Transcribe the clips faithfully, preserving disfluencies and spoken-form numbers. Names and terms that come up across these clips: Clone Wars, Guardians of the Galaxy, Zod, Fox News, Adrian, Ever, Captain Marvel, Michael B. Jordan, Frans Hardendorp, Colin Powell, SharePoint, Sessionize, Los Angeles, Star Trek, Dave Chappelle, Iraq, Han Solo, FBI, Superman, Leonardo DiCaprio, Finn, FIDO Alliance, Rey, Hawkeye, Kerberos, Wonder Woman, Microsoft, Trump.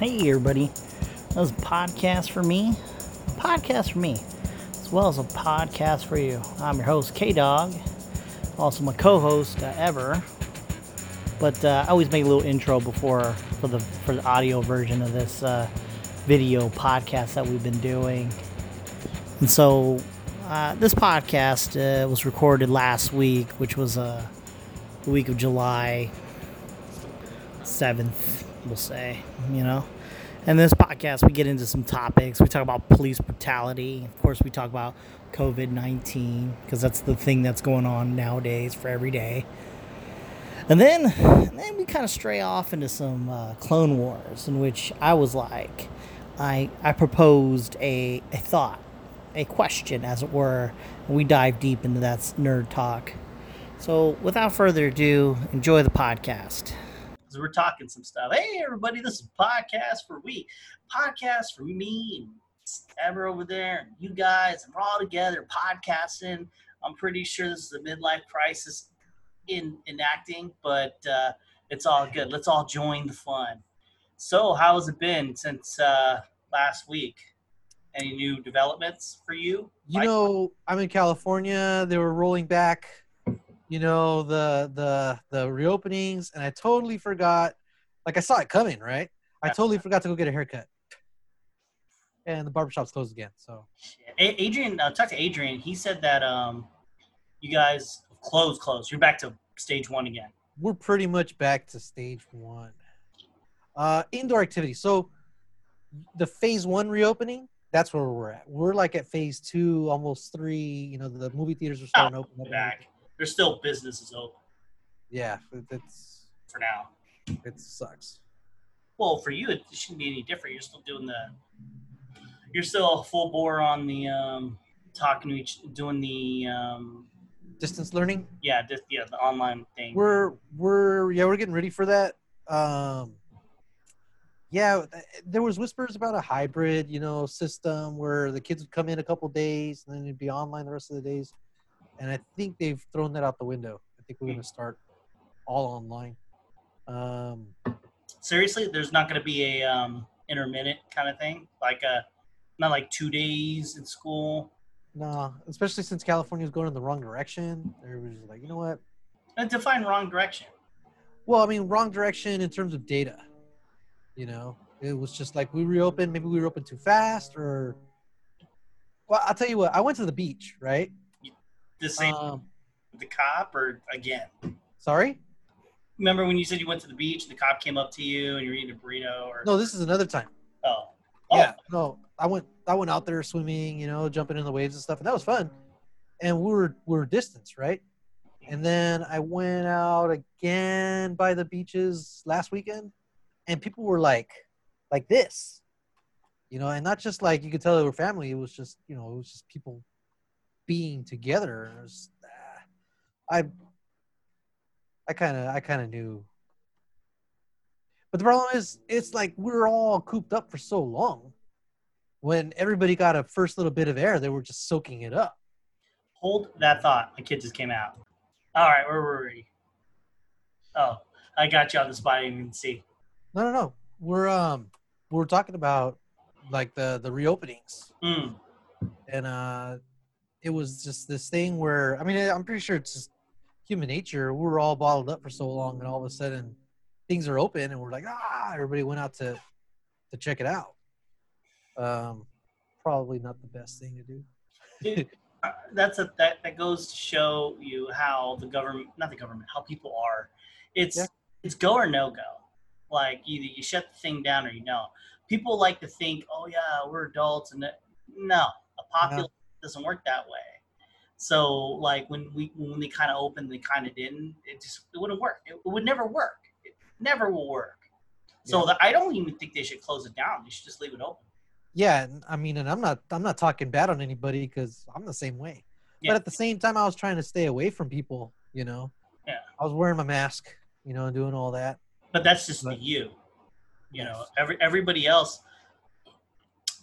Hey everybody, that was a podcast for me, a podcast for me, as well as a podcast for you. I'm your host, K-Dog, also my co-host, uh, Ever, but uh, I always make a little intro before for the for the audio version of this uh, video podcast that we've been doing. And so, uh, this podcast uh, was recorded last week, which was uh, the week of July seventh. We'll say, you know, and this podcast, we get into some topics. We talk about police brutality. Of course, we talk about covid nineteen because that's the thing that's going on nowadays for every day. And then, and then we kind of stray off into some uh, Clone Wars, in which I was like, I I proposed a, a thought, a question, as it were. And we dive deep into that nerd talk. So without further ado, enjoy the podcast. We're talking some stuff. Hey everybody, this is podcast for we podcast for me and Ever over there and you guys, and we're all together podcasting. I'm pretty sure this is a midlife crisis in in acting, but uh it's all good. Let's all join the fun. So how has it been since uh last week? Any new developments for you? You know, I'm in California. They were rolling back You know, the the the reopenings, and I totally forgot. Like, I saw it coming, right? I totally forgot to go get a haircut, and the barbershop's closed again. So, Adrian, uh, talk to Adrian. He said that um, you guys closed, closed. You're back to stage one again. We're pretty much back to stage one. Uh, indoor activity. So, the phase one reopening. That's where we're at. We're like at phase two, almost three. You know, the movie theaters are starting oh, to open up back. There's still businesses open. Yeah, it's for now. It sucks. Well, for you, it shouldn't be any different. You're still doing the. You're still full bore on the um, talking to each, doing the um, distance learning. Yeah, di- yeah, the online thing. We're we're yeah we're getting ready for that. Um, yeah, there was whispers about a hybrid, you know, system where the kids would come in a couple days and then you'd be online the rest of the days. And I think they've thrown that out the window. I think we're going to start all online. Um, Seriously, there's not going to be a um, intermittent kind of thing, like a not like two days in school. No, nah, especially since California's going in the wrong direction. Everybody's just like, you know what? And define wrong direction. Well, I mean, wrong direction in terms of data. You know, it was just like we reopened. Maybe we reopened too fast, or well, I'll tell you what. I went to the beach, right? The same, um, the cop, or again? Sorry? Remember when you said you went to the beach and the cop came up to you and you were eating a burrito? Or no, this is another time. Oh. oh. Yeah, no, I went I went out there swimming, you know, jumping in the waves and stuff, and that was fun. And we were, we were distance, right? And then I went out again by the beaches last weekend, and people were like, like this. You know, and not just like you could tell they were family. It was just, you know, it was just people being together. Was, uh, I I kind of I kind of knew, but the problem is it's like we're all cooped up for so long. When everybody got a first little bit of air, they were just soaking it up. Hold that thought. My kid just came out. All right, where were we? Oh, I got you on the spot. I didn't even see. No, no, no. We're um we're talking about like the the reopenings mm. and uh. It was just this thing where, I mean, I'm pretty sure it's just human nature. We were all bottled up for so long, and all of a sudden things are open, and we're like, ah, everybody went out to to check it out. Um, probably not the best thing to do. Dude, uh, that's a that, that goes to show you how the government, not the government, how people are. It's yeah. It's go or no go. Like, either you shut the thing down or you don't. People like to think, oh, yeah, we're adults. and that, No, a popular... No. Doesn't work that way. So like when we when they kind of opened, they kind of didn't. It just it wouldn't work. It, it would never work. It never will work. Yeah. So the, I don't even think they should close it down. They should just leave it open. Yeah, I mean, and I'm not I'm not talking bad on anybody because I'm the same way. Yeah. But at the same time, I was trying to stay away from people. You know. Yeah. I was wearing my mask. You know, and doing all that. But that's just but, you. You yes. know, every everybody else.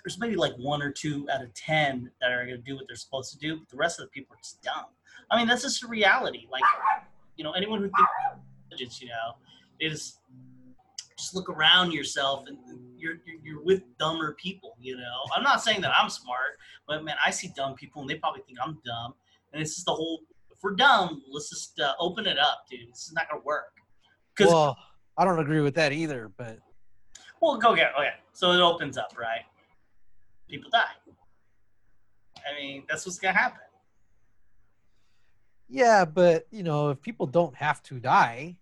There's maybe like one or two out of ten that are going to do what they're supposed to do, but the rest of the people are just dumb. I mean, that's just a reality. Like, you know, anyone who thinks, you know, is just look around yourself and you're you're with dumber people, you know. I'm not saying that I'm smart, but man, I see dumb people and they probably think I'm dumb. And it's just the whole, if we're dumb, let's just uh, open it up, dude. This is not gonna work. Well, I don't agree with that either, but well, go get okay. So it opens up, right? People die. I mean, that's what's gonna happen. Yeah, but you know, if people don't have to die,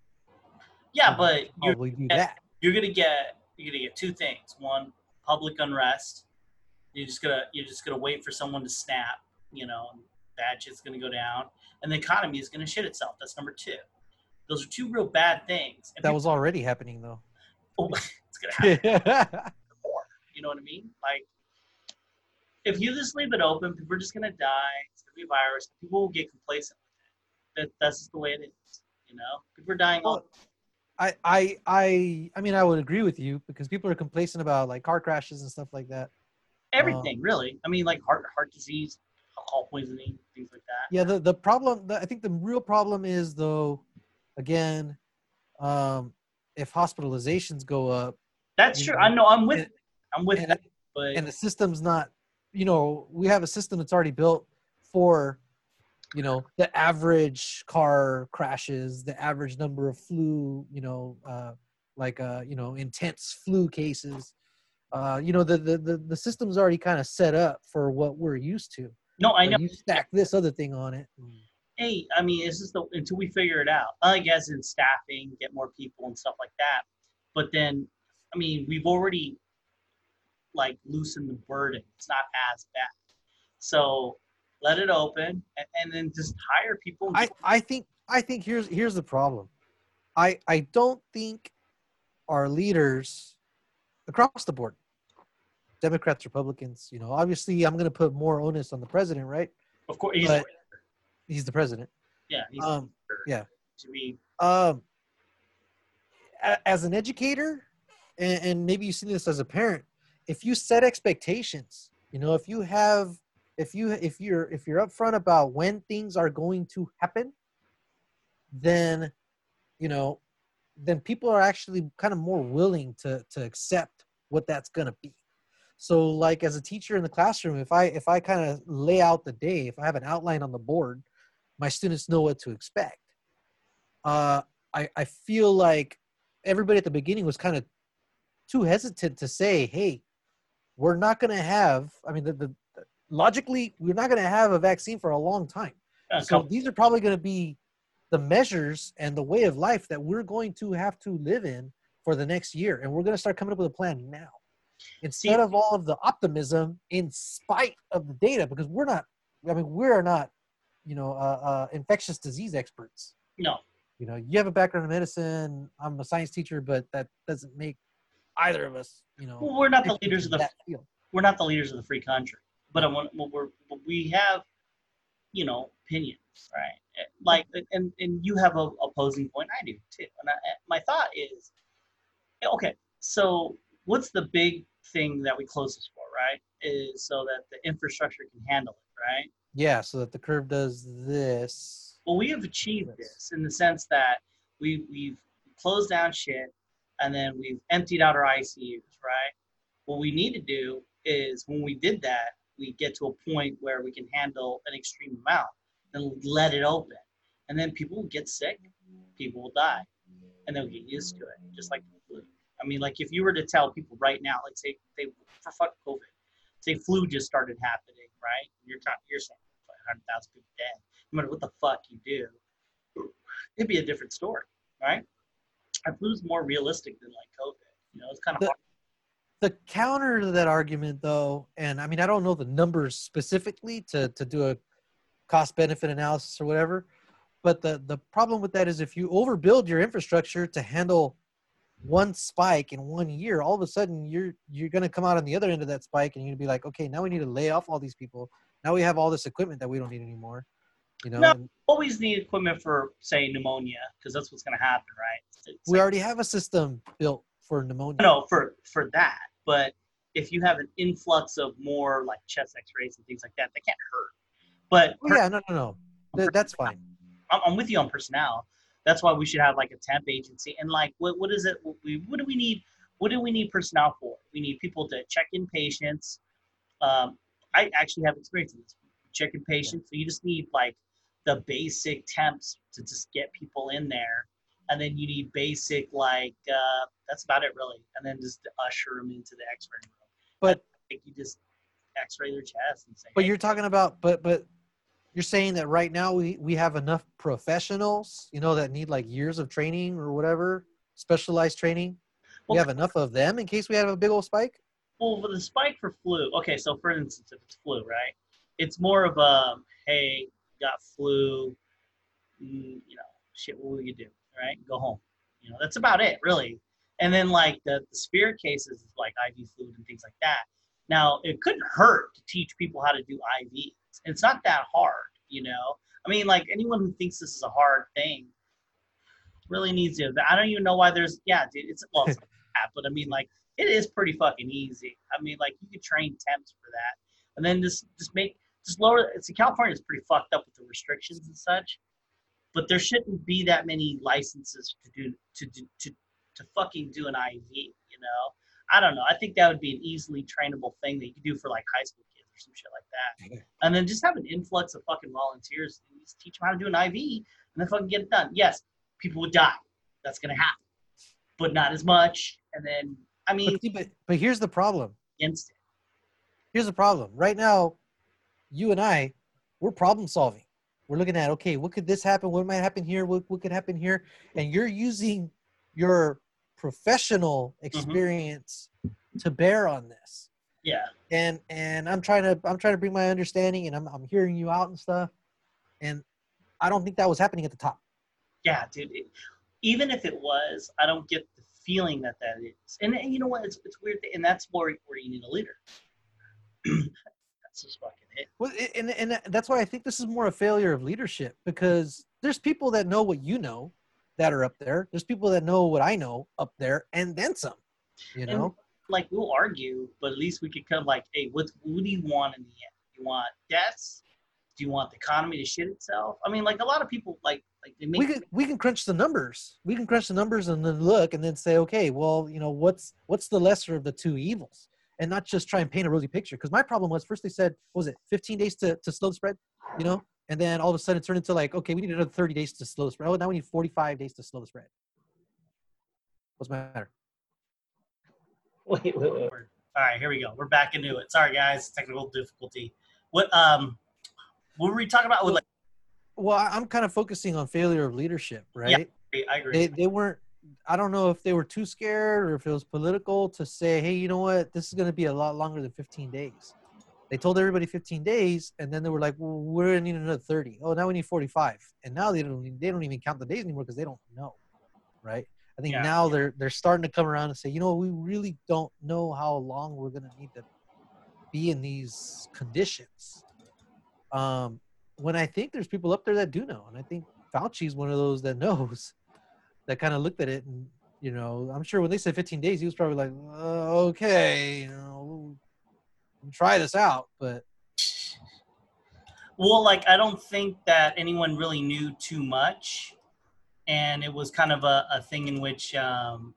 yeah, but you're, probably do that. you're gonna get you're gonna get two things. One, public unrest. You're just gonna you're just gonna wait for someone to snap, you know, and bad shit's gonna go down, and the economy is gonna shit itself. That's number two. Those are two real bad things. And that people, was already happening though. Oh, it's gonna happen. You know what I mean? Like, if you just leave it open, people are just gonna die. It's gonna be a virus. People will get complacent. That that's just the way it is, you know. People are dying. Well, I, I, I, I mean, I would agree with you because people are complacent about like car crashes and stuff like that. Everything, um, really. I mean, like heart, heart disease, alcohol poisoning, things like that. Yeah. The the problem, the, I think, the real problem is though, again, um, if hospitalizations go up. That's true. Know, I know. I'm with. And, I'm with and, that. But and the system's not. You know, we have a system that's already built for. You know, the average car crashes, the average number of flu, you know, uh, like, uh, you know, intense flu cases. Uh, you know, the, the, the, the system's already kind of set up for what we're used to. No, I know. You stack this other thing on it. Hey, I mean, it's just the, until we figure it out. I guess in staffing, get more people and stuff like that. But then, I mean, we've already, like, loosened the burden. It's not as bad. So... let it open, and, and then just hire people. I, I think I think here's here's the problem. I I don't think our leaders across the board, Democrats, Republicans, you know, obviously I'm going to put more onus on the president, right? Of course, he's, he's the president. Yeah. He's um, the yeah. To be um, as an educator, and, and maybe you see this as a parent, if you set expectations, you know, if you have. If you if you're if you're upfront about when things are going to happen, then you know, then people are actually kind of more willing to to accept what that's gonna be. So like as a teacher in the classroom, if I if I kind of lay out the day, if I have an outline on the board, my students know what to expect. Uh, I I feel like everybody at the beginning was kind of too hesitant to say, hey, we're not gonna have. I mean the the logically, we're not going to have a vaccine for a long time. Yeah, so come. These are probably going to be the measures and the way of life that we're going to have to live in for the next year. And we're going to start coming up with a plan now. Instead See, of all of the optimism in spite of the data, because we're not, I mean, we're not, you know, uh, uh, infectious disease experts. No. You know, you have a background in medicine. I'm a science teacher, but that doesn't make either of us, you know. Well, we're not the leaders of the, field. We're not the leaders of the free country. But I want, well, we're, we have, you know, opinions, right? Like, and, and you have a opposing point. I do too. And I, my thought is, okay, so what's the big thing that we close this for, right? Is so that the infrastructure can handle it, right? Yeah, so that the curve does this. Well, we have achieved this, this in the sense that we, we've closed down shit and then we've emptied out our I C Us, right? What we need to do is when we did that, we get to a point where we can handle an extreme amount and let it open. And then people will get sick, people will die, and they'll get used to it, just like the flu. I mean, like if you were to tell people right now, like say, they, for fuck COVID, say flu just started happening, right? You're talking, you're saying one hundred thousand people dead. No matter what the fuck you do, it'd be a different story, right? And flu's more realistic than like COVID. You know, it's kind of the- hard. The counter to that argument, though, and I mean, I don't know the numbers specifically to, to do a cost-benefit analysis or whatever, but the, the problem with that is if you overbuild your infrastructure to handle one spike in one year, all of a sudden you're you're going to come out on the other end of that spike and you're going to be like, okay, now we need to lay off all these people. Now we have all this equipment that we don't need anymore. You know, no, and, always need equipment for, say, pneumonia, because that's what's going to happen, right? It's, it's we like, already have a system built. For pneumonia. No, for, for that. But if you have an influx of more like chest x-rays and things like that, that can't hurt. But oh, per- yeah, no, no, no. Th- that's fine. I'm, I'm with you on personnel. That's why we should have like a temp agency. And like, what what is it? What, we, what do we need? What do we need personnel for? We need people to check in patients. Um, I actually have experience with check-in patients. Yeah. So you just need like the basic temps to just get people in there. And then you need basic, like, uh, that's about it really. And then just usher them into the x-ray room. But like, you just x-ray their chest and say, but hey. You're talking about, but, but you're saying that right now we, we have enough professionals, you know, that need like years of training or whatever, specialized training. Well, we have enough of them in case we have a big old spike. Well, the spike for flu. Okay. So for instance, if it's flu, right? It's more of a, hey, got flu, you know, shit, what will you do? Right? Go home. You know, that's about it, really. And then, like, the, the severe cases, like I V fluid and things like that. Now, it couldn't hurt to teach people how to do I Vs. It's not that hard, you know? I mean, like, anyone who thinks this is a hard thing really needs to. I don't even know why there's, yeah, dude, it's, well, it's not that, but I mean, like, it is pretty fucking easy. I mean, like, you could train temps for that. And then just, just make, just lower, see, California's pretty fucked up with the restrictions and such. But there shouldn't be that many licenses to do to do, to to fucking do an I V, you know? I don't know. I think that would be an easily trainable thing that you could do for, like, high school kids or some shit like that. And then just have an influx of fucking volunteers and just teach them how to do an I V and then fucking get it done. Yes, people would die. That's going to happen. But not as much. And then, I mean. But, but, but here's the problem. Against it. Here's the problem. Right now, you and I, we're problem solving. We're looking at, okay, what could this happen? What might happen here? What, what could happen here? And you're using your professional experience mm-hmm. to bear on this. Yeah. And and I'm trying to I'm trying to bring my understanding, and I'm I'm hearing you out and stuff. And I don't think that was happening at the top. Yeah, dude. It, even if it was, I don't get the feeling that that is. And, and you know what? It's it's weird. And that's more where you need a leader. That's just fucking. Well, and and that's why I think this is more a failure of leadership, because there's people that know what you know that are up there. There's people that know what I know up there, and then some, you know? And, like, we'll argue, but at least we could come like, hey, what, what do you want in the end? Do you want deaths? Do you want the economy to shit itself? I mean, like, a lot of people, like, like they make... We can, we can crunch the numbers. We can crunch the numbers and then look and then say, okay, well, you know, what's what's the lesser of the two evils? And not just try and paint a rosy picture. Because my problem was, first they said, what was it, fifteen days to, to slow the spread, you know? And then all of a sudden it turned into like, okay, we need another thirty days to slow the spread. Oh, now we need forty-five days to slow the spread. What's the matter? Wait, wait, wait. All right, here we go. We're back into it. Sorry, guys, technical difficulty. What um, what were we talking about? With like- well, I'm kind of focusing on failure of leadership, right? Yeah, I agree. They, they weren't. I don't know if they were too scared or if it was political to say, hey, you know what? This is going to be a lot longer than fifteen days. They told everybody fifteen days, and then they were like, well, we're going to need another thirty. Oh, now we need forty-five. And now they don't they don't even count the days anymore because they don't know, right? I think yeah, now yeah. they're they're starting to come around and say, you know, we really don't know how long we're going to need to be in these conditions. Um, when I think there's people up there that do know, and I think Fauci's one of those that knows. That kind of looked at it, and you know, I'm sure when they said fifteen days, he was probably like, uh, "Okay, you know, we'll try this out." But well, like I don't think that anyone really knew too much, and it was kind of a, a thing in which um,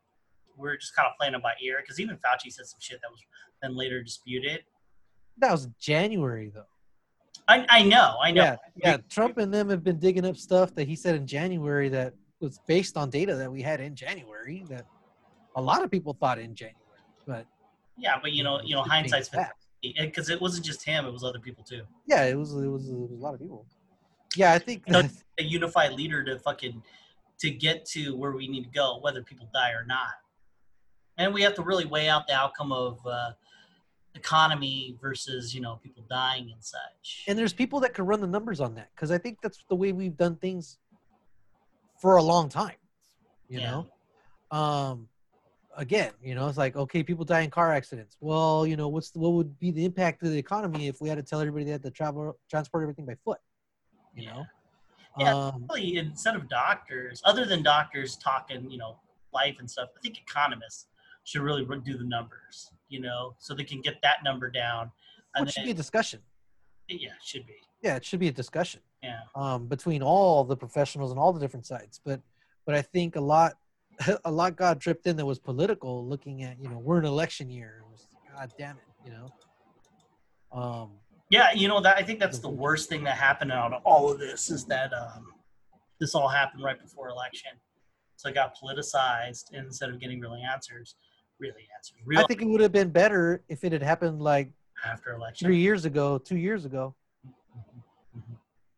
we're just kind of playing it by ear. Because even Fauci said some shit that was then later disputed. That was January, though. I I know, I know. Yeah, yeah. Trump and them have been digging up stuff that he said in January that. Was based on data that we had in January that a lot of people thought in January, but yeah, but you know, you know, hindsight's because it wasn't just him; it was other people too. Yeah, it was, it was, it was a lot of people. Yeah, I think you know, a unified leader to fucking to get to where we need to go, whether people die or not, and we have to really weigh out the outcome of uh, economy versus you know people dying and such. And there's people that could run the numbers on that because I think that's the way we've done things. For a long time, you yeah. know, um, again, you know, it's like, okay, people die in car accidents. Well, you know, what's the, what would be the impact of the economy if we had to tell everybody they had to travel, transport everything by foot, you yeah. know? Yeah, um, really, instead of doctors, other than doctors talking, you know, life and stuff, I think economists should really do the numbers, you know, so they can get that number down. Well, it should then, be a discussion. Yeah, it should be. Yeah, it should be a discussion. Yeah. Um, between all the professionals and all the different sides, but but I think a lot a lot got dripped in that was political. Looking at you know we're in election year, God damn it, you know? Um, yeah, you know, that I think that's the worst thing that happened out of all of this is that um, this all happened right before election. So it got politicized instead of getting really answers. Really answers. Real I think it would have been better if it had happened like after election, three years ago, two years ago.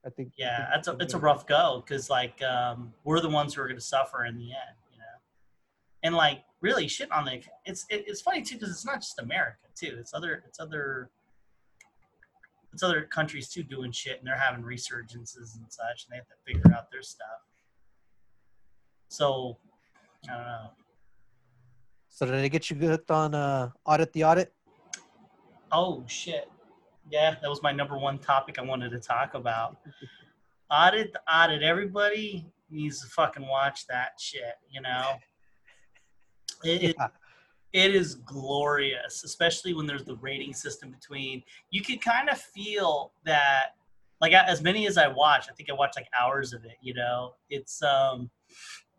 I think. Yeah, I think that's a, it's a rough go because like um, we're the ones who are going to suffer in the end, you know. And like really shit on the it's it, it's funny too because it's not just America too. It's other it's other it's other countries too doing shit and they're having resurgences and such and they have to figure out their stuff. So I don't know. So did I get you hooked on uh, Audit the Audit? Oh, shit. Yeah, that was my number one topic I wanted to talk about. Audit the Audit. Everybody needs to fucking watch that shit, you know? It, yeah. it, it is glorious, especially when there's the rating system between. You can kind of feel that, like, as many as I watch, I think I watched, like, hours of it, you know? It's, um,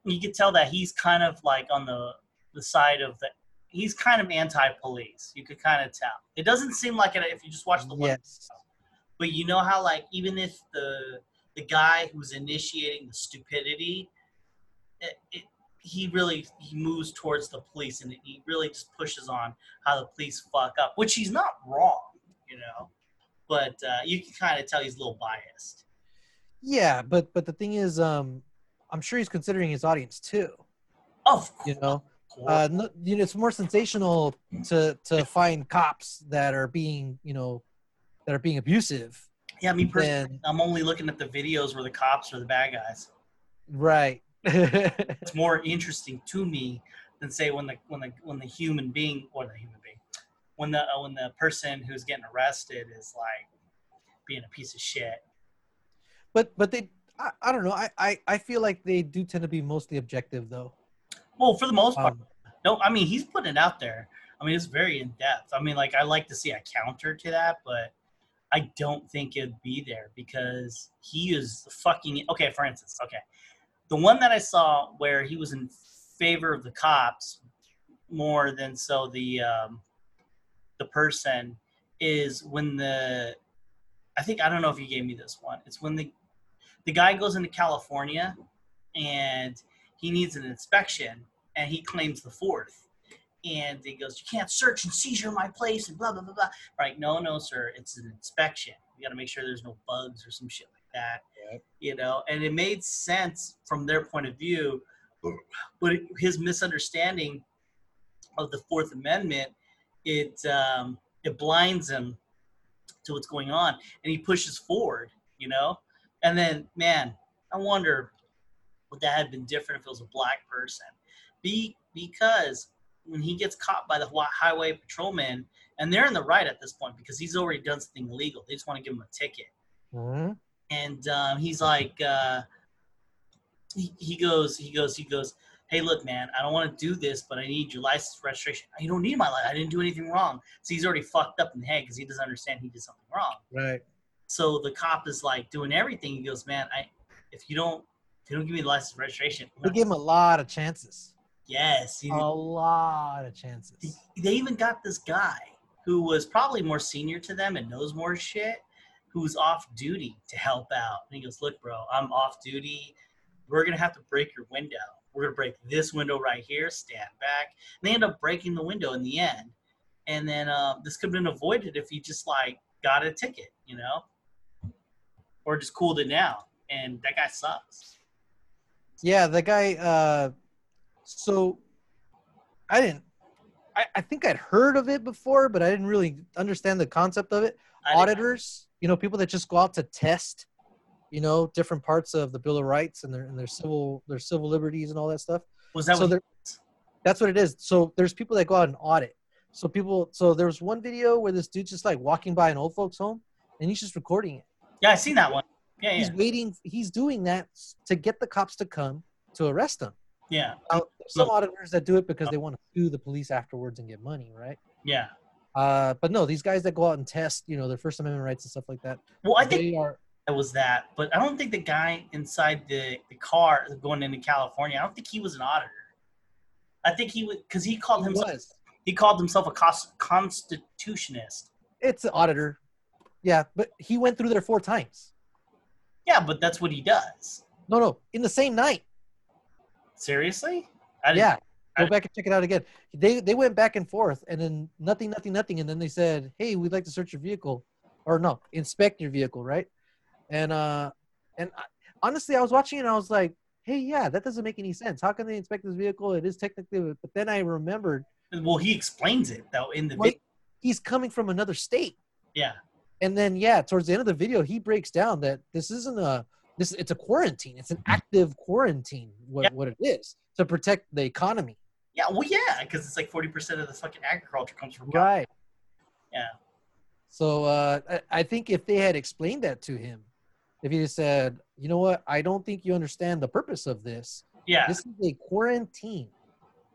you can tell that he's kind of, like, on the... the side of the, he's kind of anti-police. You could kind of tell. It doesn't seem like it if you just watch the one. Yes. But you know how like even if the the guy who's initiating the stupidity, it, it, he really he moves towards the police and he really just pushes on how the police fuck up, which he's not wrong, you know. But uh, you can kind of tell he's a little biased. Yeah, but but the thing is, um, I'm sure he's considering his audience too. Oh, you know. Uh, no, you know, it's more sensational to to find cops that are being, you know, that are being abusive. Yeah, me personally, than, I'm only looking at the videos where the cops are the bad guys. Right. It's more interesting to me than say when the when the when the human being or the human being when the uh, when the person who's getting arrested is like being a piece of shit. But but they, I, I don't know. I, I I feel like they do tend to be mostly objective though. Well, for the most part, um, no, I mean, he's putting it out there. I mean, it's very in-depth. I mean, like, I like to see a counter to that, but I don't think it'd be there because he is fucking... Okay, for instance, okay. The one that I saw where he was in favor of the cops more than so the um, the person is when the... I think, I don't know if you gave me this one. It's when the the guy goes into California and... he needs an inspection, and he claims the fourth. And he goes, you can't search and seizure my place, and blah, blah, blah, blah. Right, no, no, sir, it's an inspection. You got to make sure there's no bugs or some shit like that. Yeah. You know, and it made sense from their point of view, but his misunderstanding of the Fourth Amendment, it um, it blinds him to what's going on, and he pushes forward, you know? And then, man, I wonder... would that have been different if it was a black person? Be because when he gets caught by the highway patrolman, and they're in the right at this point because he's already done something illegal. They just want to give him a ticket. Mm-hmm. And um, he's like, uh, he, he goes, he goes, he goes, hey, look, man, I don't want to do this, but I need your license registration. You don't need my license. I didn't do anything wrong. So he's already fucked up in the head because he doesn't understand he did something wrong. Right. So the cop is like doing everything. He goes, man, I if you don't, If you don't give me the license registration. They gave him a lot of chances. Yes. He, a lot of chances. They, they even got this guy who was probably more senior to them and knows more shit, who's off duty to help out. And he goes, look, bro, I'm off duty. We're going to have to break your window. We're going to break this window right here. Stand back. And they end up breaking the window in the end. And then uh, this could have been avoided if he just, like, got a ticket, you know, or just cooled it down. And that guy sucks. Yeah, the guy, uh, so I didn't, I, I think I'd heard of it before, but I didn't really understand the concept of it. Auditors, you know, people that just go out to test, you know, different parts of the Bill of Rights and their and their civil their civil liberties and all that stuff. Was that so what that's what it is. So there's people that go out and audit. So people, so there was one video where this dude's just like walking by an old folks home and he's just recording it. Yeah, I've seen that one. Yeah, he's yeah. waiting. He's doing that to get the cops to come to arrest him. Yeah. Now, there's some auditors that do it because they want to sue the police afterwards and get money, right? Yeah. Uh, but no, these guys that go out and test, you know, their First Amendment rights and stuff like that. Well, I think are, it was that, but I don't think the guy inside the, the car going into California, I don't think he was an auditor. I think he was because he called he himself. Was. He called himself a constitutionist. It's an auditor. Yeah, but he went through there four times. Yeah, but that's what he does. No, no, in the same night. Seriously? I didn't, yeah, I go back and check it out again. They they went back and forth, and then nothing, nothing, nothing, and then they said, "Hey, we'd like to search your vehicle," or no, inspect your vehicle, right? And uh, and I, honestly, I was watching it, and I was like, "Hey, yeah, that doesn't make any sense. How can they inspect this vehicle? It is technically," but then I remembered. Well, he explains it though in the well, video. He's coming from another state. Yeah. And then yeah, towards the end of the video, he breaks down that this isn't a this it's a quarantine. It's an active quarantine. What yeah. what it is to protect the economy. Yeah. Well, yeah, because it's like forty percent of the fucking agriculture comes from China. Right. Yeah. So uh, I, I think if they had explained that to him, if he just said, you know what, I don't think you understand the purpose of this. Yeah. This is a quarantine.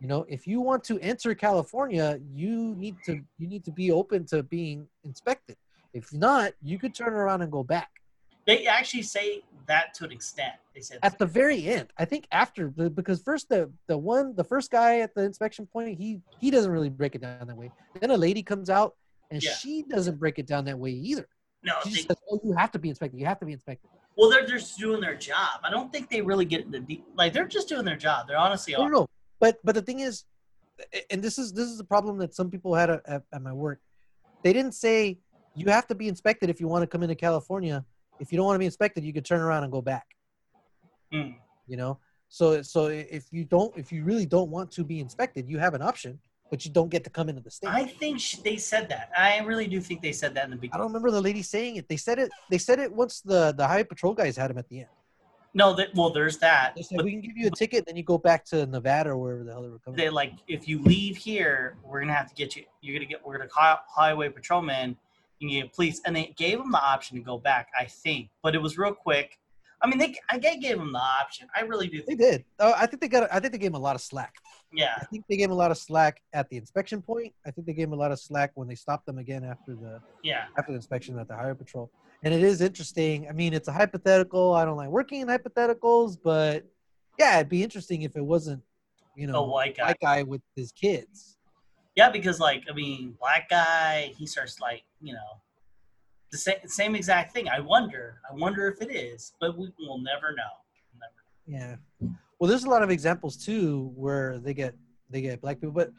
You know, if you want to enter California, you need to you need to be open to being inspected. If not, you could turn around and go back. They actually say that to an extent. They said at the very end, I think after the, because first the the one the first guy at the inspection point, he he doesn't really break it down that way. Then a lady comes out and yeah. she doesn't break it down that way either. No, she they, says, "Oh, you have to be inspected. You have to be inspected." Well, they're just doing their job. I don't think they really get the deep, like they're just doing their job. They're honestly no, no. But but the thing is, and this is this is the problem that some people had at, at my work. They didn't say you have to be inspected if you want to come into California. If you don't want to be inspected, you could turn around and go back. Mm. You know, so so if you don't, if you really don't want to be inspected, you have an option, but you don't get to come into the state. I think they said that. I really do think they said that in the beginning. I don't remember the lady saying it. They said it. They said it once the the highway patrol guys had him at the end. No, that well, there's that. They said, but, we can give you a ticket, then you go back to Nevada or wherever the hell they were coming. They like, if you leave here, we're gonna have to get you. You're gonna get. We're gonna call highway patrolman. You can get police, and they gave him the option to go back. I think, but it was real quick. I mean, they I gave him the option. I really do. Think they did. Oh, I think they got. I think they gave him a lot of slack. Yeah. I think they gave him a lot of slack at the inspection point. I think they gave him a lot of slack when they stopped them again after the yeah after the inspection at the highway patrol. And it is interesting. I mean, it's a hypothetical. I don't like working in hypotheticals, but yeah, it'd be interesting if it wasn't, you know, a white guy, white guy with his kids. Yeah, because like, I mean, black guy, he starts like, you know, the same, same exact thing. I wonder, I wonder if it is, but we will never know. We'll never know. Yeah. Well, there's a lot of examples too, where they get, they get black people, but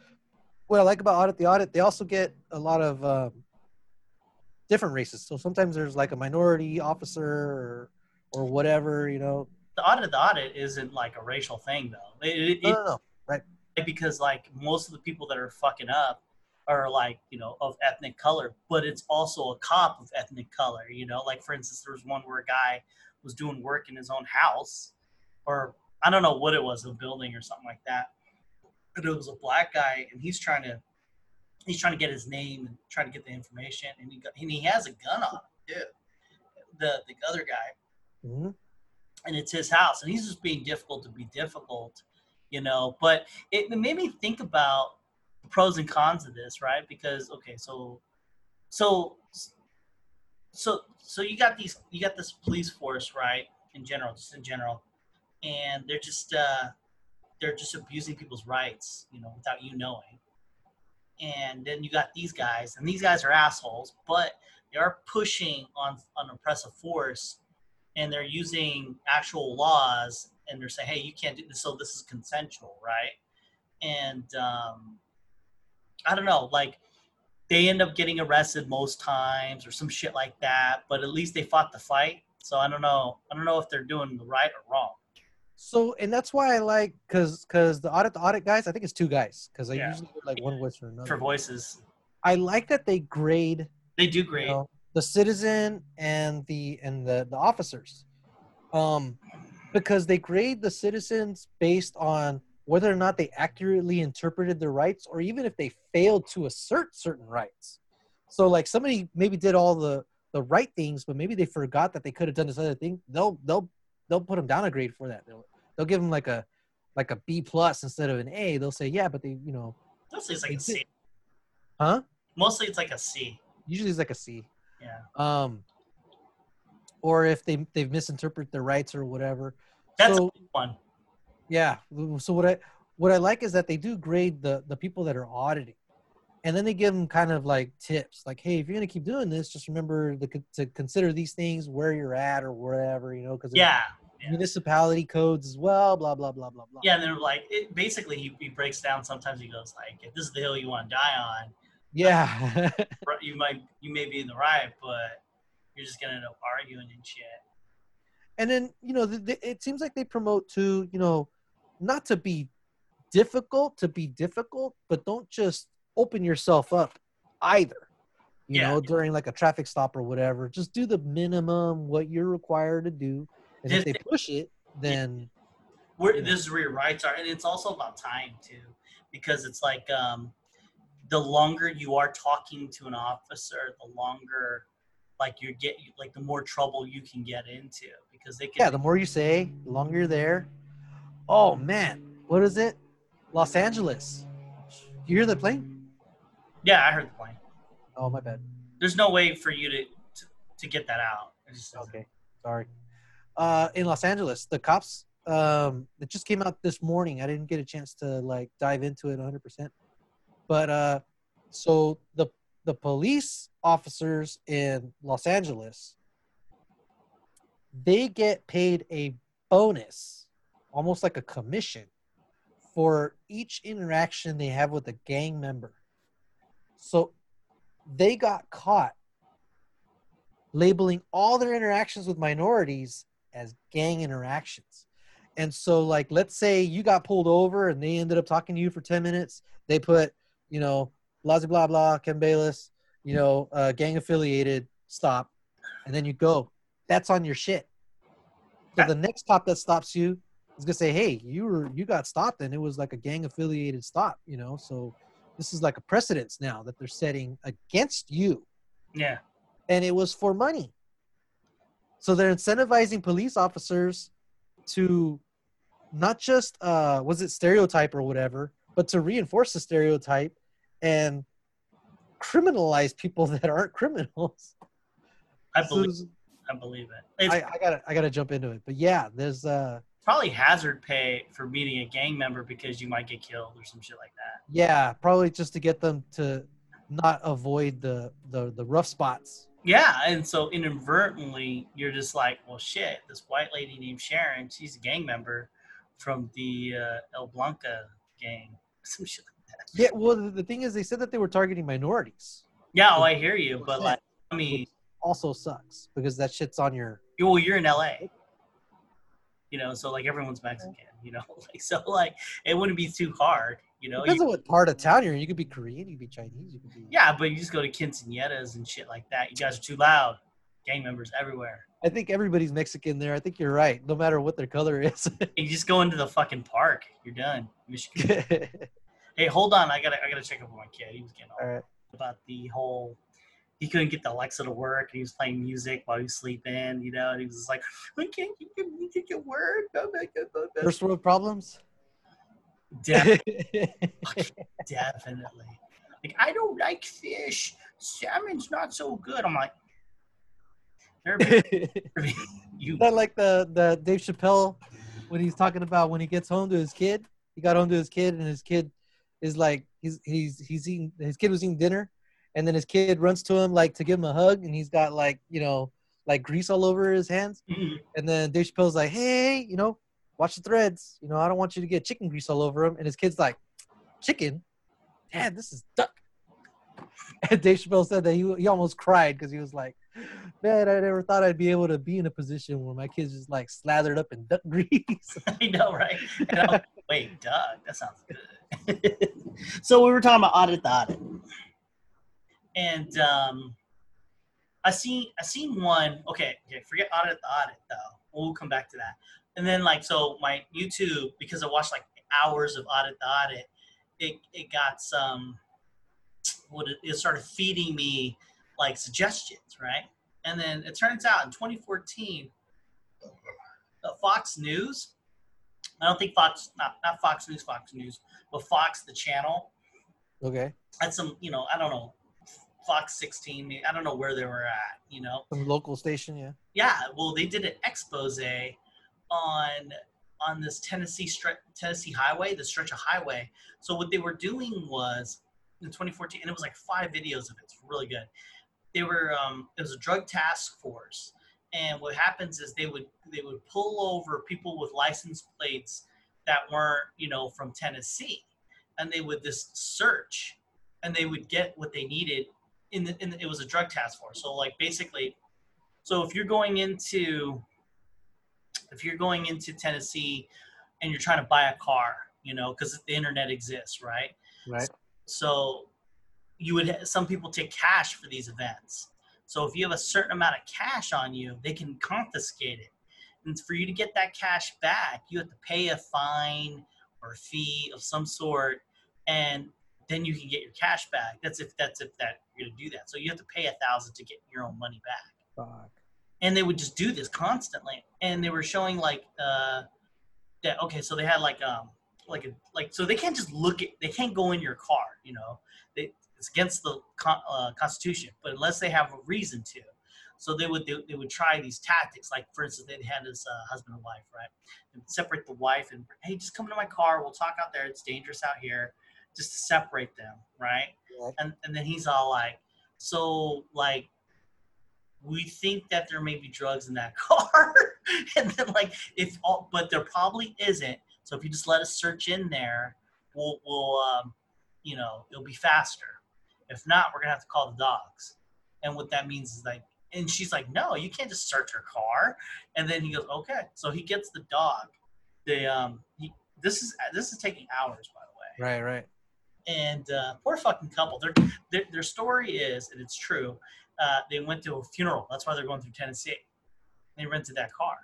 what I like about Audit the Audit, they also get a lot of, um, different races. So sometimes there's like a minority officer or, or whatever, you know. The audit of the audit isn't like a racial thing though. It, it, no, no, no, right. Because like most of the people that are fucking up are like, you know, of ethnic color, but it's also a cop of ethnic color, you know? Like for instance, there was one where a guy was doing work in his own house or I don't know what it was, a building or something like that. But it was a black guy and he's trying to He's trying to get his name and trying to get the information, and he got, and he has a gun on him, too. The the other guy, mm-hmm. and it's his house, and he's just being difficult to be difficult, you know. But it made me think about the pros and cons of this, right? Because okay, so so so so you got these, you got this police force, right? In general, just in general, and they're just uh, they're just abusing people's rights, you know, without you knowing. And then you got these guys, and these guys are assholes, but they are pushing on on oppressive force, and they're using actual laws, and they're saying, "Hey, you can't do this." So this is consensual, right? And um, I don't know, like they end up getting arrested most times, or some shit like that. But at least they fought the fight. So I don't know, I don't know if they're doing the right or wrong. So, and that's why I like, cause, cause the audit, the audit guys, I think it's two guys, cause I yeah. usually do like one voice or another. For voices. I like that they grade. They do grade, you know, the citizen and the and the, the officers, um, because they grade the citizens based on whether or not they accurately interpreted their rights, or even if they failed to assert certain rights. So, like somebody maybe did all the the right things, but maybe they forgot that they could have done this other thing. They'll they'll They'll put them down a grade for that. They'll, they'll give them like a like a B plus instead of an A. They'll say, yeah, but they, you know. Mostly it's like a C. Huh? Mostly it's like a C. Usually it's like a C. Yeah. Um. Or if they they misinterpret their rights or whatever. That's so, a big one. Yeah. So what I what I like is that they do grade the the people that are auditing. And then they give them kind of like tips, like, hey, if you're going to keep doing this, just remember the, to consider these things where you're at or whatever, you know, because yeah, yeah. municipality codes as well, blah, blah, blah, blah, blah. Yeah, and they're like, it, basically, he, he breaks down. Sometimes he goes like, if this is the hill you want to die on. Yeah. you might, you may be in the right, but you're just going to end up arguing and shit. And then, you know, the, the, it seems like they promote to, you know, not to be difficult, to be difficult, but don't just open yourself up either, you yeah, know, yeah. during like a traffic stop or whatever. Just do the minimum, what you're required to do. And this, if they push it, then. We're, you know. This is where your rights are. And it's also about time, too, because it's like um, the longer you are talking to an officer, the longer. Like you get, like the more trouble you can get into because they can. Yeah, the more you say, the longer you're there. Oh man, what is it? Los Angeles. You hear the plane? Yeah, I heard the plane. Oh my bad. There's no way for you to to, to get that out. Okay, sorry. Uh, in Los Angeles, the cops. Um, it just came out this morning. I didn't get a chance to like dive into it one hundred percent. But uh, so the. The police officers in Los Angeles, they get paid a bonus, almost like a commission, for each interaction they have with a gang member. So they got caught labeling all their interactions with minorities as gang interactions. And so, like, let's say you got pulled over and they ended up talking to you for ten minutes. They put, you know, blah, blah, blah, Ken Bayless, you know, uh, gang-affiliated, stop, and then you go. That's on your shit. So the next cop that stops you is going to say, hey, you were you got stopped, and it was like a gang-affiliated stop, you know? So this is like a precedence now that they're setting against you. Yeah. And it was for money. So they're incentivizing police officers to not just, uh, was it stereotype or whatever, but to reinforce the stereotype and criminalize people that aren't criminals. I believe. So, I believe it. I, I gotta. I gotta jump into it. But yeah, there's uh probably hazard pay for meeting a gang member because you might get killed or some shit like that. Yeah, probably just to get them to not avoid the the, the rough spots. Yeah, and so inadvertently, you're just like, well, shit. This white lady named Sharon, she's a gang member from the uh, El Blanca gang. Some shit. Yeah, well, the thing is, they said that they were targeting minorities. Yeah, oh, I hear you, but like, I mean, also sucks because that shit's on your. Well, you're in L A, you know, so like everyone's Mexican, you know, like so like it wouldn't be too hard, you know. Depends you, on what part of town you're in. You could be Korean, you could be Chinese, you could be. Yeah, but you just go to quinceañeras and shit like that. You guys are too loud. Gang members everywhere. I think everybody's Mexican there. I think you're right. No matter what their color is. You just go into the fucking park. You're done, Michigan. Hey, hold on. I gotta, I gotta check up on my kid. He was getting all right about the whole. He couldn't get the Alexa to work, and he was playing music while he was sleeping. You know, and he was just like, "I can't get, you get your word." First world problems. Definitely, definitely. Like, I don't like fish. Salmon's not so good. I'm like, you. I like the the Dave Chappelle when he's talking about when he gets home to his kid. He got home to his kid, and his kid. Is like he's he's he's eating his kid was eating dinner, and then his kid runs to him like to give him a hug, and he's got like you know like grease all over his hands, mm-hmm. and then Dave Chappelle's like, hey, you know, watch the threads, you know, I don't want you to get chicken grease all over him, and his kid's like, chicken, Dad, this is duck. And Dave Chappelle said that he he almost cried because he was like, man, I never thought I'd be able to be in a position where my kid's just like slathered up in duck grease. I know, right? And I'm like, wait, duck, that sounds good. So we were talking about Audit the Audit, and um, I seen I seen one. Okay, okay, forget Audit the Audit though. We'll come back to that. And then like so, my YouTube because I watched like hours of Audit the Audit, it it got some. What it started feeding me like suggestions, right? And then it turns out in twenty fourteen, the Fox News. I don't think Fox, not, not Fox News, Fox News, but Fox, the channel. Okay. That's some, you know, I don't know, Fox sixteen, I don't know where they were at, you know. Some local station, yeah. Yeah, well, they did an expose on on this Tennessee stre- Tennessee highway, the stretch of highway. So what they were doing was in twenty fourteen, and it was like five videos of it. It's really good. They were um, it was a drug task force, and what happens is they would they would pull over people with license plates that weren't, you know, from Tennessee, and they would just search, and they would get what they needed. In the, in the, it was a drug task force, so like basically, so if you're going into if you're going into Tennessee and you're trying to buy a car, you know, because the internet exists, right? Right. So you would, some people take cash for these events. So if you have a certain amount of cash on you, they can confiscate it. And for you to get that cash back, you have to pay a fine or a fee of some sort, and then you can get your cash back. That's if that's if that you're gonna do that. So you have to pay a thousand to get your own money back. Fuck. And they would just do this constantly. And they were showing like uh, that. Okay, so they had like um like a, like so they can't just look at they can't go in your car. You know, they, it's against the con, uh, Constitution. But unless they have a reason to, so they would they, they would try these tactics. Like for instance, they had this uh, husband and wife, right? They would separate the wife and, hey, just come to my car. We'll talk out there. It's dangerous out here. Just to separate them, right? Yeah. And and then he's all like, so like, we think that there may be drugs in that car, and then like if all, but there probably isn't. So if you just let us search in there, we'll we'll um, you know, it'll be faster. If not, we're gonna have to call the dogs. And what that means is like, and she's like, no, you can't just search her car. And then he goes, okay. So he gets the dog. They um, he, this is this is taking hours, by the way. Right, right. And uh, poor fucking couple. Their, their their story is, and it's true, uh, they went to a funeral. That's why they're going through Tennessee. They rented that car.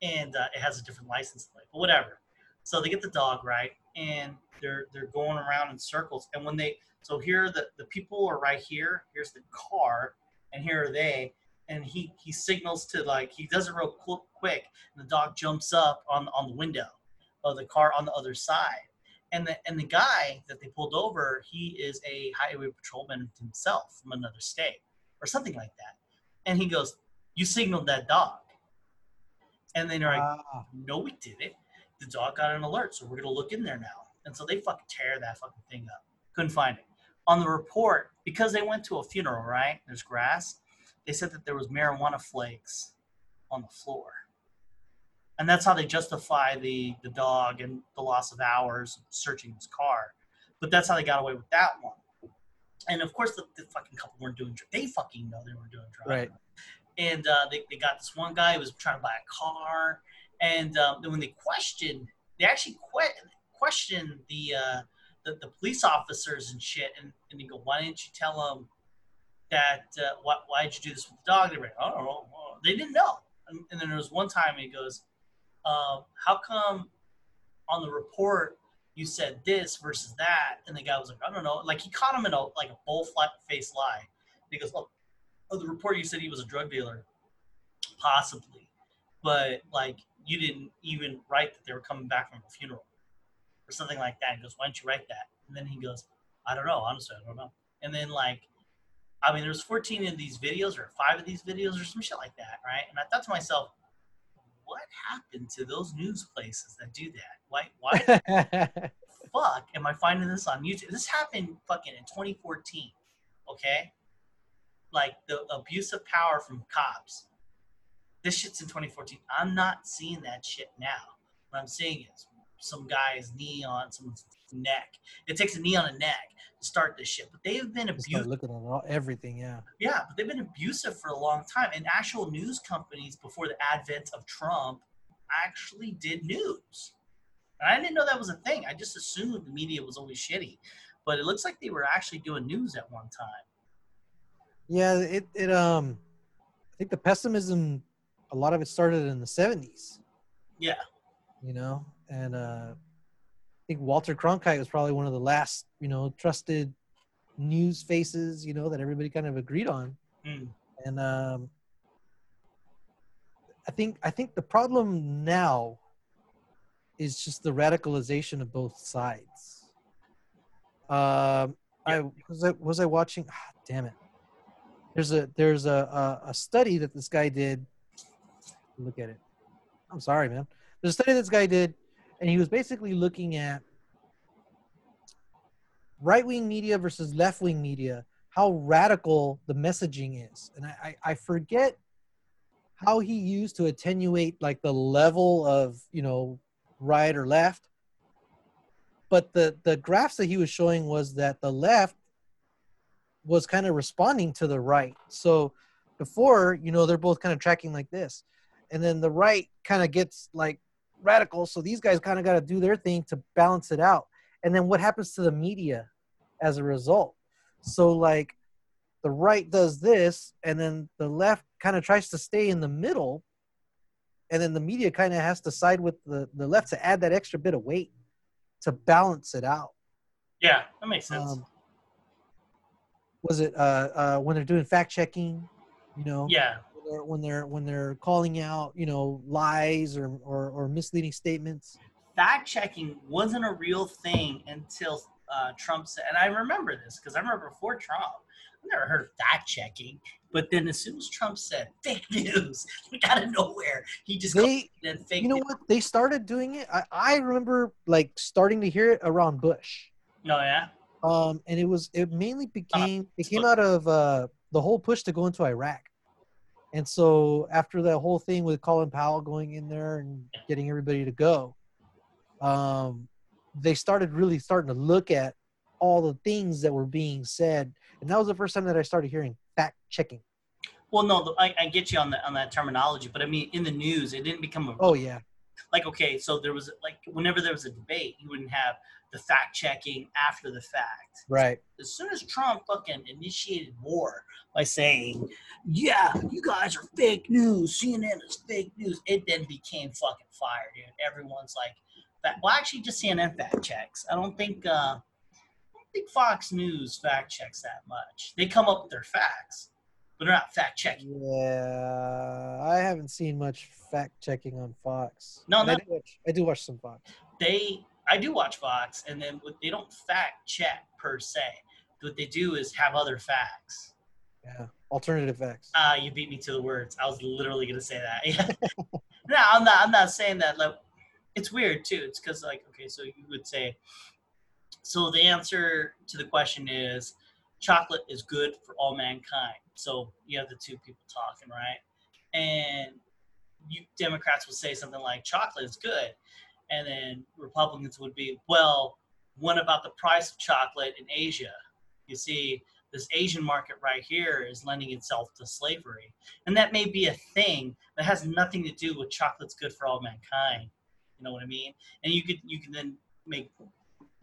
And uh, it has a different license plate, but whatever. So they get the dog, right? And they're they're going around in circles. And when they, so here the, the people are right here. Here's the car. And here are they. And he, he signals to, like, he does it real quick. And the dog jumps up on, on the window of the car on the other side. And the and the guy that they pulled over, he is a highway patrolman himself from another state or something like that. And he goes, "You signaled that dog." And then they're like, ah. "No, we didn't. The dog got an alert, so we're gonna look in there now." And so they fucking tear that fucking thing up. Couldn't find it. On the report, because they went to a funeral, right? There's grass. They said that there was marijuana flakes on the floor. And that's how they justify the, the dog and the loss of hours searching his car. But that's how they got away with that one. And, of course, the, the fucking couple weren't doing – they fucking know they weren't doing drugs. Right. And uh, they, they got this one guy who was trying to buy a car. And um, when they questioned – they actually que- questioned the, uh, the the police officers and shit. And, and they go, why didn't you tell them that uh, – why, why did you do this with the dog? They were like, I don't know. They didn't know. And, and then there was one time he goes – Um, how come on the report you said this versus that? And the guy was like, I don't know. Like, he caught him in a like a bull-faced lie. And he goes, oh, oh, the report you said he was a drug dealer. Possibly. But, like, you didn't even write that they were coming back from a funeral or something like that. He goes, why didn't you write that? And then he goes, I don't know. Honestly, I don't know. And then, like, I mean, there's fourteen of these videos or five of these videos or some shit like that, right? And I thought to myself, what happened to those news places that do that? Why, why the fuck am I finding this on YouTube? This happened fucking in twenty fourteen, okay? Like, the abuse of power from cops. This shit's in twenty fourteen. I'm not seeing that shit now. What I'm seeing is some guy's knee on someone's neck. It takes a knee on a neck to start this shit. But they've been abusive. Looking at all, everything, yeah. Yeah, but they've been abusive for a long time. And actual news companies, before the advent of Trump, actually did news. And I didn't know that was a thing. I just assumed the media was always shitty. But it looks like they were actually doing news at one time. Yeah, it, it um, I think the pessimism, a lot of it started in the seventies. Yeah. You know, and uh, I think Walter Cronkite was probably one of the last, you know, trusted news faces, you know, that everybody kind of agreed on. Mm. And um, I think I think the problem now is just the radicalization of both sides. Um, yeah. I was I was I watching? Ah, damn it! There's a there's a, a a study that this guy did. Look at it. I'm sorry, man. There's a study this guy did. And he was basically looking at right-wing media versus left-wing media, how radical the messaging is. And I, I, I forget how he used to attenuate like the level of, you know, right or left. But the, the graphs that he was showing was that the left was kind of responding to the right. So before, you know, they're both kind of tracking like this. And then the right kind of gets like radical. So these guys kind of got to do their thing to balance it out. And then what happens to the media as a result? So like the right does this, and then the left kind of tries to stay in the middle. And then the media kind of has to side with the, the left to add that extra bit of weight to balance it out. Yeah, that makes sense. Um, was it uh, uh, when they're doing fact checking, you know? Yeah. When they're when they're calling out, you know, lies or, or, or misleading statements. Fact checking wasn't a real thing until uh, Trump said, and I remember this because I remember before Trump, I never heard of fact checking. But then as soon as Trump said fake news, out of nowhere, he just they, called it fake. You know news. What? They started doing it. I, I remember like starting to hear it around Bush. Oh yeah. Um, and it was it mainly became uh, it came out of uh, the whole push to go into Iraq. And so after that whole thing with Colin Powell going in there and getting everybody to go, um, they started really starting to look at all the things that were being said. And that was the first time that I started hearing fact checking. Well, no, I, I get you on the, on that terminology, but I mean, in the news, it didn't become a... Oh, yeah. Like, okay, so there was, like, whenever there was a debate, you wouldn't have the fact checking after the fact. Right. So as soon as Trump fucking initiated war by saying, yeah, you guys are fake news, C N N is fake news, it then became fucking fire, dude. Everyone's like, fact- well, actually, just C N N fact checks. I don't think, uh, I don't think Fox News fact checks that much. They come up with their facts, but they're not fact checking. Yeah, I haven't seen much fact checking on Fox. No, no. I do watch, I do watch some Fox. They, I do watch Fox, and then they don't fact check per se. What they do is have other facts. Yeah, alternative facts. Ah, uh, you beat me to the words. I was literally gonna say that. Yeah. No, I'm not. I'm not saying that. Like, it's weird too. It's because like, okay, so you would say, so the answer to the question is, chocolate is good for all mankind. So you have the two people talking, right? And you Democrats would say something like, chocolate is good. And then Republicans would be, well, what about the price of chocolate in Asia? You see, this Asian market right here is lending itself to slavery. And that may be a thing that has nothing to do with chocolate's good for all mankind. You know what I mean? And you could you can then make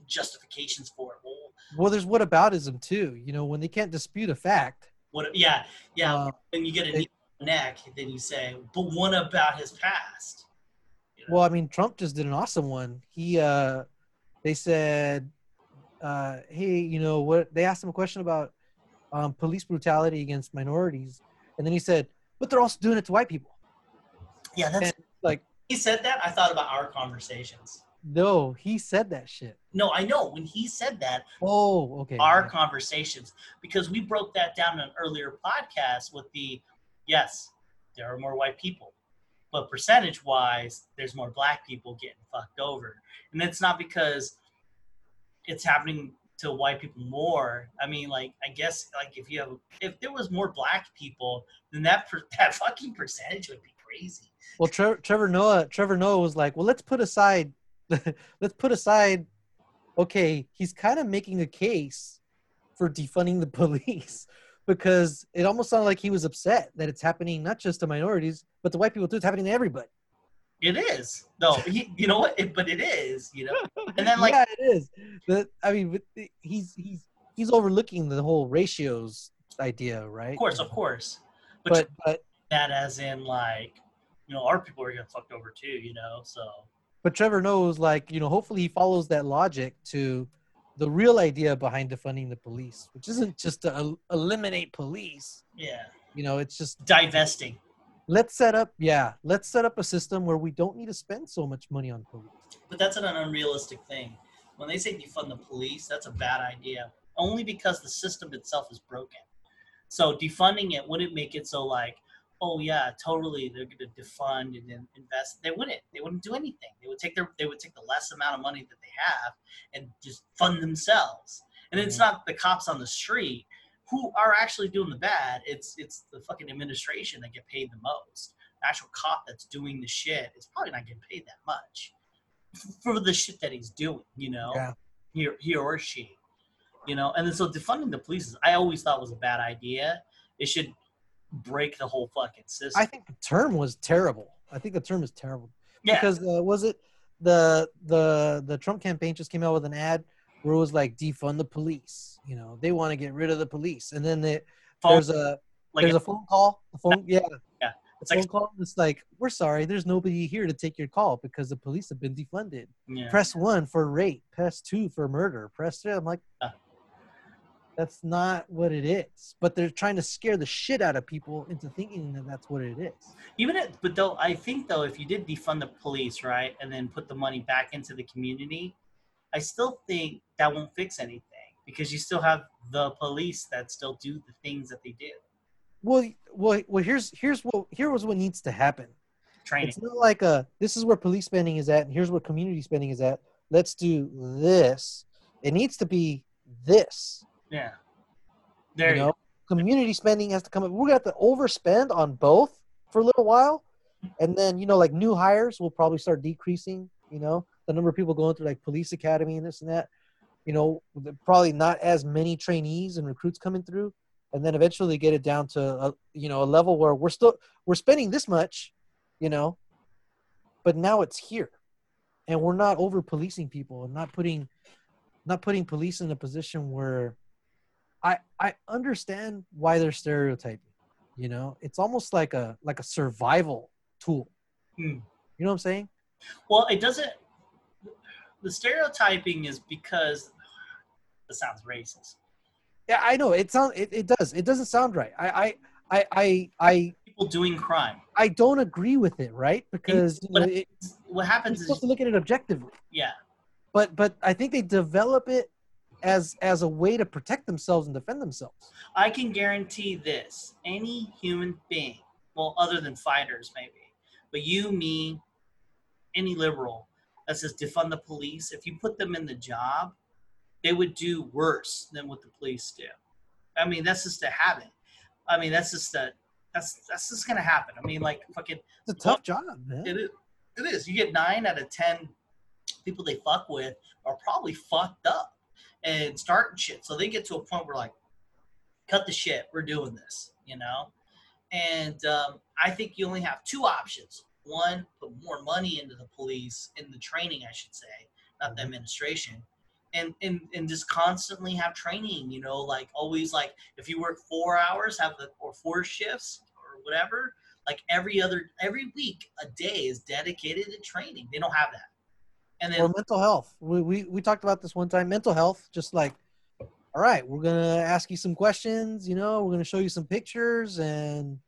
justifications for it. Well, well there's whataboutism too. You know, when they can't dispute a fact. What? Yeah, yeah. Uh, when you get a knee on the neck, then you say, but what about his past? You know? Well, I mean, Trump just did an awesome one. He, uh, they said, uh, hey, you know what? They asked him a question about um, police brutality against minorities, and then he said, but they're also doing it to white people. Yeah, that's and, like he said that. I thought about our conversations. No, he said that shit. No, I know. When he said that, oh, okay. Our okay. conversations, because we broke that down in an earlier podcast with the, yes, there are more white people, but percentage-wise, there's more black people getting fucked over. And that's not because it's happening to white people more. I mean, like, I guess, like, if you have, if there was more black people, then that per, that fucking percentage would be crazy. Well, Tre- Trevor Noah, Trevor Noah was like, well, let's put aside Let's put aside, okay, he's kind of making a case for defunding the police because it almost sounded like he was upset that it's happening not just to minorities, but to white people too. It's happening to everybody. It is. No, he, you know what? It, but it is, you know? And then, like, yeah, it is. The, I mean, he's, he's, he's overlooking the whole ratios idea, right? Of course, of course. But, but, but that as in, like, you know, our people are getting fucked over too, you know? So. But Trevor knows, like, you know, hopefully he follows that logic to the real idea behind defunding the police, which isn't just to el- eliminate police. Yeah. You know, it's just divesting. Let's set up, yeah, let's set up a system where we don't need to spend so much money on police. But that's an unrealistic thing. When they say defund the police, that's a bad idea, only because the system itself is broken. So defunding it wouldn't make it so, like, oh yeah, totally, they're going to defund and then invest. They wouldn't. They wouldn't do anything. They would take their. They would take the less amount of money that they have and just fund themselves. And it's not the cops on the street who are actually doing the bad. It's it's the fucking administration that get paid the most. The actual cop that's doing the shit is probably not getting paid that much for the shit that he's doing, you know, yeah. he, he or she, you know. And then so defunding the police, I always thought was a bad idea. It should break the whole fucking system. I think the term was terrible. I think the term is terrible. Yeah. Because uh, was it the the the Trump campaign just came out with an ad where it was like defund the police. You know, they want to get rid of the police. And then they, there's a like there's a, a phone call. A phone, yeah. Yeah. It's like, call, it's like, we're sorry, there's nobody here to take your call because the police have been defunded. Yeah. Press one for rape, press two for murder, press three. I'm like, uh, that's not what it is. But they're trying to scare the shit out of people into thinking that that's what it is. Even if, but though, I think though, if you did defund the police, right, and then put the money back into the community, I still think that won't fix anything because you still have the police that still do the things that they do. Well, well, well. Here's here's what here was what needs to happen. Training. It's not like a this is where police spending is at, and here's where community spending is at. Let's do this. It needs to be this. Yeah. There you, you know? Go. Community spending has to come up. We're gonna have to overspend on both for a little while, and then you know, like new hires will probably start decreasing. You know, the number of people going through like police academy and this and that. You know, probably not as many trainees and recruits coming through. And then eventually get it down to a, you know, a level where we're still we're spending this much, you know, but now it's here, and we're not over policing people and not putting not putting police in a position where I I understand why they're stereotyping, you know, it's almost like a like a survival tool, hmm. you know what I'm saying? Well, it doesn't. The stereotyping is because it sounds racist. Yeah, I know. It sounds. It, it does. It doesn't sound right. I, I, I, I. People doing crime. I don't agree with it, right? Because it, what, you know, it, what happens is supposed to look at it objectively. Yeah. But but I think they develop it as as a way to protect themselves and defend themselves. I can guarantee this: any human being, well, other than fighters, maybe, but you, me, any liberal that says defund the police, if you put them in the job, they would do worse than what the police do. I mean, that's just a habit. I mean, that's just a, that's that's just gonna happen. I mean, like fucking. It's a tough job, man. It is. It is. You get nine out of ten people they fuck with are probably fucked up and starting shit. So they get to a point where like, cut the shit. We're doing this, you know. And um, I think you only have two options. One, put more money into the police, in the training, I should say, not the administration. And, and and just constantly have training, you know, like always, like if you work four hours, have the or four shifts or whatever, like every other every week, a day is dedicated to training. They don't have that. And then or mental health. We we we talked about this one time. Mental health, just like, all right, we're gonna ask you some questions, you know, we're gonna show you some pictures, and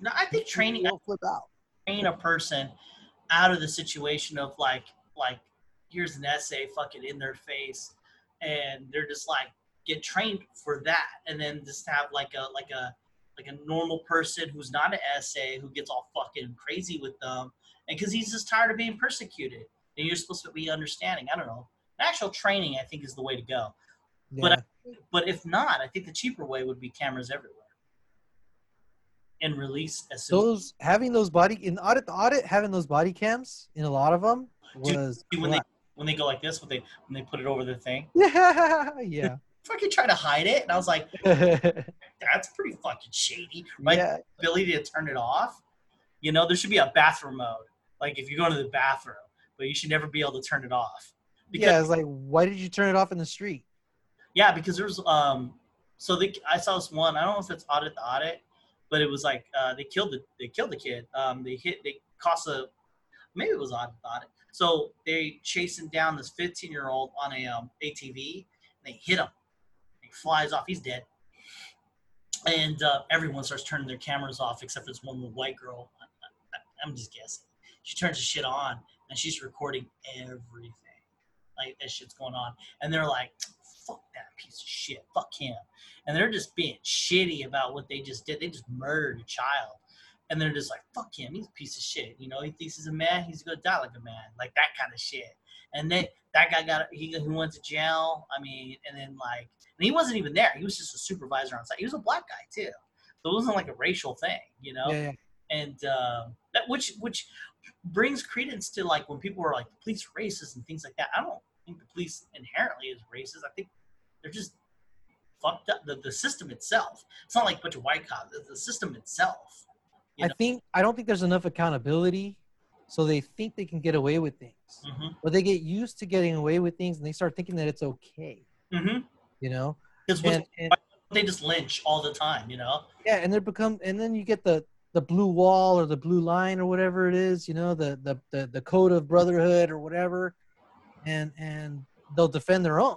no, I think training will flip out. Train a person out of the situation of like like. Here's an essay fucking in their face, and they're just like get trained for that, and then just have like a like a like a normal person who's not an essay who gets all fucking crazy with them, and because he's just tired of being persecuted, and you're supposed to be understanding. I don't know. Actual training, I think, is the way to go. Yeah. But I, but if not, I think the cheaper way would be cameras everywhere and release as soon. Those having those body in audit the audit having those body cams in a lot of them was. Dude, when they, When they go like this, when they when they put it over the thing, yeah, yeah. Fucking try to hide it, and I was like, "That's pretty fucking shady." Like yeah. Ability to turn it off, you know. There should be a bathroom mode, like if you go to the bathroom, but you should never be able to turn it off. Because, yeah, it's like, why did you turn it off in the street? Yeah, because there's um. So they, I saw this one. I don't know if it's Audit the Audit, but it was like uh, they killed the they killed the kid. Um, they hit they cost a maybe it was Audit the Audit. So they chasing down this fifteen-year-old on a um, A T V, and they hit him. He flies off. He's dead. And uh, everyone starts turning their cameras off, except for this one little white girl. I, I, I'm just guessing. She turns the shit on, and she's recording everything. Like, that shit's going on. And they're like, fuck that piece of shit. Fuck him. And they're just being shitty about what they just did. They just murdered a child. And they're just like, fuck him, he's a piece of shit. You know, he thinks he's a man, he's going to die like a man. Like that kind of shit. And then that guy got, he, he went to jail. I mean, and then like, and he wasn't even there. He was just a supervisor on site. He was a black guy too. So it wasn't like a racial thing, you know? Yeah, yeah. And uh, that, which, which brings credence to like when people are like, the police are racist and things like that. I don't think the police inherently is racist. I think they're just fucked up. The, the system itself. It's not like a bunch of white cops. It's the system itself. You know? I think, I don't think there's enough accountability. So they think they can get away with things, mm-hmm. or they get used to getting away with things, and they start thinking that it's okay. Mm-hmm. You know, because they just lynch all the time. You know. Yeah, and they become, and then you get the, the blue wall or the blue line or whatever it is. You know, the the the, the code of brotherhood or whatever, and and they'll defend their own,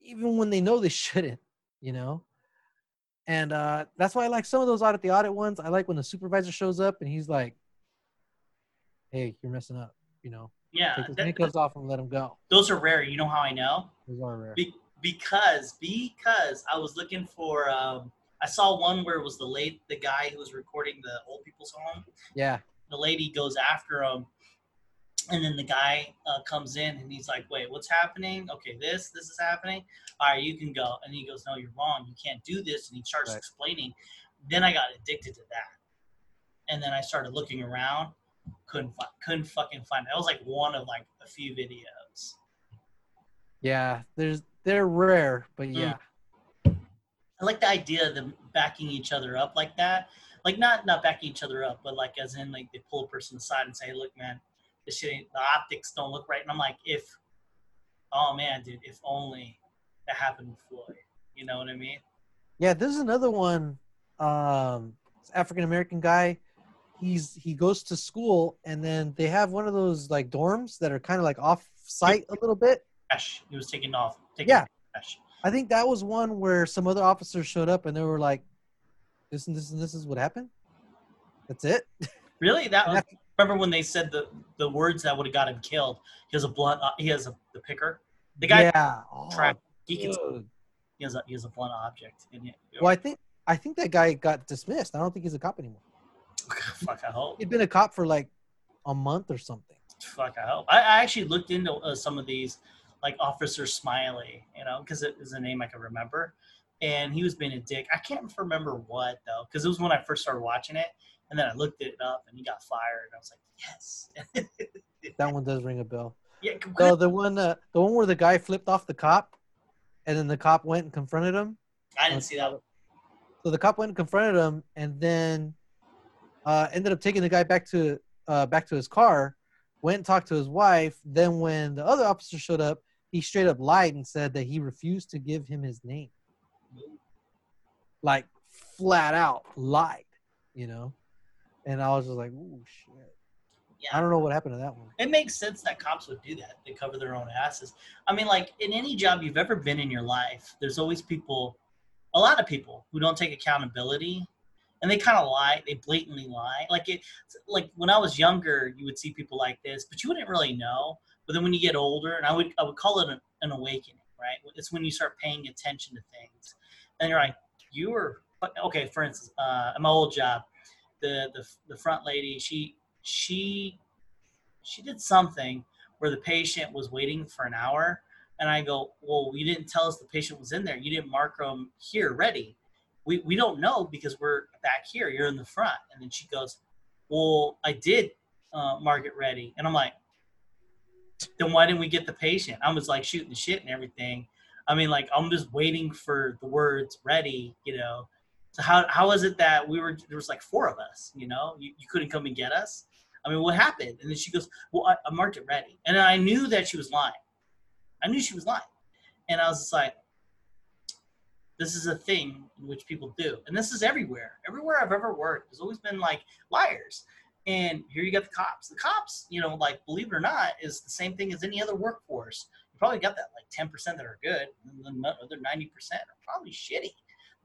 even when they know they shouldn't. You know. And uh, that's why I like some of those Audit the Audit ones. I like when the supervisor shows up and he's like, hey, you're messing up, you know? Yeah. Take his handcuffs off and let him go. Those are rare. You know how I know? Those are rare. Be- because, because I was looking for, um, I saw one where it was the late, the guy who was recording the old people's home. Yeah. The lady goes after him. And then the guy uh, comes in and he's like, wait, what's happening? Okay, this, this is happening. All right, you can go. And he goes, no, you're wrong. You can't do this. And he starts right. explaining. Then I got addicted to that. And then I started looking around. Couldn't couldn't fucking find it. That was like one of like a few videos. Yeah, there's they're rare, but yeah. Mm. I like the idea of them backing each other up like that. Like not, not backing each other up, but like as in like they pull a person aside and say, hey, look, man, the shit ain't, the optics don't look right. And I'm like, if, oh man, dude, if only that happened with Floyd. You know what I mean? Yeah, this is another one. Um, African-American guy. He's, he goes to school and then they have one of those like dorms that are kind of like off site a little bit. Gosh, he was taking off. Taking yeah. Gosh. I think that was one where some other officers showed up and they were like, this and this and this is what happened. That's it. Really? That was... Remember when they said the, the words that would have got him killed? He has a blunt. Uh, he has a the picker. The guy. Yeah. Oh, he can. He has a he has a blunt object. In it. Well, I think I think that guy got dismissed. I don't think he's a cop anymore. Fuck, I hope. He'd been a cop for like a month or something. Fuck, I hope. I, I actually looked into uh, some of these, like Officer Smiley, you know, because it was a name I could remember, and he was being a dick. I can't remember what though, because it was when I first started watching it. And then I looked it up, and he got fired. And I was like, "Yes." That one does ring a bell. Yeah. So the one, uh, the one where the guy flipped off the cop, and then the cop went and confronted him. I didn't see that one. So the cop went and confronted him, and then uh, ended up taking the guy back to uh, back to his car. Went and talked to his wife. Then when the other officer showed up, he straight up lied and said that he refused to give him his name. Like flat out lied, you know. And I was just like, ooh, shit. Yeah. I don't know what happened to that one. It makes sense that cops would do that. They cover their own asses. I mean, like, in any job you've ever been in your life, there's always people, a lot of people, who don't take accountability. And they kind of lie. They blatantly lie. Like, it, like when I was younger, you would see people like this, but you wouldn't really know. But then when you get older, and I would I would call it an, an awakening, right? It's when you start paying attention to things. And you're like, you were, okay, for instance, uh, at my old job, The, the the front lady, she she she did something where the patient was waiting for an hour, and I go, well, you didn't tell us the patient was in there. You didn't mark them here ready. We we don't know because we're back here. You're in the front. And then she goes, well, I did uh, mark it ready. And I'm like, then why didn't we get the patient? I was like shooting the shit and everything. I mean, like, I'm just waiting for the words ready, you know. So how how is it that we were, there was like four of us, you know, you, you couldn't come and get us? I mean, what happened? And then she goes, well, I, I marked it ready. And I knew that she was lying. I knew she was lying. And I was just like, this is a thing which people do. And this is everywhere. Everywhere I've ever worked, there's always been like liars. And here you got the cops. The cops, you know, like, believe it or not, is the same thing as any other workforce. You probably got that like ten percent that are good. And the other ninety percent are probably shitty.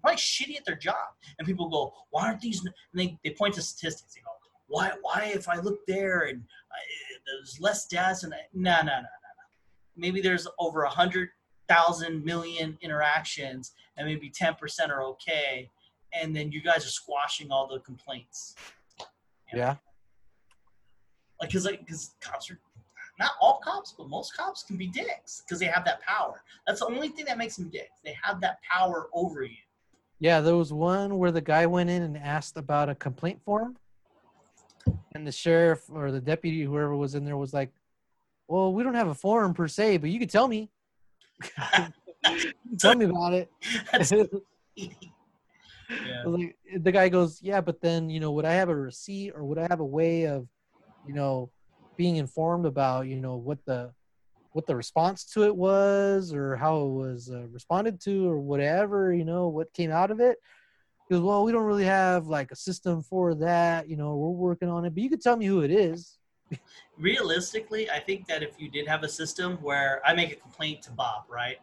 Probably shitty at their job, and people go, why aren't these, and they, they point to statistics, they go, why why if I look there and I, there's less deaths, and I, no no no no no maybe there's over a hundred thousand million interactions and maybe ten percent are okay, and then you guys are squashing all the complaints, you know? Yeah, Like, cause, like, cause cops are not all cops, but most cops can be dicks because they have that power. That's the only thing that makes them dicks. They have that power over you. Yeah, there was one where the guy went in and asked about a complaint form, and the sheriff or the deputy, whoever was in there, was like, "Well, we don't have a form per se, but you could tell me. You can tell me about it." Yeah. Like, the guy goes, "Yeah, but then, you know, would I have a receipt, or would I have a way of, you know, being informed about, you know, what the what the response to it was, or how it was uh, responded to, or whatever, you know, what came out of it?" He goes, "Well, we don't really have like a system for that, you know, we're working on it, but you could tell me who it is." Realistically, I think that if you did have a system where I make a complaint to Bob, right,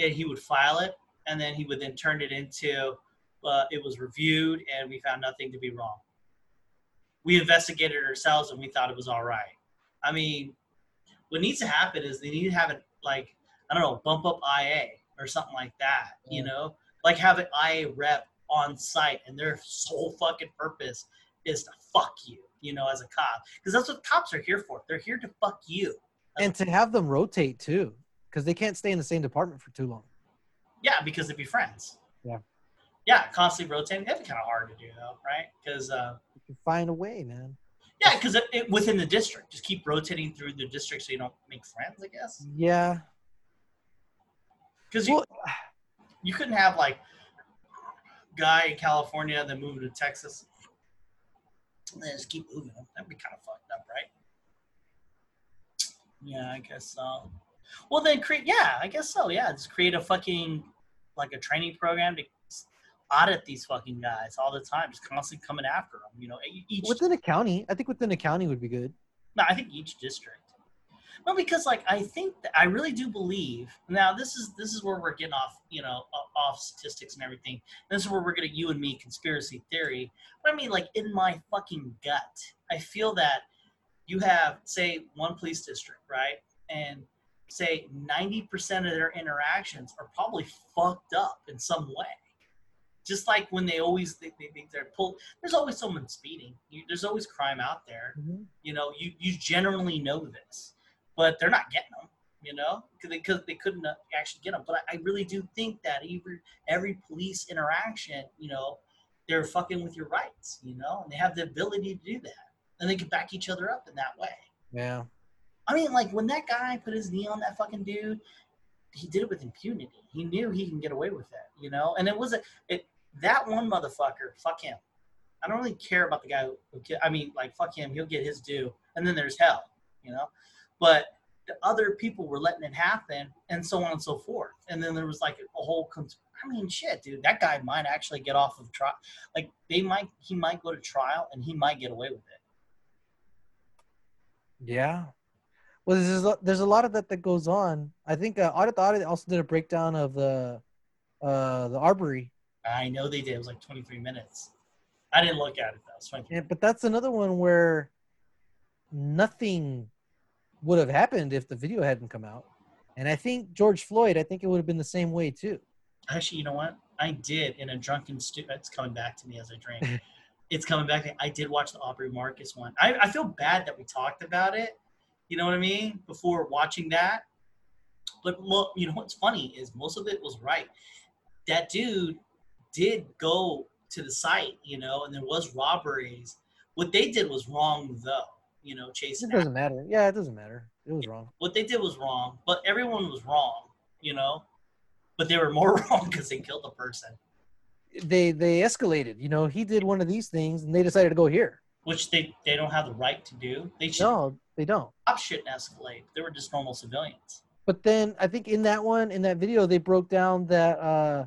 and he would file it, and then he would then turn it into, uh, it was reviewed and we found nothing to be wrong. We investigated it ourselves and we thought it was all right. I mean, what needs to happen is they need to have it, like, I don't know, bump up I A or something like that, yeah. You know? Like, have an I A rep on site, and their sole fucking purpose is to fuck you, you know, as a cop. Because that's what cops are here for. They're here to fuck you. That's and to have them rotate, too, because they can't stay in the same department for too long. Yeah, because they'd be friends. Yeah. Yeah, constantly rotating. That'd be kind of hard to do, though, right? Because uh, you can find a way, man. Yeah, because it, it, within the district, just keep rotating through the district so you don't make friends, I guess. Yeah. Because you, well, you couldn't have, like, guy in California and then move to Texas and then just keep moving. That'd be kind of fucked up, right? Yeah, I guess so. Well, then create, yeah, I guess so, yeah. Just create a fucking, like, a training program to audit these fucking guys all the time, just constantly coming after them, you know. Each within a county, I think within a county would be good. No, I think each district. No, because like I think that I really do believe now. This is this is where we're getting off, you know, off statistics and everything. This is where we're gonna you and me conspiracy theory. But I mean, like in my fucking gut, I feel that you have say one police district, right, and say ninety percent of their interactions are probably fucked up in some way. Just like when they always think they, they, they're pulled, there's always someone speeding. You, there's always crime out there. Mm-hmm. You know, you, you generally know this, but they're not getting them, you know, because they, they couldn't actually get them. But I, I really do think that every, every police interaction, you know, they're fucking with your rights, you know, and they have the ability to do that. And they can back each other up in that way. Yeah. I mean, like when that guy put his knee on that fucking dude, he did it with impunity. He knew he can get away with it, you know? And it wasn't, it, that one motherfucker, fuck him. I don't really care about the guy who, I mean, like, fuck him. He'll get his due. And then there's hell, you know? But the other people were letting it happen and so on and so forth. And then there was like a whole, cons- I mean, shit, dude, that guy might actually get off of trial. Like they might, he might go to trial and he might get away with it. Yeah. Well, there's a, there's a lot of that that goes on. I think uh, Audit the Audit also did a breakdown of the uh, the Arbory. I know they did. It was like twenty-three minutes. I didn't look at it, though. It was twenty-three. Yeah, but that's another one where nothing would have happened if the video hadn't come out. And I think George Floyd, I think it would have been the same way, too. Actually, you know what? I did in a drunken stu- – it's coming back to me as I drink. It's coming back to me. I did watch the Aubrey Marcus one. I, I feel bad that we talked about it. You know what I mean? Before watching that. But look, you know what's funny is most of it was right. That dude did go to the site, you know, and there was robberies. What they did was wrong, though. You know, chasing. It doesn't after. matter. Yeah, it doesn't matter. It was wrong. What they did was wrong, but everyone was wrong, you know. But they were more wrong because they killed the person. They they escalated. You know, he did one of these things, and they decided to go here. Which they, they don't have the right to do. They should. No. They don't. Cop shouldn't escalate. They were just normal civilians. But then I think in that one, in that video, they broke down that uh,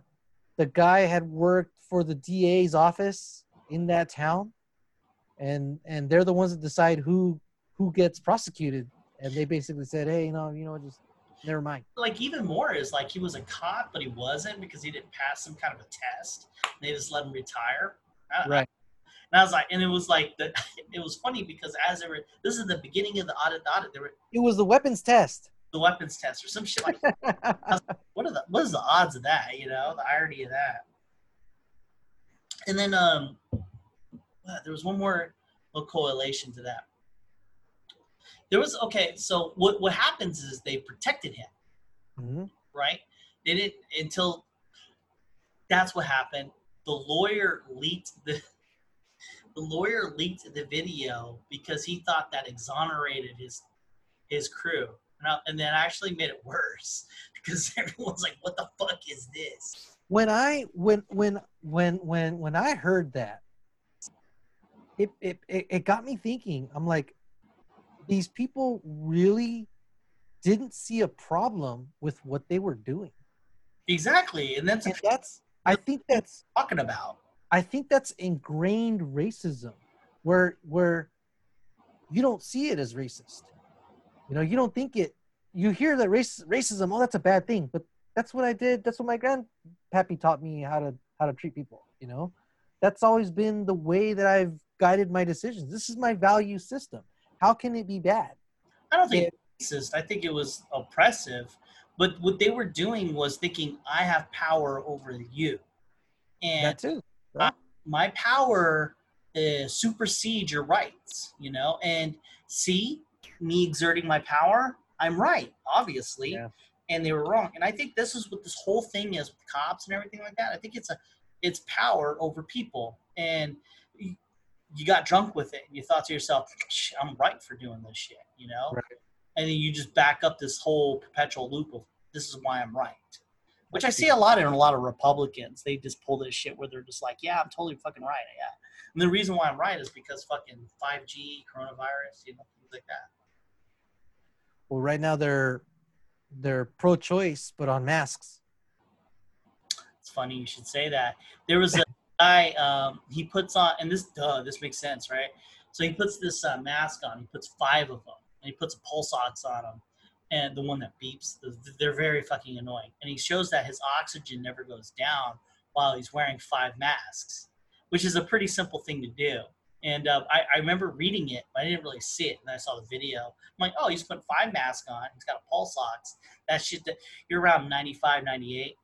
the guy had worked for the D A's office in that town, and and they're the ones that decide who who gets prosecuted. And they basically said, hey, no, you know, just never mind. Like even more is like he was a cop, but he wasn't because he didn't pass some kind of a test. They just let him retire. I, right. And I was like, and it was like, the, it was funny because as they were, this is the beginning of the audit, the audit. They were, it was the weapons test. The weapons test or some shit like that. I was like, what are the, what is the odds of that? You know, the irony of that. And then um, there was one more correlation to that. There was, okay, so what, what happens is they protected him, mm-hmm. right? They didn't, until that's what happened. The lawyer leaked the, the lawyer leaked the video because he thought that exonerated his his crew. And, I, and that actually made it worse because everyone's like, what the fuck is this? When I, when, when, when, when, when I heard that, it, it, it got me thinking. I'm like, these people really didn't see a problem with what they were doing. Exactly. And that's, and that's, I think that's talking about, I think that's ingrained racism where, where you don't see it as racist. You know, you don't think it, you hear that race, racism, oh, that's a bad thing, but that's what I did. That's what my grandpappy taught me how to, how to treat people. You know, that's always been the way that I've guided my decisions. This is my value system. How can it be bad? I don't think it was racist. I think it was oppressive. But what they were doing was thinking, I have power over you. And that too, right? I, my power uh, supersedes your rights, you know? And see, me exerting my power, I'm right, obviously. Yeah. And they were wrong. And I think this is what this whole thing is with cops and everything like that. I think it's a, it's power over people. And you, you got drunk with it. And you thought to yourself, I'm right for doing this shit, you know? Right. And then you just back up this whole perpetual loop of this is why I'm right, which I see a lot in a lot of Republicans. They just pull this shit where they're just like, yeah, I'm totally fucking right. Yeah. And the reason why I'm right is because fucking five G, coronavirus, you know, things like that. Well, right now they're, they're pro-choice, but on masks. It's funny you should say that. There was a guy, um, he puts on, and this, duh, this makes sense, right? So he puts this uh, mask on. He puts five of them. And he puts a pulse ox on him, and the one that beeps, they're very fucking annoying. And he shows that his oxygen never goes down while he's wearing five masks, which is a pretty simple thing to do. And uh, I, I remember reading it, but I didn't really see it. And then I saw the video. I'm like, oh, he's putting five masks on. He's got a pulse ox. That shit, that, you're around ninety-five, ninety-eight,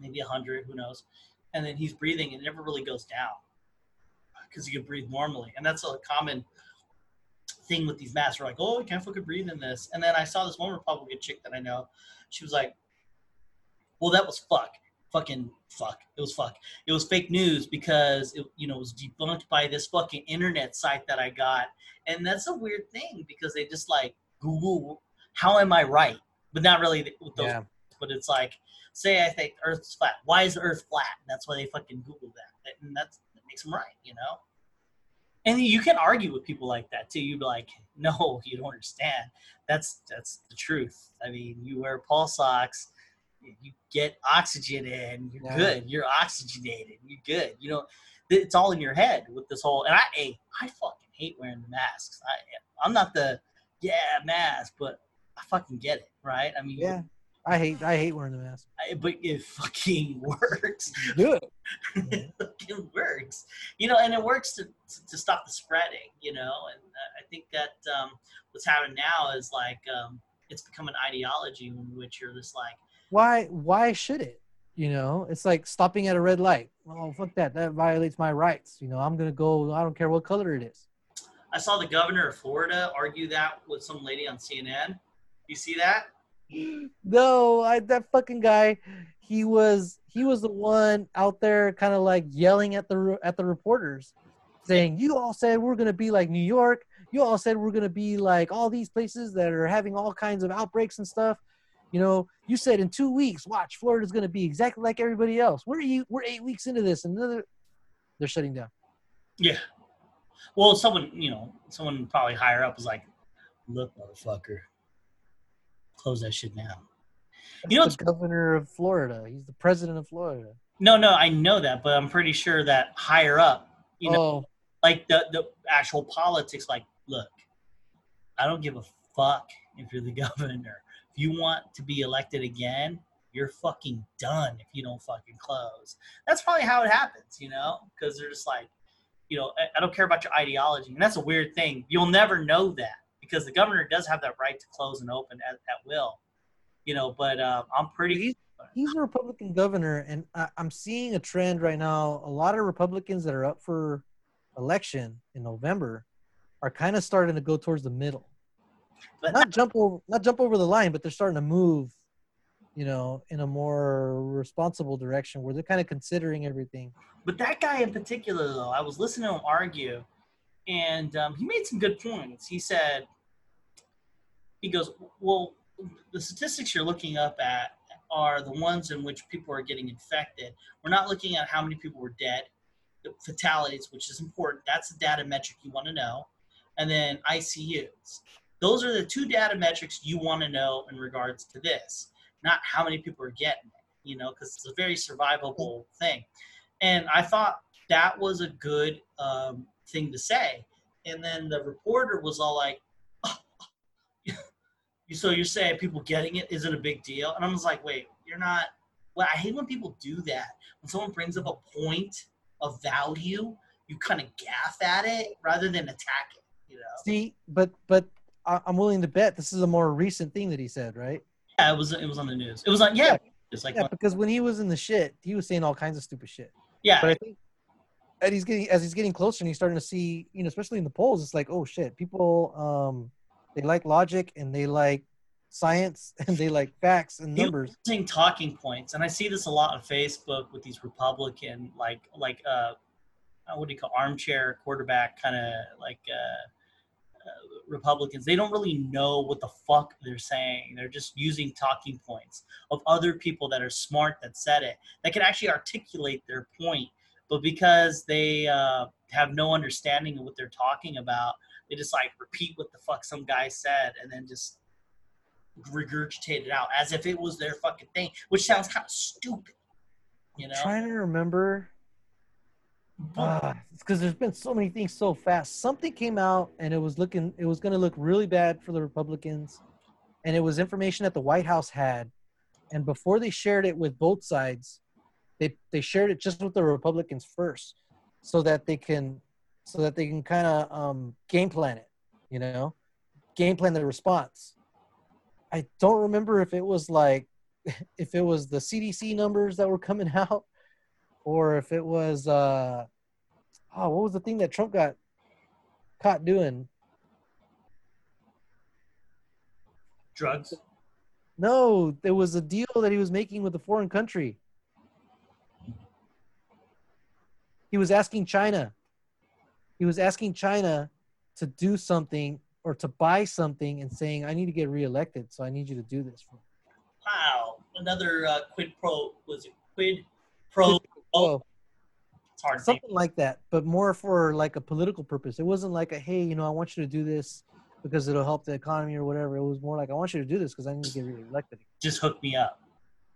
maybe one hundred, who knows. And then he's breathing, and it never really goes down because he can breathe normally. And that's a common thing with these masks. We're like, oh, I can't fucking breathe in this. And then I saw this one Republican chick that I know. She was like, well, that was fuck. Fucking fuck. It was fuck. It was fake news because it, you know, it was debunked by this fucking internet site that I got. And that's a weird thing because they just like Google, how am I right? But not really with those, yeah. But it's like, say I think Earth's flat. Why is the Earth flat? That's why they fucking Google that. And that's, that makes them right, you know? And you can argue with people like that too. You'd be like, no, you don't understand. That's that's the truth. I mean, you wear pulse ox, you get oxygen in, you're yeah. good. You're oxygenated, you're good. You know, it's all in your head with this whole. And I, I, I fucking hate wearing the masks. I, I'm not the yeah mask, but I fucking get it, right? I mean, yeah, I hate I hate wearing the mask, I, but it fucking works. Do it. It fucking works, you know, and it works to, to, to stop the spreading, you know. And I think that um, what's happening now is like um, it's become an ideology in which you're just like, why? Why should it? You know, it's like stopping at a red light. Oh, fuck that! That violates my rights. You know, I'm gonna go. I don't care what color it is. I saw the governor of Florida argue that with some lady on C N N. You see that? No, I, that fucking guy, he was he was the one out there kind of like yelling at the at the reporters saying, you all said we're going to be like New York. You all said we're going to be like all these places that are having all kinds of outbreaks and stuff. You know, you said in two weeks, watch, Florida's going to be exactly like everybody else. We're, you, we're eight weeks into this and they're, they're shutting down. Yeah. Well, someone, you know, someone probably higher up was like, look, motherfucker. Close that shit down. You know, the governor of Florida. He's the president of Florida. No, no, I know that, but I'm pretty sure that higher up, you know, oh. like the, the actual politics, like, look, I don't give a fuck if you're the governor. If you want to be elected again, you're fucking done if you don't fucking close. That's probably how it happens, you know, because they're just like, you know, I, I don't care about your ideology. And that's a weird thing. You'll never know that. Because the governor does have that right to close and open at, at will, you know, but um, I'm pretty. He's, he's a Republican governor, and I, I'm seeing a trend right now. A lot of Republicans that are up for election in November are kind of starting to go towards the middle. But not jump over, not jump over the line, but they're starting to move, you know, in a more responsible direction where they're kind of considering everything. But that guy in particular, though, I was listening to him argue, and um, he made some good points. He said, he goes, well, the statistics you're looking up at are the ones in which people are getting infected. We're not looking at how many people were dead, the fatalities, which is important. That's the data metric you want to know. And then I C Us. Those are the two data metrics you want to know in regards to this, not how many people are getting it, you know, because it's a very survivable thing. And I thought that was a good um, thing to say. And then the reporter was all like, oh, so you're saying people getting it isn't a big deal? And I was like, wait, you're not – well, I hate when people do that. When someone brings up a point of value, you kind of gaff at it rather than attack it, you know? See, but but I'm willing to bet this is a more recent thing that he said, right? Yeah, it was it was on the news. It was on – yeah. It's like yeah, one. Because when he was in the shit, he was saying all kinds of stupid shit. Yeah. But I think and he's getting, as he's getting closer and he's starting to see, you know, especially in the polls, it's like, oh, shit, people um – they like logic and they like science and they like facts and numbers. Using talking points, and I see this a lot on Facebook with these Republican, like like uh, what do you call armchair quarterback kind of like uh, uh, Republicans. They don't really know what the fuck they're saying. They're just using talking points of other people that are smart that said it, that can actually articulate their point, but because they uh, have no understanding of what they're talking about. They just like repeat what the fuck some guy said and then just regurgitate it out as if it was their fucking thing, which sounds kind of stupid, you know? I'm trying to remember. Uh, it's because there's been so many things so fast. Something came out and it was looking, it was going to look really bad for the Republicans. And it was information that the White House had. And before they shared it with both sides, they, they shared it just with the Republicans first so that they can... so that they can kind of um, game plan it, you know, game plan the response. I don't remember if it was like, if it was the C D C numbers that were coming out or if it was, uh, oh, what was the thing that Trump got caught doing? Drugs? No, there was a deal that he was making with a foreign country. He was asking China. He was asking China to do something or to buy something and saying, I need to get reelected, so I need you to do this for me. Wow. Another uh, quid pro, was it quid pro? Quid pro. It's hard. Something like that, but more for like a political purpose. It wasn't like, a, hey, you know, I want you to do this because it'll help the economy or whatever. It was more like, I want you to do this because I need to get reelected. Just hook me up.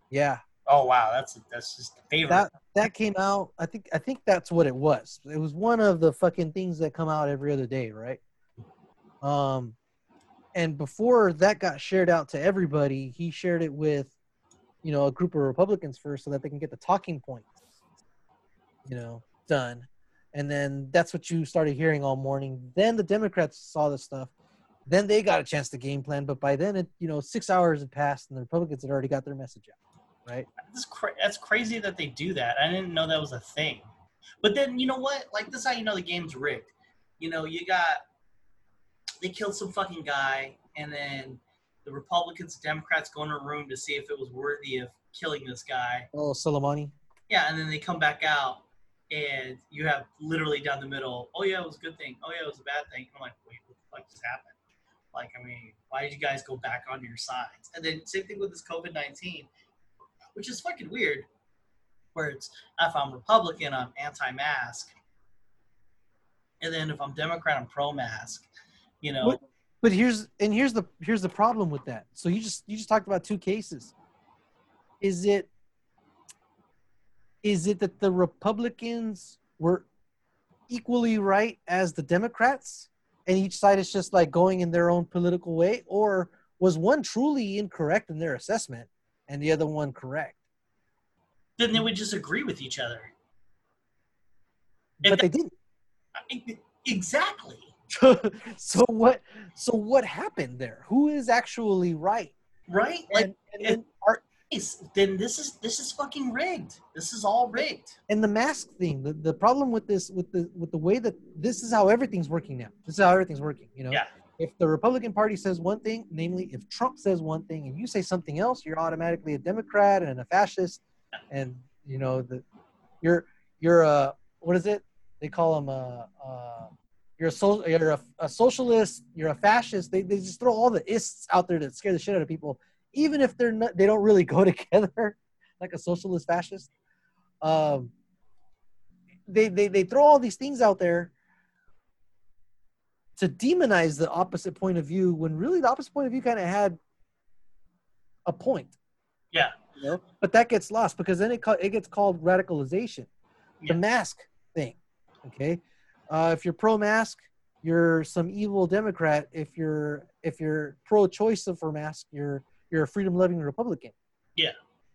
Yeah. Oh wow, that's that's just a favorite. That that came out. I think I think that's what it was. It was one of the fucking things that come out every other day, right? Um, and before that got shared out to everybody, he shared it with, you know, a group of Republicans first, so that they can get the talking points, you know, done. And then that's what you started hearing all morning. Then the Democrats saw this stuff. Then they got a chance to game plan. But by then, it you know, six hours had passed, and the Republicans had already got their message out. Right. That's, cra- that's crazy that they do that. I didn't know that was a thing. But then, you know what? Like, this is how you know the game's rigged. You know, you got – they killed some fucking guy, and then the Republicans and Democrats go in a room to see if it was worthy of killing this guy. Oh, Soleimani. Yeah, and then they come back out, and you have literally down the middle, oh, yeah, it was a good thing. Oh, yeah, it was a bad thing. And I'm like, wait, what the fuck just happened? Like, I mean, why did you guys go back onto your sides? And then same thing with this covid nineteen – which is fucking weird, where it's, if I'm Republican, I'm anti-mask. And then if I'm Democrat, I'm pro-mask, you know. But, but here's, and here's the, here's the problem with that. So you just, you just talked about two cases. Is it, is it that the Republicans were equally right as the Democrats and each side is just like going in their own political way? Or was one truly incorrect in their assessment? And the other one correct. Then they would just agree with each other. But and they didn't. Exactly. So, so what? So what happened there? Who is actually right? Right. Like, and, and, and our, then this is this is fucking rigged. This is all rigged. And the mask thing. The, the problem with this, with the with the way that this is how everything's working now. This is how everything's working. You know. Yeah. If the Republican Party says one thing, namely if Trump says one thing and you say something else, you're automatically a Democrat and a fascist, and you know the you're you're a what is it they call them a, a you're a so, you're a, a socialist, you're a fascist. They they just throw all the ists out there that scare the shit out of people, even if they're not, they don't really go together, like a socialist fascist. Um, they they they throw all these things out there to demonize the opposite point of view, when really the opposite point of view kind of had a point. Yeah. You know? But that gets lost because then it co- it gets called radicalization, yeah. The mask thing. Okay. Uh, if you're pro-mask, you're some evil Democrat. If you're if you're pro-choice for mask, you're you're a freedom-loving Republican. Yeah.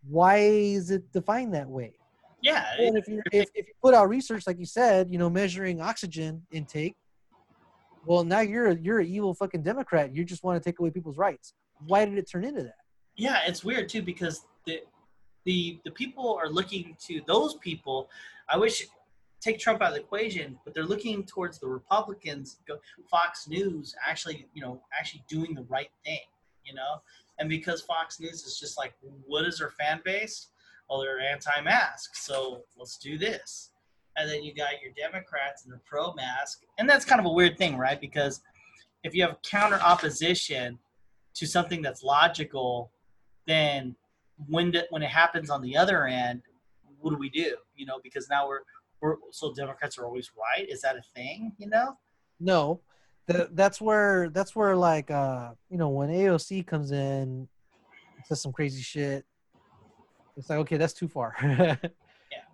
Why is it defined that way? Yeah. And if you if, if you put out research, like you said, you know, measuring oxygen intake. Well, now you're you're an evil fucking Democrat. You just want to take away people's rights. Why did it turn into that? Yeah, it's weird too because the the the people are looking to those people. I wish take Trump out of the equation, but they're looking towards the Republicans. Fox News actually, you know, actually doing the right thing, you know. And because Fox News is just like, what is their fan base? Well, they're anti-mask, so let's do this. And then you got your Democrats and the pro-mask. And that's kind of a weird thing, right? Because if you have counter opposition to something that's logical, then when do, when it happens on the other end, what do we do? You know, because now we're we're so Democrats are always right. Is that a thing? You know? No, the, that's where that's where like uh, you know, when A O C comes in, says some crazy shit. It's like, okay, that's too far. Yeah.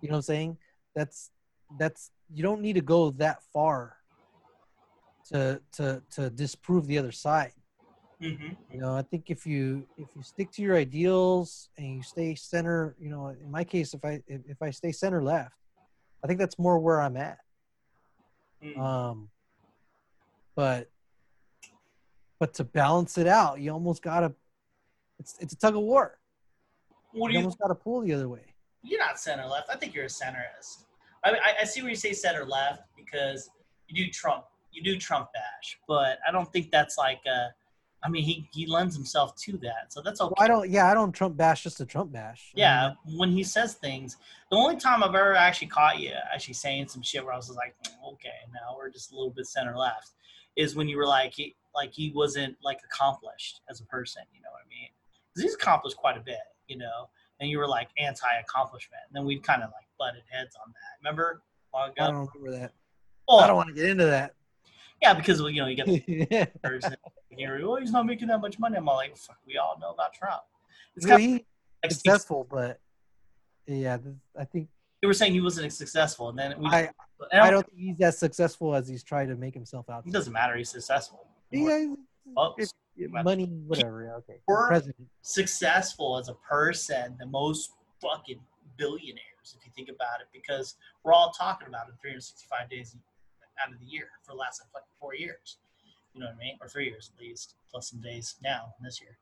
You know what I'm saying? That's That's you don't need to go that far to to to disprove the other side. Mm-hmm. You know, I think if you if you stick to your ideals and you stay center, you know, in my case, if I if I stay center left, I think that's more where I'm at. Mm. Um, but but to balance it out, you almost gotta. It's it's a tug of war. What do you, you almost gotta pull the other way. You're not center left. I think you're a centerist. I, mean, I I see where you say center left because you do Trump, you do Trump bash, but I don't think that's like a. I mean, he, he lends himself to that, so that's okay. Well, I don't. Yeah, I don't Trump bash just to Trump bash. Yeah, I mean, when he says things, the only time I've ever actually caught you actually saying some shit where I was like, okay, now we're just a little bit center left, is when you were like, he, like he wasn't like accomplished as a person. You know what I mean? Because he's accomplished quite a bit, you know. And you were like anti-accomplishment. And then we kind of like butted heads on that. Remember? Long ago? I don't remember that. Oh, I don't want to get into that. Yeah, because you know you get the person here. Oh, he's not making that much money. I'm all like, fuck. We all know about Trump. It's kind really of successful, but yeah, I think you were saying he wasn't successful, and then we. I, and I don't think he's as successful as he's trying to make himself out. It doesn't matter. He's successful. Yeah. Folks. Money, whatever. Okay. We're successful as a person than most fucking billionaires, if you think about it, because we're all talking about it three hundred sixty-five days out of the year for the last like four years. You know what I mean? Or three years at least, plus some days now this year.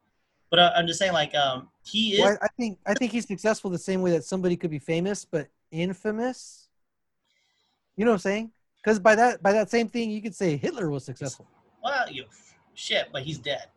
But uh, I'm just saying, like, um, he is. Well, I think I think he's successful the same way that somebody could be famous but infamous. You know what I'm saying? Because by that by that same thing, you could say Hitler was successful. Well, you. Shit, but he's dead.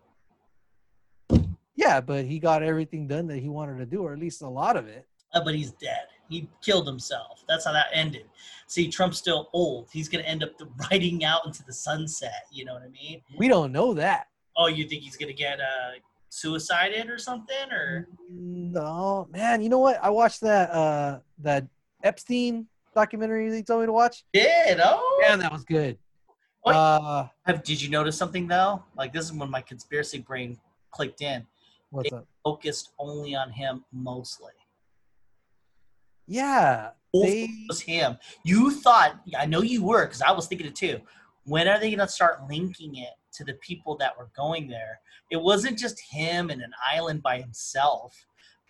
Yeah, but he got everything done that he wanted to do, or at least a lot of it. Uh, but he's dead. He killed himself. That's how that ended. See, Trump's still old. He's going to end up riding out into the sunset. You know what I mean? We don't know that. Oh, you think he's going to get uh, suicided or something? Or no, man. You know what? I watched that uh, that Epstein documentary that you told me to watch. Did? Oh. Man, that was good. Uh, Have, did you notice something though? Like this is when my conspiracy brain clicked in. What's they up? Focused only on him mostly. Yeah, they... it was him. You thought I know you were because I was thinking it too. When are they gonna start linking it to the people that were going there? It wasn't just him in an island by himself.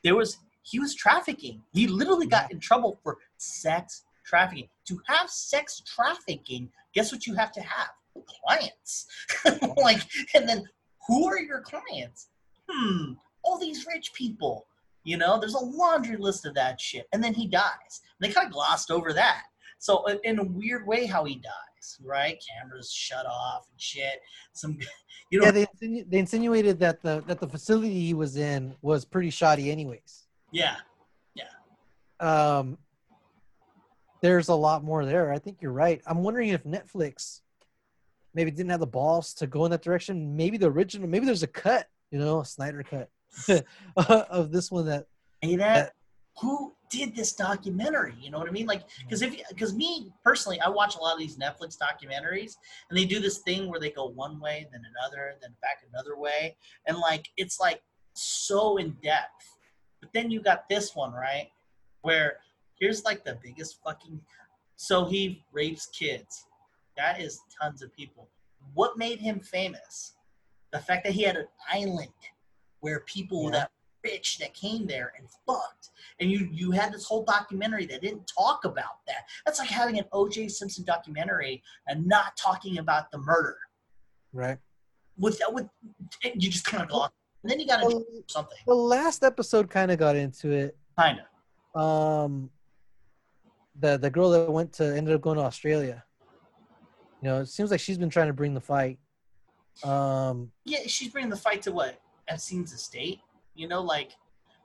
There was he was trafficking. He literally got in trouble for sex trafficking. To have sex trafficking, guess what you have to have? Clients. Like, and then who are your clients? Hmm, all these rich people. You know, there's a laundry list of that shit. And then he dies. And they kind of glossed over that. So in a weird way, how he dies, right? Cameras shut off and shit. Some, you know. Yeah, they insinu- they insinuated that the that the facility he was in was pretty shoddy, anyways. Yeah, yeah. Um, there's a lot more there. I think you're right. I'm wondering if Netflix maybe didn't have the balls to go in that direction. Maybe the original. Maybe there's a cut, you know, a Snyder cut of this one that. Hey, that, that who did this documentary? You know what I mean? Like, because if because me personally, I watch a lot of these Netflix documentaries, and they do this thing where they go one way, then another, then back another way, and like it's like so in depth. But then you got this one, right? Where here's like the biggest fucking. So he rapes kids. That is tons of people. What made him famous? The fact that he had an island where people yeah. that rich that came there and fucked. And you you had this whole documentary that didn't talk about that. That's like having an O J Simpson documentary and not talking about the murder. Right. With with you just kind of gloss. And then you got to well, do something. The last episode kind of got into it. Kind of. Um, the the girl that went to ended up going to Australia. You know, it seems like she's been trying to bring the fight. Um, yeah, she's bringing the fight to what? Epstein's estate? You know, like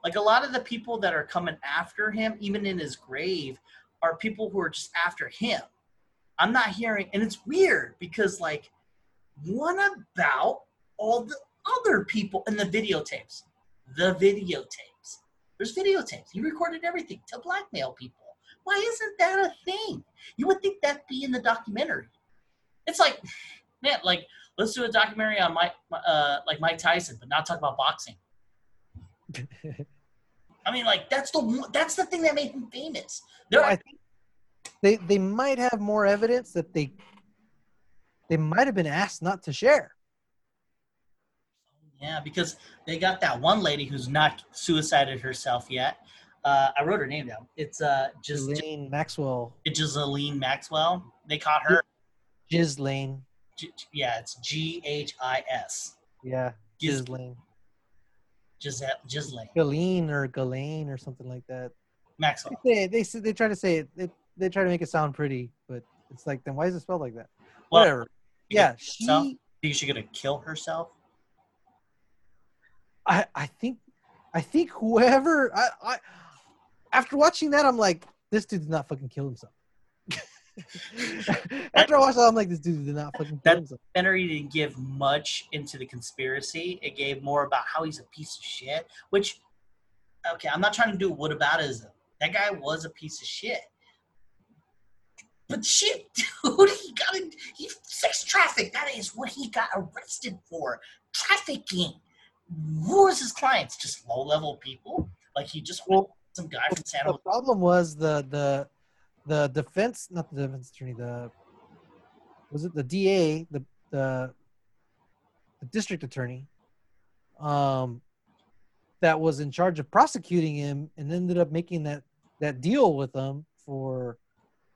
like a lot of the people that are coming after him, even in his grave, are people who are just after him. I'm not hearing, and it's weird because, like, what about all the other people in the videotapes? The videotapes. There's videotapes. He recorded everything to blackmail people. Why isn't that a thing? You would think that'd be in the documentary. It's like, man, like, let's do a documentary on Mike, uh, like Mike Tyson, but not talk about boxing. I mean, like, that's the that's the thing that made him famous. There well, are- I think they they might have more evidence that they they might have been asked not to share. Yeah, because they got that one lady who's not suicided herself yet. Uh, I wrote her name down. It's uh, Ghislaine Maxwell. It's Ghislaine Maxwell. They caught her. Ghislaine. G- yeah, it's G H I S. Yeah, Ghislaine. Giselle, Ghislaine. Ghislaine or Ghislaine or something like that. Maxwell. They they, they, they try to say it. They, they try to make it sound pretty, but it's like, then why is it spelled like that? Well, whatever. Yeah, she. Do you think she's gonna kill herself? I I think I think whoever I, I after watching that, I'm like, this dude did not fucking kill himself. After I watched that, I'm like, this dude did not fucking that documentary didn't give much into the conspiracy. It gave more about how he's a piece of shit, which, okay, I'm not trying to do whataboutism. That guy was a piece of shit. But shit, dude, he got in, he sex trafficked. That is what he got arrested for. Trafficking. Who was his clients? Just low-level people? Like, he just well, some guy well, from San Jose. The problem was the the The defense, not the defense attorney, the, was it the D A, the the, the district attorney, um, that was in charge of prosecuting him and ended up making that, that deal with him for,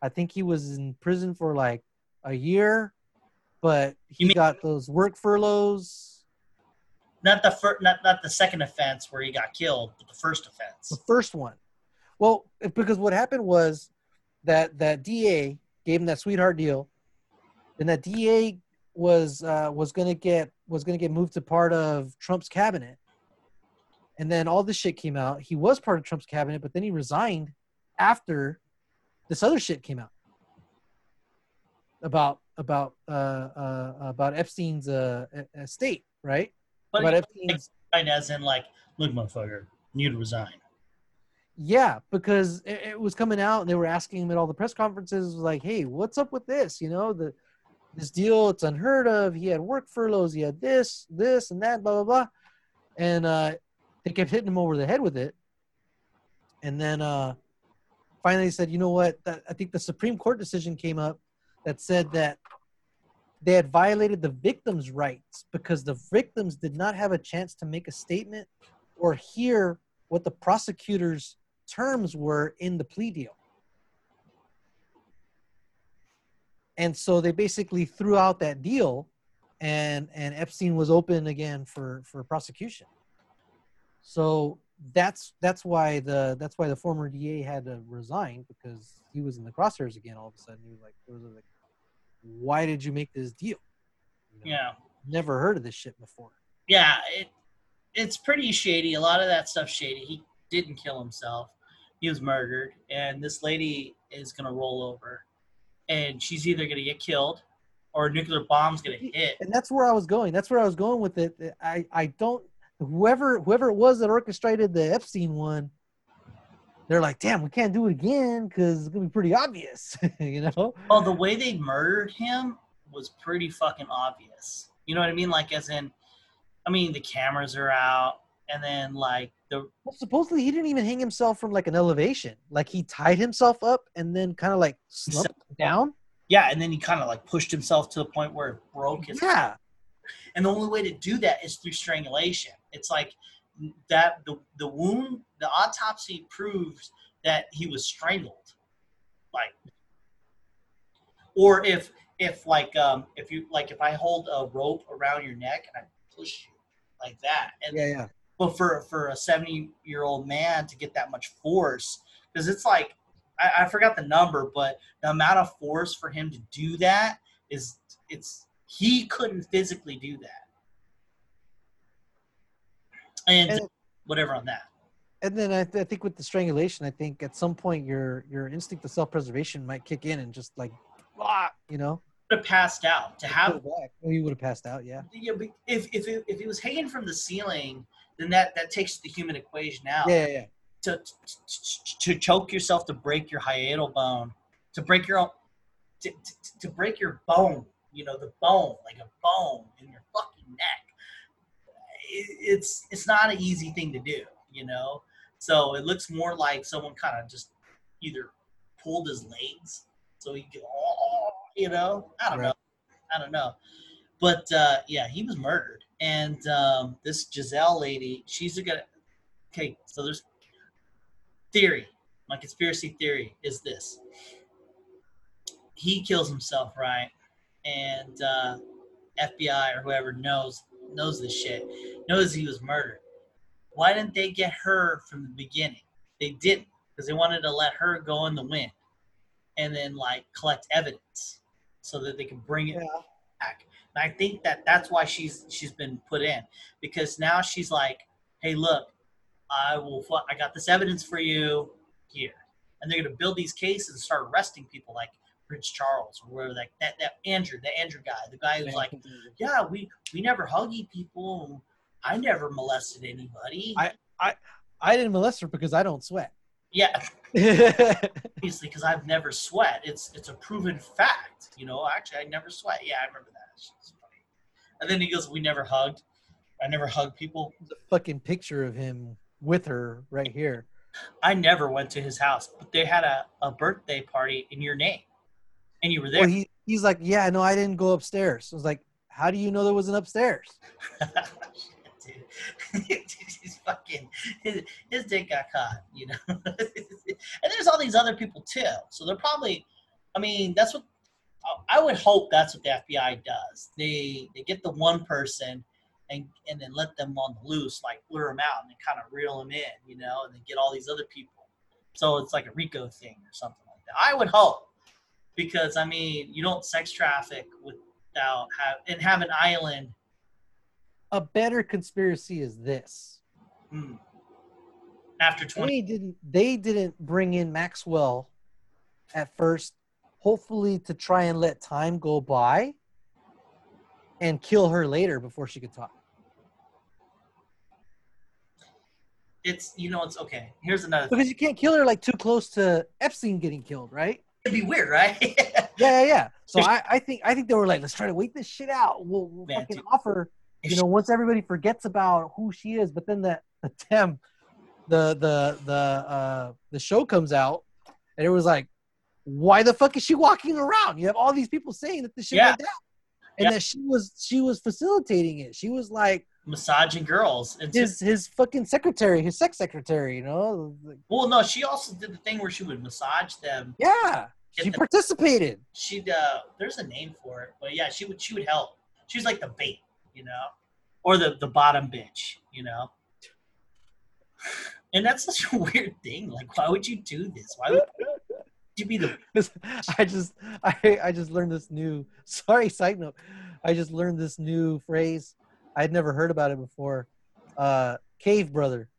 I think he was in prison for like a year, but he mean, got those work furloughs. Not the fir- not not the second offense where he got killed, but the first offense. The first one. Well, because what happened was, That that D A gave him that sweetheart deal, and that D A was uh, was gonna get was gonna get moved to part of Trump's cabinet, and then all this shit came out. He was part of Trump's cabinet, but then he resigned after this other shit came out about about uh, uh, about Epstein's uh, estate, right? But about Epstein's, as in like, look, motherfucker, you need to resign. Yeah, because it was coming out, and they were asking him at all the press conferences, like, "Hey, what's up with this? You know, the this deal, it's unheard of. He had work furloughs, he had this, this, and that, blah blah blah," and uh, they kept hitting him over the head with it. And then uh, finally, they said, "You know what? That, I think the Supreme Court decision came up that said that they had violated the victims' rights because the victims did not have a chance to make a statement or hear what the prosecutors." Terms were in the plea deal, and so they basically threw out that deal, and and Epstein was open again for for prosecution. So that's that's why the that's why the former D A had to resign, because he was in the crosshairs again all of a sudden. He was like, was like why did you make this deal? You know, yeah, never heard of this shit before. Yeah, it it's pretty shady. A lot of that stuff's shady. He didn't kill himself. He was murdered, and this lady is gonna roll over, and she's either gonna get killed or a nuclear bomb's gonna hit. And that's where I was going. That's where I was going with it. I, I don't. Whoever whoever it was that orchestrated the Epstein one, they're like, damn, we can't do it again because it's gonna be pretty obvious, you know. Oh, the way they murdered him was pretty fucking obvious. You know what I mean? Like, as in, I mean, the cameras are out, and then like the well, supposedly he didn't even hang himself from like an elevation. Like, he tied himself up and then kind of like slumped down. Yeah, and then he kind of like pushed himself to the point where it broke his yeah. Head. And the only way to do that is through strangulation. It's like that the the wound, the autopsy proves that he was strangled. Like, or if if like um if you like if I hold a rope around your neck and I push you like that. And yeah, yeah. But for for a seventy-year-old man to get that much force, because it's like I, I forgot the number, but the amount of force for him to do that is it's. He couldn't physically do that. And, and whatever on that. And then I, th- I think with the strangulation, I think at some point your your instinct of self-preservation might kick in and just like, ah, you know. He would have passed out. To have, he would have passed out, yeah. yeah but if if it, if he was hanging from the ceiling, then that, that takes the human equation out. Yeah, yeah, yeah. To, to, to choke yourself, to break your hiatal bone, to break your own, to, to, to break your bone. You know, the bone, like a bone in your fucking neck. It's it's not an easy thing to do, you know? So it looks more like someone kind of just either pulled his legs so he could, oh, you know? I don't right. know. I don't know. But, uh, yeah, he was murdered. And um, this Giselle lady, she's a good... Okay, so there's... Theory. My conspiracy theory is this. He kills himself, right? And uh, F B I or whoever knows knows this shit, knows he was murdered. Why didn't they get her from the beginning? They didn't, because they wanted to let her go in the wind and then, like, collect evidence so that they can bring it yeah. back. And I think that that's why she's she's been put in, because now she's like, hey, look, I will. I got this evidence for you here. And they're going to build these cases and start arresting people like Prince Charles or whatever, like that, that Andrew, the Andrew guy, the guy who's like, yeah, we, we never huggy people. I never molested anybody. I, I, I didn't molest her because I don't sweat. Yeah. Obviously, because I've never sweat. It's, it's a proven fact, you know, actually I never sweat. Yeah. I remember that. It's funny. And then he goes, we never hugged. I never hugged people. The fucking picture of him with her right here. I never went to his house, but they had a, a birthday party in your name. And you were there. Well, he, he's like, yeah, no, I didn't go upstairs. I was like, how do you know there was an upstairs? Dude. Dude, he's fucking, his, his dick got caught, you know. And there's all these other people, too. So they're probably, I mean, that's what, I would hope that's what the F B I does. They they get the one person and, and then let them on the loose, like lure them out and kind of reel them in, you know, and then get all these other people. So it's like a RICO thing or something like that. I would hope. Because, I mean, you don't sex traffic without have, and have an island. A better conspiracy is this. Mm. After twenty. They didn't, they didn't bring in Maxwell at first, hopefully to try and let time go by and kill her later before she could talk. It's, you know, it's okay. Here's another thing. Because you can't kill her, like, too close to Epstein getting killed, right? It'd be weird, right? yeah, yeah, yeah. So I, I think I think they were like, let's try to wait this shit out. We'll, we'll Man, fucking dude. offer, you know, once everybody forgets about who she is. But then the the temp, the the the uh, the show comes out, and it was like, why the fuck is she walking around? You have all these people saying that this shit yeah. went down, and yeah. that she was she was facilitating it. She was like massaging girls. It's his just, his fucking secretary, his sex secretary, you know. Well, no, she also did the thing where she would massage them. Yeah, she them. participated. She uh, there's a name for it, but yeah, she would she would help. She was like the bait, you know, or the the bottom bitch, you know. And that's such a weird thing. Like, why would you do this? Why would you be the... I just, I, I just learned this new... Sorry, side note. I just learned this new phrase. I had never heard about it before. Uh, cave brother.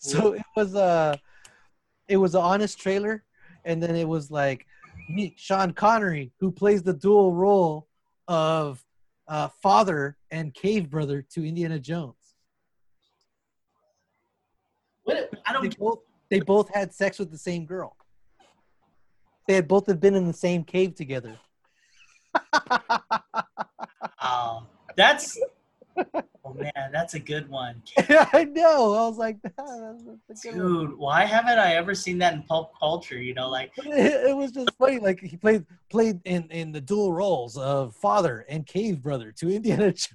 So it was a, it was an honest trailer, and then it was like, meet Sean Connery, who plays the dual role of uh, father and cave brother to Indiana Jones. What? I don't. They both, they both had sex with the same girl. They had both have been in the same cave together. Oh, that's. Oh man, that's a good one. I know. I was like, oh, that's a good dude, one. Why haven't I ever seen that in pulp culture? You know, like it, it was just funny. Like he played played in, in the dual roles of father and cave brother to Indiana Jones.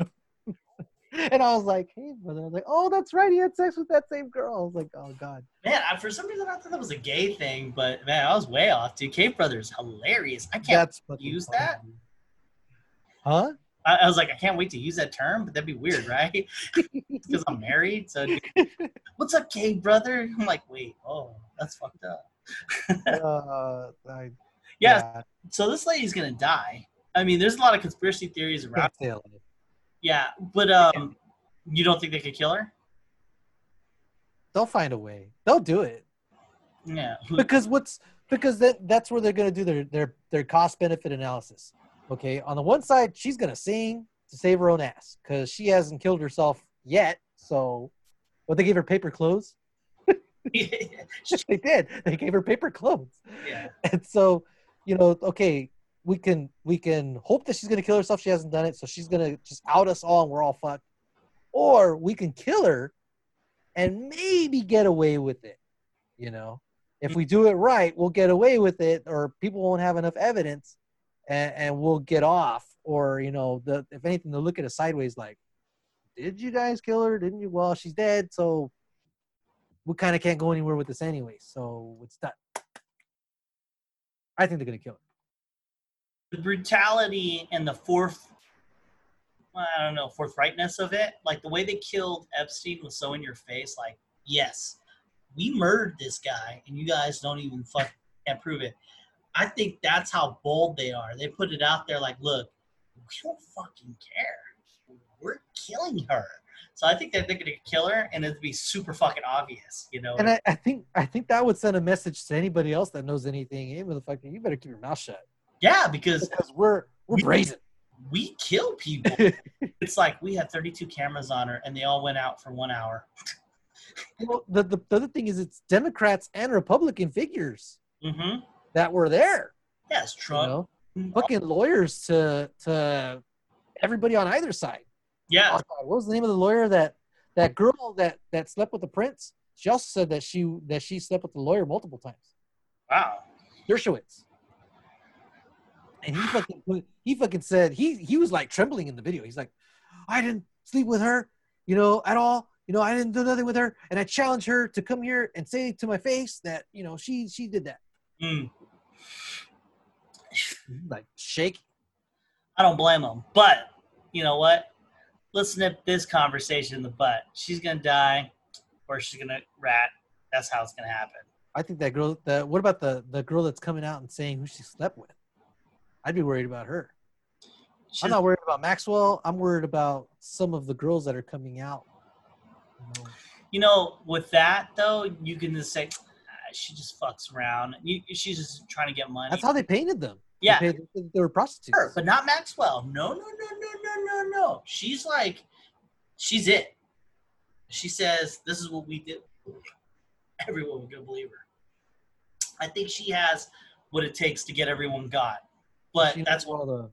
And I was like, hey, brother. I was like, oh, that's right. He had sex with that same girl. I was like, oh, God. Man, I, for some reason, I thought that was a gay thing. But, man, I was way off, dude. Cave Brother's hilarious. I can't use funny. That. Huh? I, I was like, I can't wait to use that term. But that'd be weird, right? Because I'm married. So, dude, what's up, Cave Brother? I'm like, wait. Oh, that's fucked up. uh, I, yeah, yeah. So this lady's going to die. I mean, there's a lot of conspiracy theories around it. Yeah, but um, you don't think they could kill her? They'll find a way. They'll do it. Yeah. Because what's because that that's where they're gonna do their their their cost benefit analysis. Okay. On the one side, she's gonna sing to save her own ass because she hasn't killed herself yet. So, what they gave her paper clothes. They did. They gave her paper clothes. Yeah. And so, you know, okay. We can we can hope that she's gonna kill herself. She hasn't done it, so she's gonna just out us all, and we're all fucked. Or we can kill her, and maybe get away with it. You know, if we do it right, we'll get away with it, or people won't have enough evidence, and, and we'll get off. Or you know, the, if anything, they'll look at us sideways, like, did you guys kill her? Didn't you? Well, she's dead, so we kind of can't go anywhere with this anyway. So it's done. I think they're gonna kill her. The brutality and the forth, I don't know, forthrightness of it. Like, the way they killed Epstein was so in your face. Like, yes, we murdered this guy, and you guys don't even fucking can't prove it. I think that's how bold they are. They put it out there like, look, we don't fucking care. We're killing her. So I think that they're going to kill her, and it'd be super fucking obvious, you know? And I, I think I think that would send a message to anybody else that knows anything. Hey, motherfucker, you better keep your mouth shut. Yeah, because, because we're we're we, brazen. We kill people. It's like we had thirty-two cameras on her, and they all went out for one hour. Well, the, the the other thing is, it's Democrats and Republican figures mm-hmm. that were there. Yes, Trump, you know? Fucking lawyers to to everybody on either side. Yeah. Oh, God, what was the name of the lawyer that that girl that, that slept with the prince? She also said that she that she slept with the lawyer multiple times. Wow. Dershowitz. And he fucking put, he fucking said he he was like trembling in the video. He's like, I didn't sleep with her, you know, at all. You know, I didn't do nothing with her, and I challenge her to come here and say to my face that you know she she did that. Mm. Like shake. I don't blame him, but you know what? Let's nip this conversation in the butt. She's gonna die, or she's gonna rat. That's how it's gonna happen. I think that girl. The, what about the the girl that's coming out and saying who she slept with? I'd be worried about her. She's, I'm not worried about Maxwell. I'm worried about some of the girls that are coming out. You know, you know with that, though, you can just say, ah, she just fucks around. You, she's just trying to get money. That's how they painted them. Yeah. They, painted them, they were prostitutes. Sure, but not Maxwell. No, no, no, no, no, no, no. She's like, she's it. She says, this is what we do. Everyone would go believe her. I think she has what it takes to get everyone got. But she that's where all the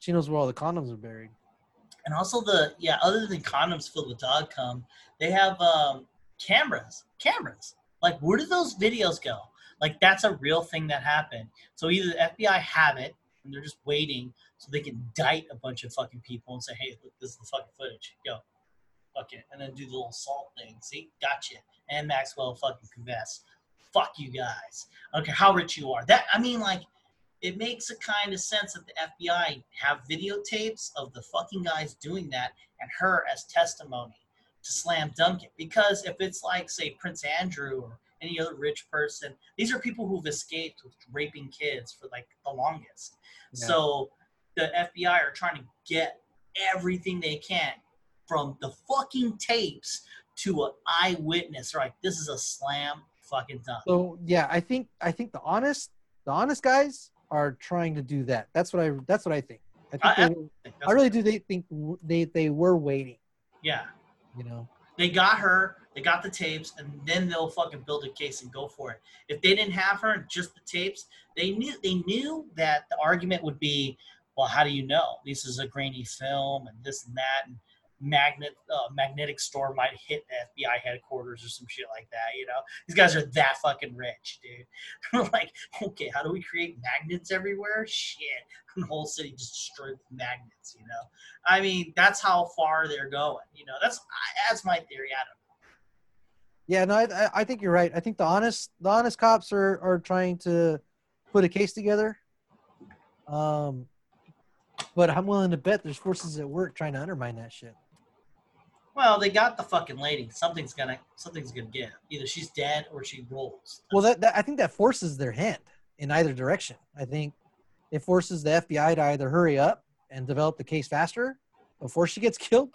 she knows where all the condoms are buried, and also the yeah. Other than condoms filled with dog cum, they have um, cameras. Cameras. Like, where do those videos go? Like, that's a real thing that happened. So either the F B I have it, and they're just waiting so they can indict a bunch of fucking people and say, hey, look, this is the fucking footage. Yo, fuck it, and then do the little salt thing. See, gotcha. And Maxwell fucking confessed. Fuck you guys. I don't care how rich you are. That I mean, like. It makes a kind of sense that the F B I have videotapes of the fucking guys doing that and her as testimony. to slam dunk it. Because if it's like, say, Prince Andrew or any other rich person, these are people who've escaped with raping kids for like the longest. Yeah. So the F B I are trying to get everything they can from the fucking tapes to an eyewitness. They're like, this is a slam fucking dunk. So yeah, I think I think the honest the honest guys are trying to do that. That's what I that's what I think. I think I, they were, I, think I really do. They think they they were waiting. Yeah. You know. They got her. They got the tapes, and then they'll fucking build a case and go for it. If they didn't have her, just the tapes, they knew they knew that the argument would be, well, how do you know? This is a grainy film, and this and that, and magnet uh, magnetic storm might hit the F B I headquarters or some shit like that. You know, these guys are that fucking rich, dude. We're like, okay, how do we create magnets everywhere? Shit, the whole city just destroyed with magnets. You know, I mean, that's how far they're going. You know, that's that's my theory. I don't know. Yeah, no, I, I think you're right. I think the honest, the honest cops are, are trying to put a case together. Um, but I'm willing to bet there's forces at work trying to undermine that shit. Well, they got the fucking lady. Something's gonna, something's gonna give. Either she's dead or she rolls. Well, that, that I think that forces their hand in either direction. I think it forces the F B I to either hurry up and develop the case faster before she gets killed.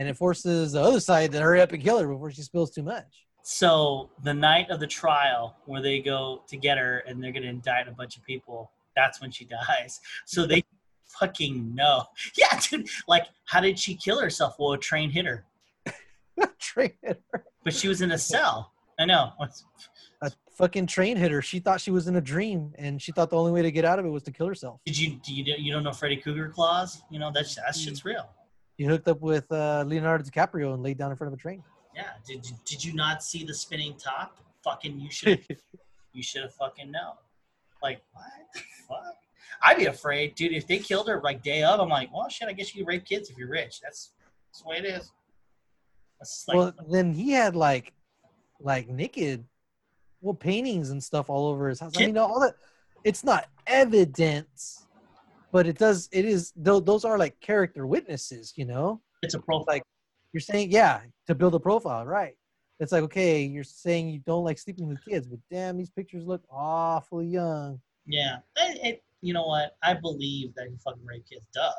And it forces the other side to hurry up and kill her before she spills too much. So the night of the trial where they go to get her and they're going to indict a bunch of people, that's when she dies. So they fucking know. Yeah, dude. Like, how did she kill herself? Well, a train hit her. A train hit her. But she was in a cell. I know. A fucking train hit her. She thought she was in a dream, and she thought the only way to get out of it was to kill herself. Did you? Do you, you don't know Freddy Cougar Claws? You know, that, that shit's real. He hooked up with uh, Leonardo DiCaprio and laid down in front of a train. Yeah. Did Did you not see the spinning top? Fucking, you should. You should have fucking known. Like, what the fuck? I'd be afraid, dude. If they killed her like day of, I'm like, well, shit. I guess you can rape kids if you're rich. That's that's the way it is. That's like, well, then he had like, like naked, well, paintings and stuff all over his house. Kid- I mean, all that. It's not evidence. But it does, it is, those are like character witnesses, you know? It's a profile. Like, you're saying, yeah, to build a profile, right? It's like, okay, you're saying you don't like sleeping with kids, but damn, these pictures look awfully young. Yeah. It, it, you know what? I believe that you fucking rape kids. Duh.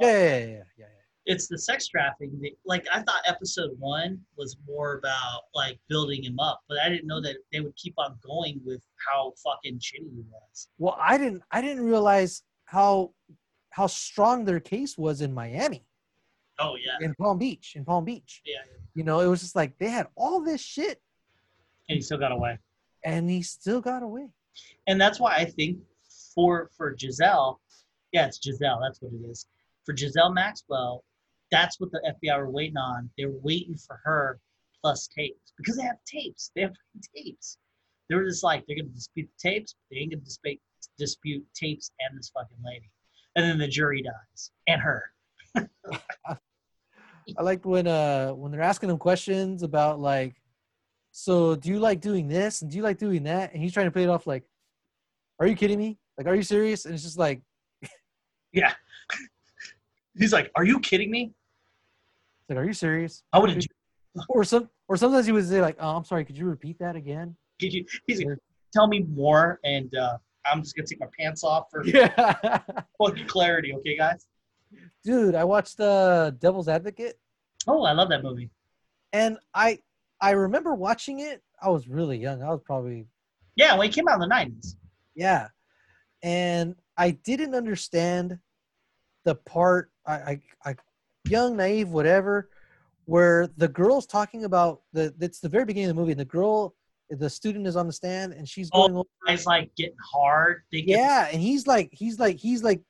Yeah, yeah, yeah, yeah, yeah. It's the sex trafficking. Like, I thought episode one was more about, like, building him up. But I didn't know that they would keep on going with how fucking shitty he was. Well, I didn't, I didn't realize how how strong their case was in Miami. Oh yeah. In Palm Beach. In Palm Beach. Yeah, yeah. You know, it was just like they had all this shit. And he still got away. And he still got away. And that's why I think for for Giselle, yeah, it's Giselle, that's what it is. For Ghislaine Maxwell, that's what the F B I were waiting on. They were waiting for her plus tapes. Because they have tapes. They have tapes. They were just like, they're gonna dispute the tapes, but they ain't gonna dispute dispute tapes and this fucking lady, and then the jury dies and her. I liked when uh when they're asking him questions about like, so do you like doing this and do you like doing that, and he's trying to play it off like, are you kidding me, like, are you serious? And it's just like, yeah, he's like, are you kidding me? It's like, are you serious? I wouldn't do- or some or sometimes he would say like, oh, I'm sorry, could you repeat that again? Could you he's like, tell me more, and uh I'm just going to take my pants off for yeah. fucking clarity. Okay, guys? Dude, I watched uh, Devil's Advocate. Oh, I love that movie. And I I remember watching it. I was really young. I was probably... Yeah, well, it came out in the nineties. Yeah. And I didn't understand the part, I, I, I young, naive, whatever, where the girl's talking about... the. It's the very beginning of the movie, and the girl... the student is on the stand and she's oh, going over. He's like getting hard. They get yeah. And he's like, he's like, he's like,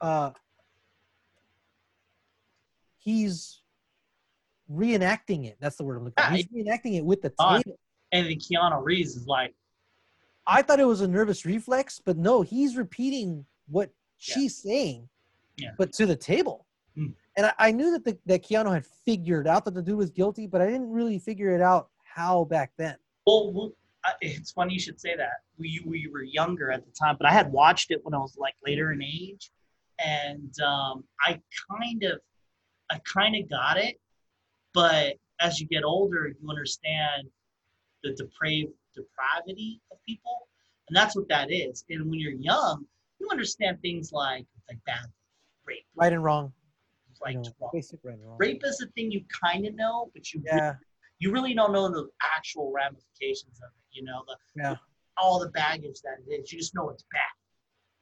uh, he's reenacting it. That's the word I'm looking yeah, for. He's reenacting it with the table. And then Keanu Reeves is like, I thought it was a nervous reflex, but no, he's repeating what yeah. she's saying, yeah. but to the table. Mm. And I, I knew that the, that Keanu had figured out that the dude was guilty, but I didn't really figure it out how back then. Well, it's funny you should say that. We we were younger at the time, but I had watched it when I was like later in age, and um, I kind of, I kind of got it, but as you get older, you understand the depraved depravity of people. And that's what that is. And when you're young, you understand things like like bad rape. Right and wrong. Like you know, wrong. Basic right and wrong. Rape is a thing you kind of know, but you, yeah. really, you really don't know the actual ramifications of it. You know, the, yeah. the, all the baggage that it is. You just know it's bad,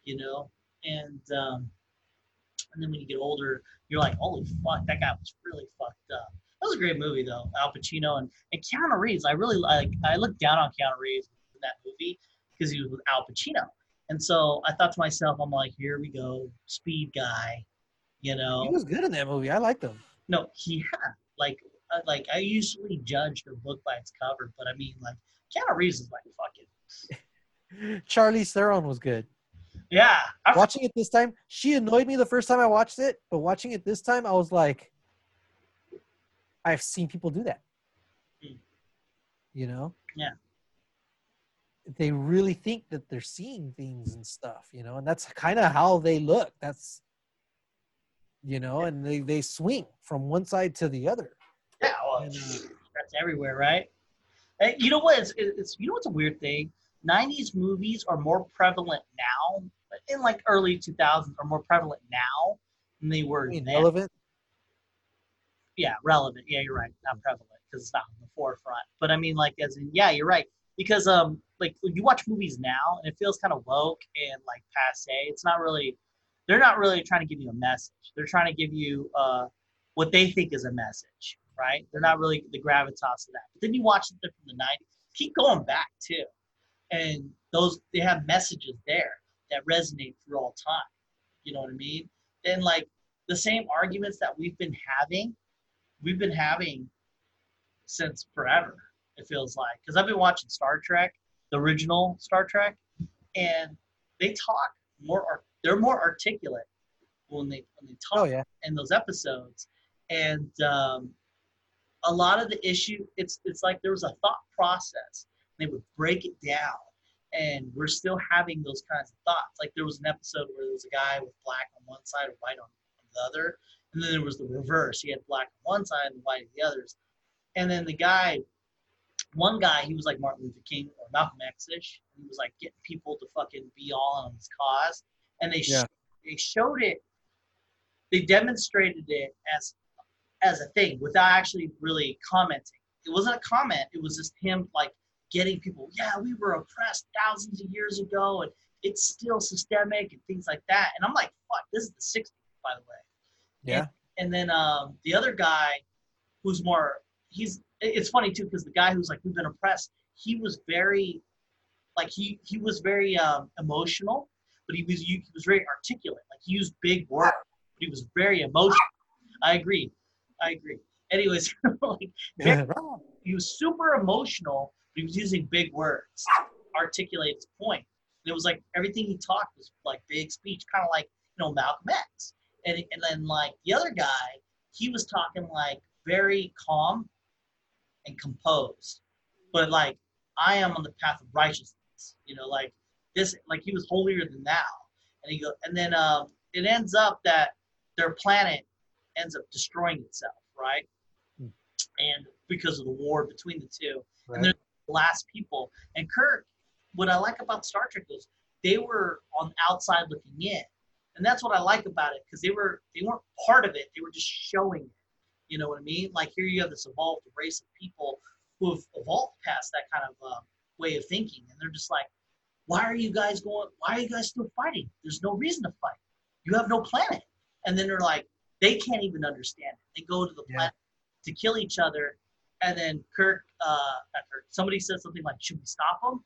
you know? And um, and then when you get older, you're like, holy fuck, that guy was really fucked up. That was a great movie, though. Al Pacino and, and Keanu Reeves. I really like. I looked down on Keanu Reeves in that movie because he was with Al Pacino. And so I thought to myself, I'm like, here we go, speed guy, you know. He was good in that movie. I liked him. No, he yeah, like like I usually judge a book by its cover, but I mean, like Keanu Reeves is like fucking. Charlize Theron was good. Yeah. I watching it this time, she annoyed me the first time I watched it, but watching it this time, I was like, I've seen people do that. Mm. You know? Yeah. They really think that they're seeing things and stuff, you know, and that's kind of how they look. That's, you know, yeah. and they, they swing from one side to the other. Yeah, well, and, uh, that's everywhere, right? And you know what? It's, it's you know what's a weird thing? nineties movies are more prevalent now, but in like early two thousands are more prevalent now than they were then. Relevant? Yeah, relevant. Yeah, you're right. Not prevalent because it's not on the forefront. But I mean, like, as in, yeah, you're right. Because, um, like, you watch movies now and it feels kind of woke and, like, passe. It's not really, they're not really trying to give you a message. They're trying to give you uh, what they think is a message, right? They're not really the gravitas of that. But then you watch something from the nineties. Keep going back, too. And those, they have messages there that resonate through all time. You know what I mean? And like the same arguments that we've been having, we've been having since forever, it feels like. Because I've been watching Star Trek, the original Star Trek, and they talk more, they're more articulate when they when they talk oh, yeah. in those episodes. And um, a lot of the issue, it's it's like there was a thought process. They would break it down, and we're still having those kinds of thoughts. Like there was an episode where there was a guy with black on one side and white on the other, and then there was the reverse. He had black on one side and white on the others. And then the guy, one guy, he was like Martin Luther King or Malcolm X-ish. He was like getting people to fucking be all on his cause. And they yeah. sh- they showed it, they demonstrated it as as a thing without actually really commenting. It wasn't a comment. It was just him like, getting people, yeah, we were oppressed thousands of years ago, and it's still systemic and things like that. And I'm like, fuck, this is the sixties, by the way. Yeah. And, and then um, the other guy who's more, he's, it's funny, too, because the guy who's like, we've been oppressed, he was very, like, he, he was very um, emotional, but he was, he was very articulate. Like, he used big words, but he was very emotional. I agree. I agree. Anyways, like, very, he was super emotional. He was using big words, articulate his point. And it was like everything he talked was like big speech, kind of like, you know, Malcolm X. And and then like the other guy, he was talking like very calm and composed. But like, I am on the path of righteousness, you know, like this, like he was holier than thou. And he go, and then um, it ends up that their planet ends up destroying itself, right? Hmm. And because of the war between the two. Right. And last people. And Kirk, what I like about Star Trek is they were on the outside looking in, and that's what I like about it, because they were they weren't part of it, they were just showing it. You know what I mean? Like here you have this evolved race of people who have evolved past that kind of um, way of thinking, and they're just like, why are you guys going why are you guys still fighting? There's no reason to fight. You have no planet. And then they're like, they can't even understand it. They go to the yeah. planet to kill each other. And then Kirk, uh, somebody says something like, should we stop them?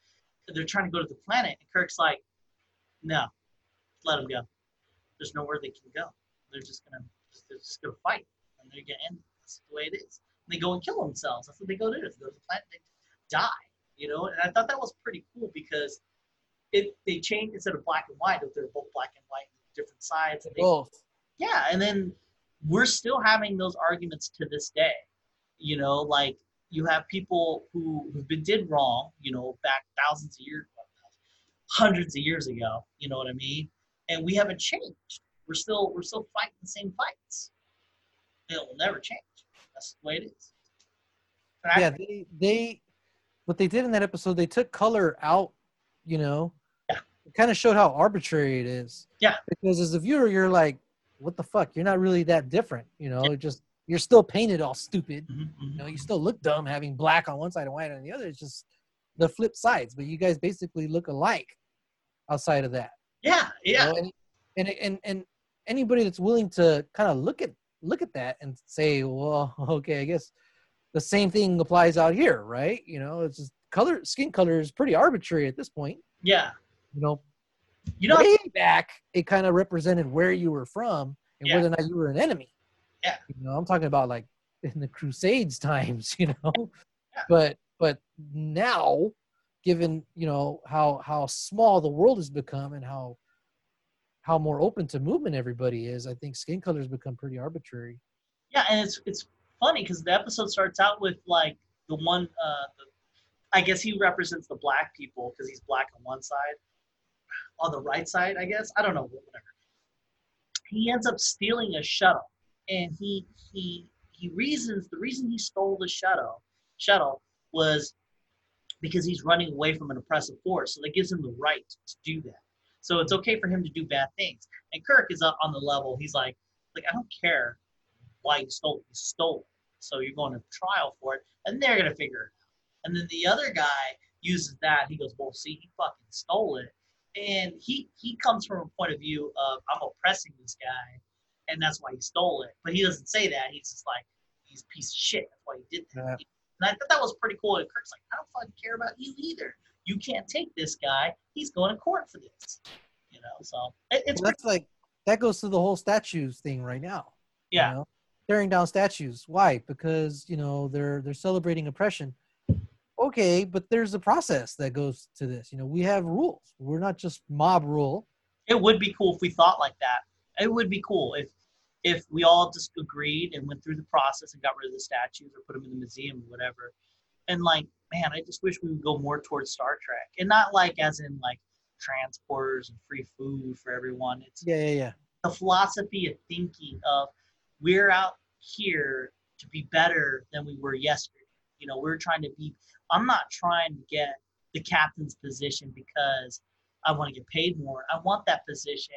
And they're trying to go to the planet. And Kirk's like, no, let them go. There's nowhere they can go. They're just going to they're just gonna fight. And they're going to end it. That's the way it is. And they go and kill themselves. That's what they go to do. They go to the planet, they die. You know? And I thought that was pretty cool because it they changed, instead of black and white, they're both black and white, different sides. And they, both. Yeah. And then we're still having those arguments to this day. You know, like you have people who who've been did wrong, you know, back thousands of years, hundreds of years ago, you know what I mean? And we haven't changed. We're still we're still fighting the same fights. It will never change. That's the way it is. Exactly. Yeah, they, they, what they did in that episode, they took color out, you know. Yeah. It kind of showed how arbitrary it is. Yeah. Because as a viewer, you're like, what the fuck? You're not really that different, you know. Yeah. Just you're still painted all stupid. Mm-hmm. You know, you still look dumb having black on one side and white on the other. It's just the flip sides, but you guys basically look alike outside of that. Yeah, yeah. You know? And, and and and anybody that's willing to kind of look at look at that and say, well, okay, I guess the same thing applies out here, right? You know, it's just color, skin color is pretty arbitrary at this point. Yeah. You know, you know, way back it kind of represented where you were from and yeah. whether or not you were an enemy. Yeah. You know, I'm talking about like in the Crusades times, you know, yeah. but but now, given, you know, how how small the world has become and how how more open to movement everybody is, I think skin colors become pretty arbitrary. Yeah, and it's it's funny because the episode starts out with like the one, uh, the, I guess he represents the black people because he's black on one side, on the right side, I guess. I don't know, whatever. He ends up stealing a shuttle, and he he he reasons the reason he stole the shuttle shuttle was because he's running away from an oppressive force, so that gives him the right to do that. So it's okay for him to do bad things. And Kirk is up on the level. He's like, like I don't care why you stole it. You stole it. So you're going to trial for it, and they're going to figure it out. And then the other guy uses that. He goes, well, see, he fucking stole it. And he, he comes from a point of view of, I'm oppressing this guy, and that's why he stole it. But he doesn't say that. He's just like, he's a piece of shit. That's why he did that. Yeah. And I thought that was pretty cool. And Kirk's like, I don't fucking care about you either. You can't take this guy. He's going to court for this. You know, so it, it's well, that's like, that goes to the whole statues thing right now. Yeah. You know? Tearing down statues. Why? Because, you know, they're they're celebrating oppression. Okay, but there's a process that goes to this. You know, we have rules. We're not just mob rule. It would be cool if we thought like that. It would be cool if if we all just agreed and went through the process and got rid of the statues or put them in the museum or whatever. And like, man, I just wish we would go more towards Star Trek. And not like as in like transporters and free food for everyone. It's yeah, yeah, yeah. The philosophy of thinking of we're out here to be better than we were yesterday. You know, we're trying to be, I'm not trying to get the captain's position because I want to get paid more. I want that position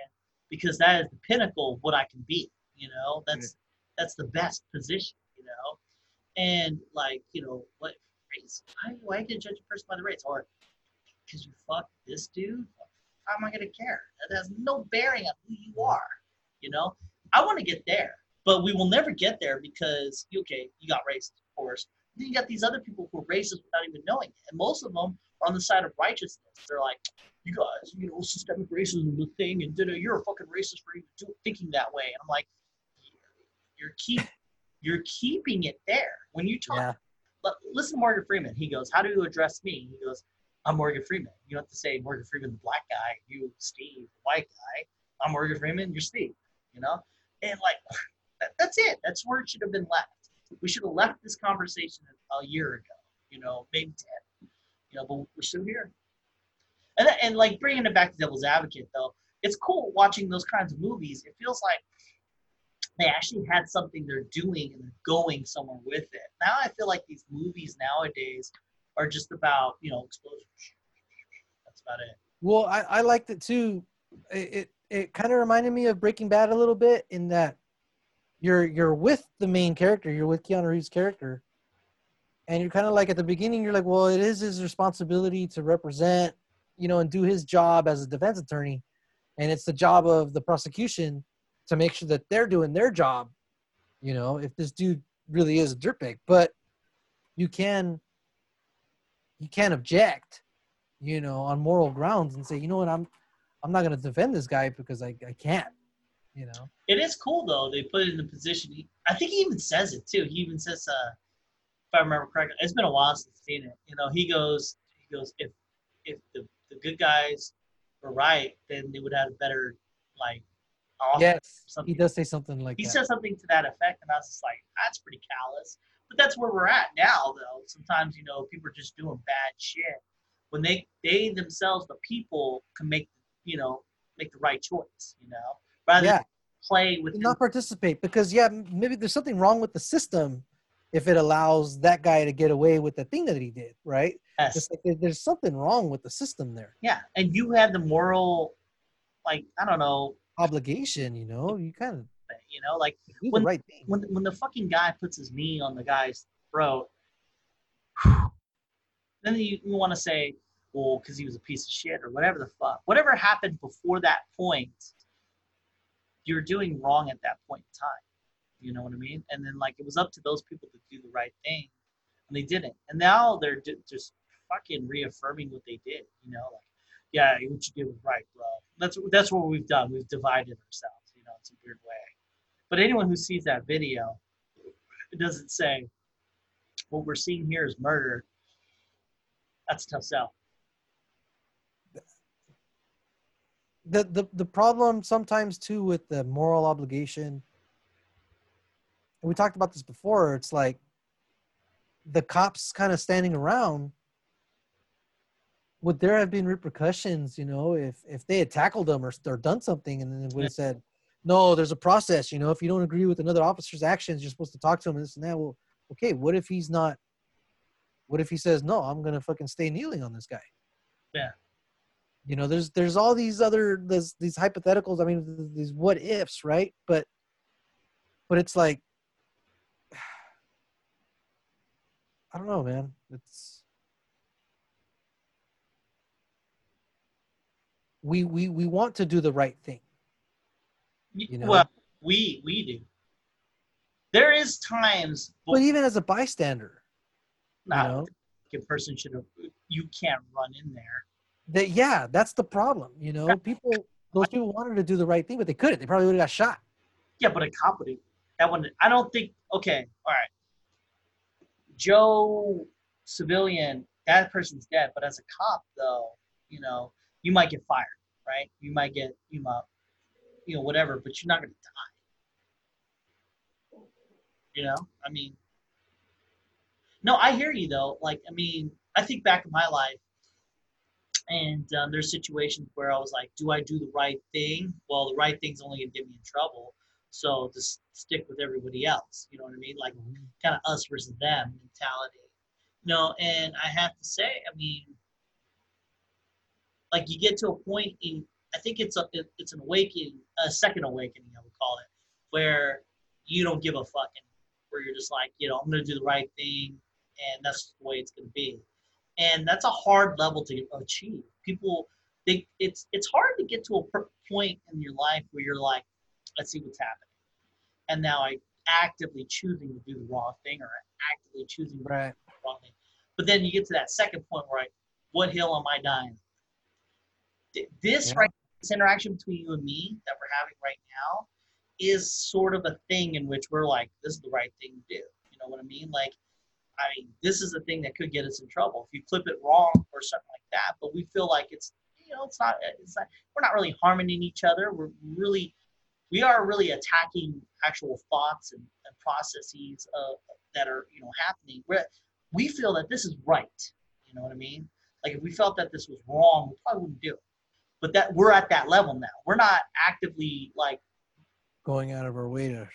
because that is the pinnacle of what I can be. You know, that's, mm-hmm. that's the best position, you know? And like, you know, what race? Why, why can't you judge a person by the race? Or because you fucked this dude? How am I going to care? That has no bearing on who you are. You know, I want to get there, but we will never get there because, okay, you got racist, of course. Then you got these other people who are racist without even knowing it. And most of them are on the side of righteousness. They're like, you guys, you know, systemic racism is a thing, and you're a fucking racist for even thinking that way. And I'm like, you're keep, you're keeping it there. When you talk, yeah. l- listen to Morgan Freeman. He goes, how do you address me? He goes, I'm Morgan Freeman. You don't have to say Morgan Freeman, the black guy, you, Steve, the white guy. I'm Morgan Freeman, you're Steve, you know? And like, that, that's it. That's where it should have been left. We should have left this conversation a year ago, you know, maybe ten, you know, but we're still here. And and like bringing it back to Devil's Advocate, though, it's cool watching those kinds of movies. It feels like they actually had something they're doing and they're going somewhere with it. Now I feel like these movies nowadays are just about, you know, explosions. That's about it. Well, I, I liked it too. It it, it kind of reminded me of Breaking Bad a little bit in that. You're you're with the main character. You're with Keanu Reeves' character, and you're kind of like at the beginning. You're like, well, it is his responsibility to represent, you know, and do his job as a defense attorney, and it's the job of the prosecution to make sure that they're doing their job. You know, if this dude really is a dirtbag, but you can you can object, you know, on moral grounds and say, you know what, I'm I'm not going to defend this guy because I I can't. You know, it is cool though. They put it in the position. He, I think he even says it too. He even says, uh, if I remember correctly, it's been a while since I've seen it. You know, he goes, he goes, if if the, the good guys were right, then they would have a better like. Yes, he does say something like. He that. says something to that effect, and I was just like, that's pretty callous. But that's where we're at now, though. Sometimes you know people are just doing bad shit when they they themselves, the people, can make you know make the right choice. You know. Rather yeah. than play with not participate because yeah maybe there's something wrong with the system if it allows that guy to get away with the thing that he did, right? Yes. It's like there's something wrong with the system there. Yeah, and you have the moral, like, I don't know. Obligation, you know? You kind of... You know, like, you when, the right thing. when when the fucking guy puts his knee on the guy's throat, whew, then you, you want to say, well, because he was a piece of shit or whatever the fuck. Whatever happened before that point, you're doing wrong at that point in time. You know what I mean? And then, like, it was up to those people to do the right thing, and they didn't. And now they're d- just fucking reaffirming what they did, you know? Like, yeah, what you did was right, bro. That's, that's what we've done. We've divided ourselves, you know, it's a weird way. But anyone who sees that video, it doesn't say, what we're seeing here is murder. That's a tough sell. The, the, the problem sometimes, too, with the moral obligation, and we talked about this before, it's like the cops kind of standing around. Would there have been repercussions, you know, if, if they had tackled them or, or done something and then would have said, no, there's a process, you know, if you don't agree with another officer's actions, you're supposed to talk to him and this and that. Well, okay, what if he's not, what if he says, no, I'm going to fucking stay kneeling on this guy? Yeah. You know, there's, there's all these other, there's these hypotheticals. I mean, these what ifs, right? But, but it's like, I don't know, man. It's, we, we, we want to do the right thing. You know? Well, we we do. There is times, but even as a bystander, nah, you know, a person should have. You can't run in there. That yeah, that's the problem. You know, people those people wanted to do the right thing, but they couldn't. They probably would have got shot. Yeah, but a cop would. That one, I don't think. Okay, all right. Joe civilian, that person's dead. But as a cop, though, you know, you might get fired, right? You might get you might. You know, whatever, but you're not going to die. You know, I mean, no, I hear you though. Like, I mean, I think back in my life and um, there's situations where I was like, do I do the right thing? Well, the right thing's only going to get me in trouble. So just stick with everybody else. You know what I mean? Like kind of us versus them mentality. You know, and I have to say, I mean, like you get to a point in, I think it's a it's an awakening, a second awakening, I would call it, where you don't give a fuck anymore, where you're just like, you know, I'm going to do the right thing, and that's the way it's going to be. And that's a hard level to achieve. People, they, it's it's hard to get to a point in your life where you're like, let's see what's happening. And now I'm actively choosing to do the wrong thing or actively choosing to do the wrong thing. But then you get to that second point where, I, what hill am I dying? This yeah. right This interaction between you and me that we're having right now is sort of a thing in which we're like, this is the right thing to do. You know what I mean? Like, I mean, this is the thing that could get us in trouble if you clip it wrong or something like that. But we feel like it's, you know, it's not, it's not, we're not really harming each other. We're really, we are really attacking actual thoughts and, and processes of, that are, you know, happening. We're, we feel that this is right. You know what I mean? Like, if we felt that this was wrong, we probably wouldn't do it. But that we're at that level now. We're not actively like going out of our way to.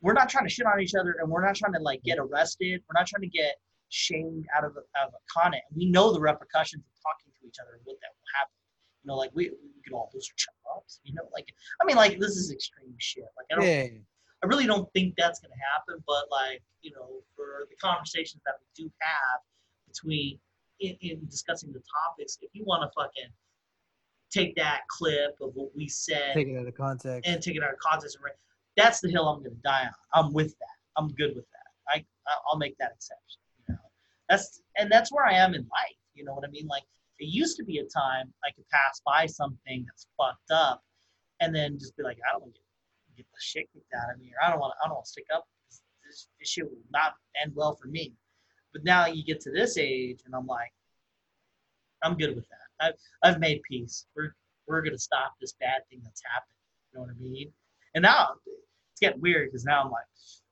We're not trying to shit on each other, and we're not trying to like get arrested. We're not trying to get shamed out of a, out of a comment. We know the repercussions of talking to each other and what that will happen. You know, like we we can all lose our jobs. You know, like I mean, like this is extreme shit. Like I don't, yeah. I really don't think that's gonna happen. But like you know, for the conversations that we do have between in, in discussing the topics, if you want to fucking. Take that clip of what we said, take it out of context, and take it out of context. And that's the hill I'm going to die on. I'm with that. I'm good with that. I I'll make that exception. You know, that's and that's where I am in life. You know what I mean? Like it used to be a time I could pass by something that's fucked up, and then just be like, I don't want to get, get the shit kicked out of me, or I don't want I don't want to stick up. This, this, this shit will not end well for me. But now you get to this age, and I'm like, I'm good with that. I've, I've made peace. We're we're going to stop this bad thing that's happened. You know what I mean? And now it's getting weird because now I'm like,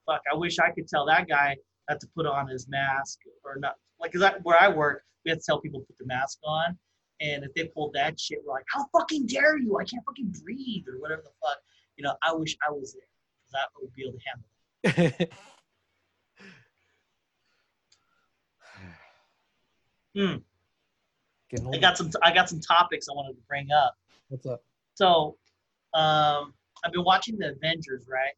fuck, I wish I could tell that guy not to put on his mask or not. Like, cause I, where I work, we have to tell people to put the mask on. And if they pulled that shit, we're like, how fucking dare you? I can't fucking breathe or whatever the fuck. You know, I wish I was there because I would be able to handle it. Hmm. I got some. I got some topics I wanted to bring up. What's up? So, um, I've been watching the Avengers, right?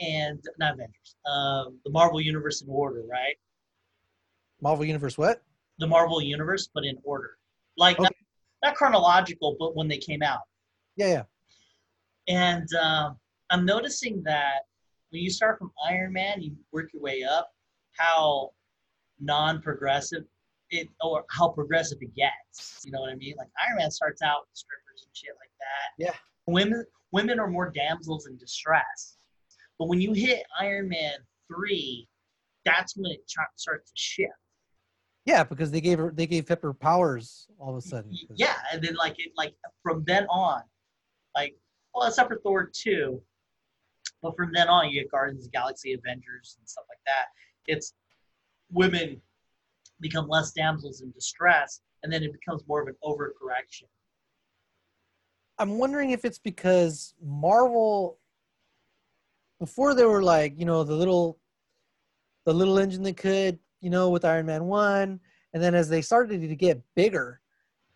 And not Avengers. Um, the Marvel Universe in order, right? Marvel Universe, what? The Marvel Universe, but in order, like okay. not, not chronological, but when they came out. Yeah, yeah. And um, I'm noticing that when you start from Iron Man, you work your way up. How non-progressive. It, or how progressive it gets, you know what I mean? Like Iron Man starts out with strippers and shit like that. Yeah. Women women are more damsels in distress. But when you hit Iron Man three, that's when it ch- starts to shift. Yeah, because they gave her they gave Pepper powers all of a sudden. Yeah, and then like it like from then on, like well, except for Thor two, but from then on you get Guardians of the Galaxy, Avengers, and stuff like that. It's women become less damsels in distress, and then it becomes more of an overcorrection. I'm wondering if it's because Marvel, before they were like, you know, the little, the little engine they could, you know, with Iron Man one, and then as they started to get bigger,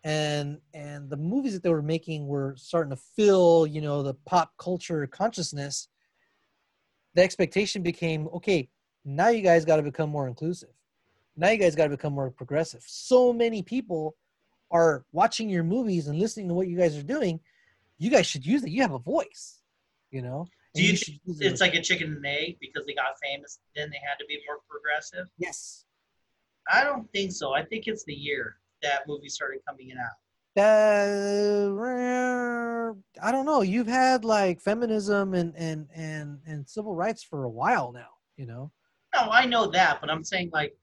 and and the movies that they were making were starting to fill, you know, the pop culture consciousness. The expectation became, okay, now you guys got to become more inclusive. Now you guys got to become more progressive. So many people are watching your movies and listening to what you guys are doing. You guys should use it. You have a voice, you know? Do you, you think it's it. like a chicken and egg because they got famous, then they had to be more progressive? Yes. I don't think so. I think it's the year that movie started coming out. Uh, I don't know. You've had like feminism and, and, and, and civil rights for a while now, you know? No, I know that, but I'm saying like,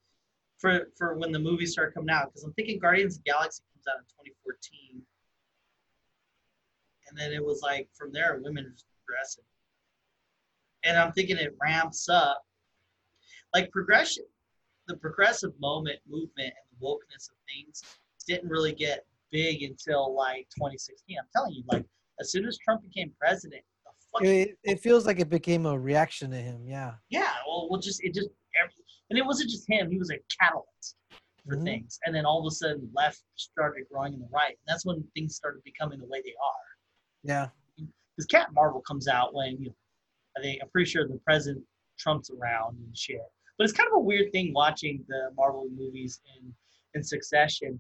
For, for when the movies start coming out, because I'm thinking Guardians of the Galaxy comes out in twenty fourteen, and then it was like from there women are just progressive, and I'm thinking it ramps up, like progression, the progressive moment movement and the wokeness of things didn't really get big until like twenty sixteen. I'm telling you, like as soon as Trump became president, the fucking it, it feels like it became a reaction to him. Yeah. Yeah. Well, we'll just it just. And it wasn't just him. He was a catalyst for mm-hmm. things. And then all of a sudden, left started growing in the right. And that's when things started becoming the way they are. Yeah. Because Captain Marvel comes out when, you know, I think, I'm pretty sure the president Trump's around and shit. But it's kind of a weird thing watching the Marvel movies in, in succession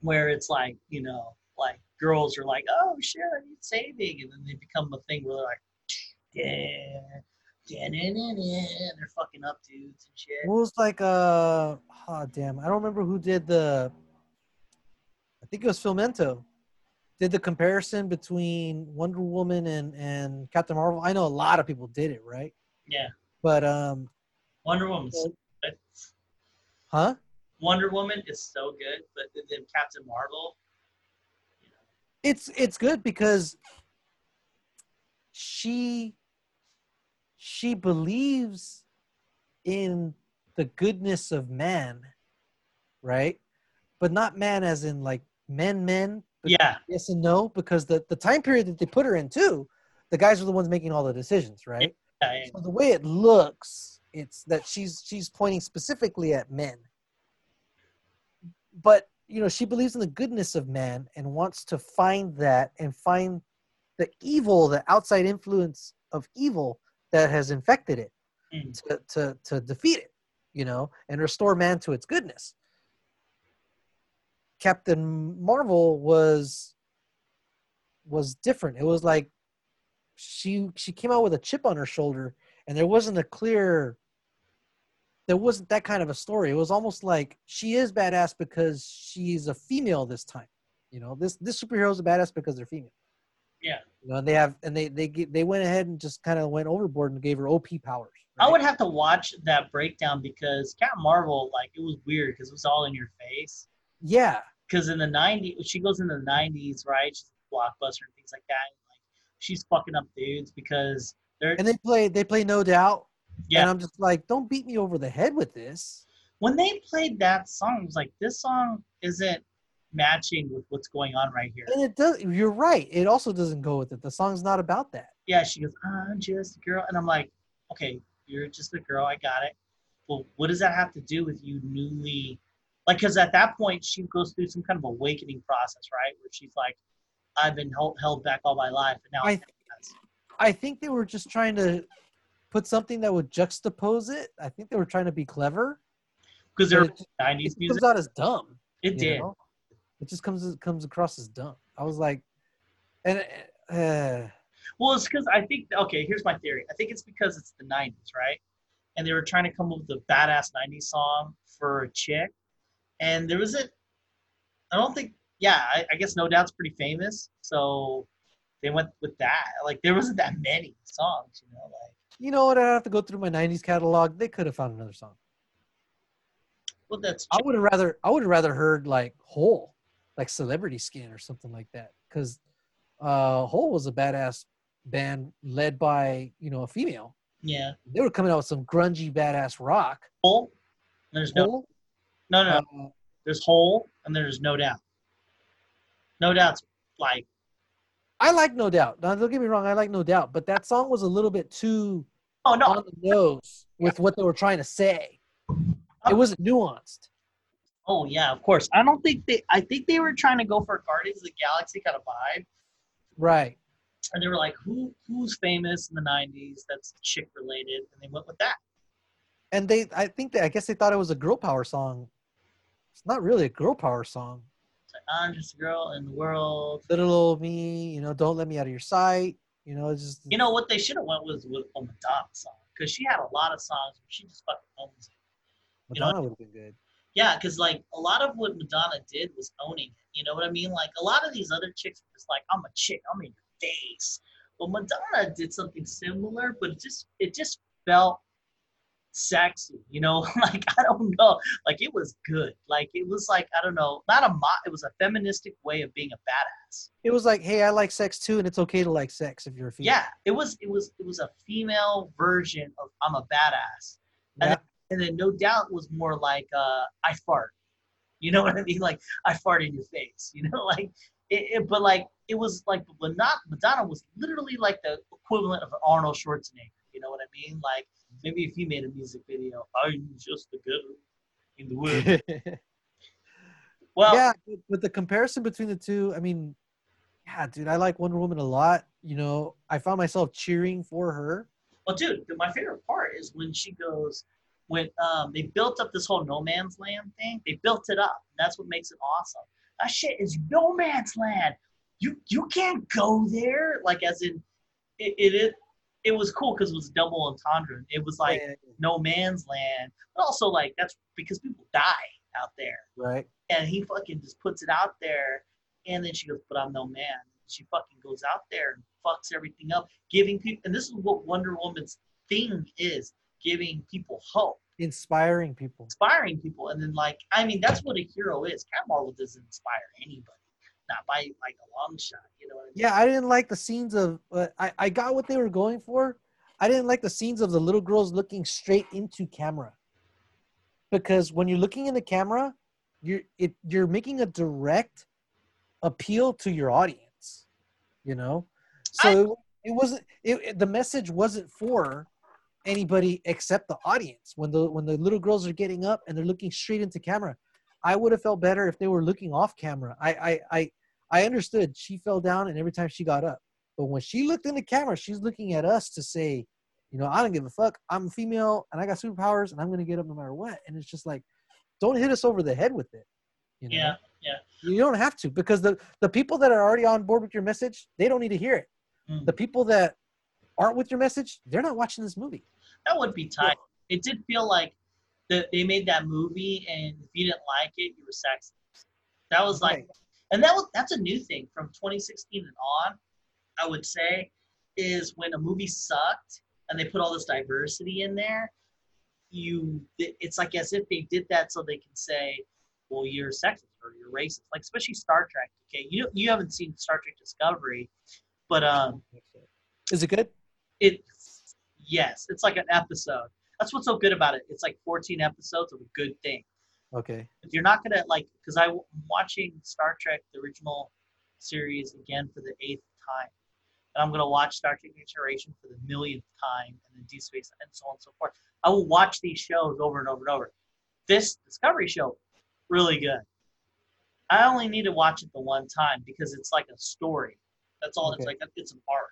where it's like, you know, like girls are like, oh, shit, I need saving. And then they become a thing where they're like, yeah. And they're fucking up dudes and shit. Well, it was like, uh, oh, damn. I don't remember who did the, I think it was Filmento, did the comparison between Wonder Woman and, and Captain Marvel. I know a lot of people did it, right? Yeah. But, um, Wonder Woman. Huh? Wonder Woman is so good, but then Captain Marvel, you know. It's, it's good because she, She believes in the goodness of man, right? But not man as in like men, men. Yeah. Yes and no, because the, the time period that they put her in too, the guys are the ones making all the decisions, right? Yeah, yeah. So the way it looks, it's that she's she's pointing specifically at men. But, you know, she believes in the goodness of man and wants to find that and find the evil, the outside influence of evil that has infected it mm. to, to to defeat it, you know, and restore man to its goodness. Captain Marvel was was different. It was like she she came out with a chip on her shoulder, and there wasn't a clear there wasn't that kind of a story. It was almost like she is badass because she's a female this time. You know, this this superhero is a badass because they're female. Yeah, you know, and they have, and they they they went ahead and just kind of went overboard and gave her O P powers. Right? I would have to watch that breakdown because Captain Marvel, like, it was weird because it was all in your face. Yeah, because in the nineties, she goes in the nineties, right? She's a blockbuster and things like that. And, like, she's fucking up dudes because they're and they play they play No Doubt. Yeah, and I'm just like, don't beat me over the head with this. When they played that song, I was like, this song isn't matching with what's going on right here. And it does, you're right. It also doesn't go with it. The song's not about that. Yeah, she goes, I'm just a girl. And I'm like, okay, you're just a girl. I got it. Well, what does that have to do with you newly Like, because at that point, she goes through some kind of awakening process, right? Where she's like, I've been held, held back all my life. And now I, th- I think they were just trying to put something that would juxtapose it. I think they were trying to be clever. Because they're nineties music. It comes out as dumb. It did. Know? It just comes comes across as dumb. I was like, and uh, well, it's because I think, okay, here's my theory. I think it's because it's the nineties, right? And they were trying to come up with a badass nineties song for a chick. And there wasn't, I don't think, yeah, I, I guess No Doubt's pretty famous. So they went with that. Like, there wasn't that many songs, you know? Like, you know what? I'd have to go through my nineties catalog. They could have found another song. Well, that's true. I would have rather, I would have rather heard, like, Hole, like Celebrity Skin or something like that. Because uh, Hole was a badass band led by, you know, a female. Yeah. They were coming out with some grungy, badass rock. Hole? There's no. Hole? No, no, no. Uh, there's Hole, and there's No Doubt. No Doubt's like... I like No Doubt. Now, don't get me wrong. I like No Doubt. But that song was a little bit too oh, no. on the nose with what they were trying to say. It wasn't nuanced. Oh, yeah, of course. I don't think they... I think they were trying to go for Guardians of the Galaxy kind of vibe. Right. And they were like, who who's famous in the nineties that's chick-related? And they went with that. And they... I think they... I guess they thought it was a girl power song. It's not really a girl power song. I'm just a girl in the world. Little old me, you know, don't let me out of your sight. You know, it's just... You know, what they should have went was with a Madonna song. Because she had a lot of songs, but she just fucking owns it. You Madonna know? Would have been good. Yeah, because, like, a lot of what Madonna did was owning it. You know what I mean? Like, a lot of these other chicks were just like, I'm a chick, I'm in your face. Well, Madonna did something similar, but it just it just felt... sexy, you know, like I don't know, like it was good, like it was like I don't know, not a mo- it was a feministic way of being a badass. It was like, hey, I like sex too, and it's okay to like sex if you're a female. Yeah, it was, it was, it was a female version of I'm a badass, and, yeah. then, and then No Doubt was more like uh, I fart, you know what I mean, like I fart in your face, you know, like it, it but like it was like but not Madonna was literally like the equivalent of Arnold Schwarzenegger, you know what I mean, like. Maybe if you made a music video, I'm just the girl in the world. Well, yeah, with the comparison between the two, I mean, yeah, dude, I like Wonder Woman a lot. You know, I found myself cheering for her. Well, dude, my favorite part is when she goes, when um, they built up this whole no man's land thing. They built it up. And that's what makes it awesome. That shit is no man's land. You you can't go there. Like, as in, it it is. It was cool because it was double entendre. It was like yeah, yeah, yeah. no man's land. But also, like, that's because people die out there. Right. And he fucking just puts it out there. And then she goes, but I'm no man. And she fucking goes out there and fucks everything up, giving people. And this is what Wonder Woman's thing is, giving people hope. Inspiring people. Inspiring people. And then, like, I mean, that's what a hero is. Captain Marvel doesn't inspire anybody. Not by like a long shot, you know what I mean? Yeah, I didn't like the scenes of uh, I, I got what they were going for. I didn't like the scenes of the little girls looking straight into camera. Because when you're looking in the camera, you're it you're making a direct appeal to your audience, you know? So I, it, it wasn't it, it the message wasn't for anybody except the audience. When the when the little girls are getting up and they're looking straight into camera, I would have felt better if they were looking off camera. I I I I understood she fell down and every time she got up. But when she looked in the camera, she's looking at us to say, you know, I don't give a fuck. I'm female and I got superpowers and I'm going to get up no matter what. And it's just like, don't hit us over the head with it. You know? Yeah, yeah. You don't have to because the, the people that are already on board with your message, they don't need to hear it. Mm. The people that aren't with your message, they're not watching this movie. That would be tight. Yeah. It did feel like the, they made that movie and if you didn't like it, you were sexist. That was like... Right. And that was, that's a new thing from twenty sixteen and on, I would say, is when a movie sucked and they put all this diversity in there, you it's like as if they did that so they can say, well, you're sexist or you're racist. Like, especially Star Trek. Okay, you you haven't seen Star Trek Discovery, but... um, Is it good? It Yes, it's like an episode. That's what's so good about it. It's like fourteen episodes of a good thing. Okay. If you're not going to, like, because I'm watching Star Trek, the original series, again for the eighth time. And I'm going to watch Star Trek Generation for the millionth time, and then D Space, and so on and so forth. I will watch these shows over and over and over. This Discovery show, really good. I only need to watch it the one time because it's like a story. That's all. Okay. It's like, it's an arc.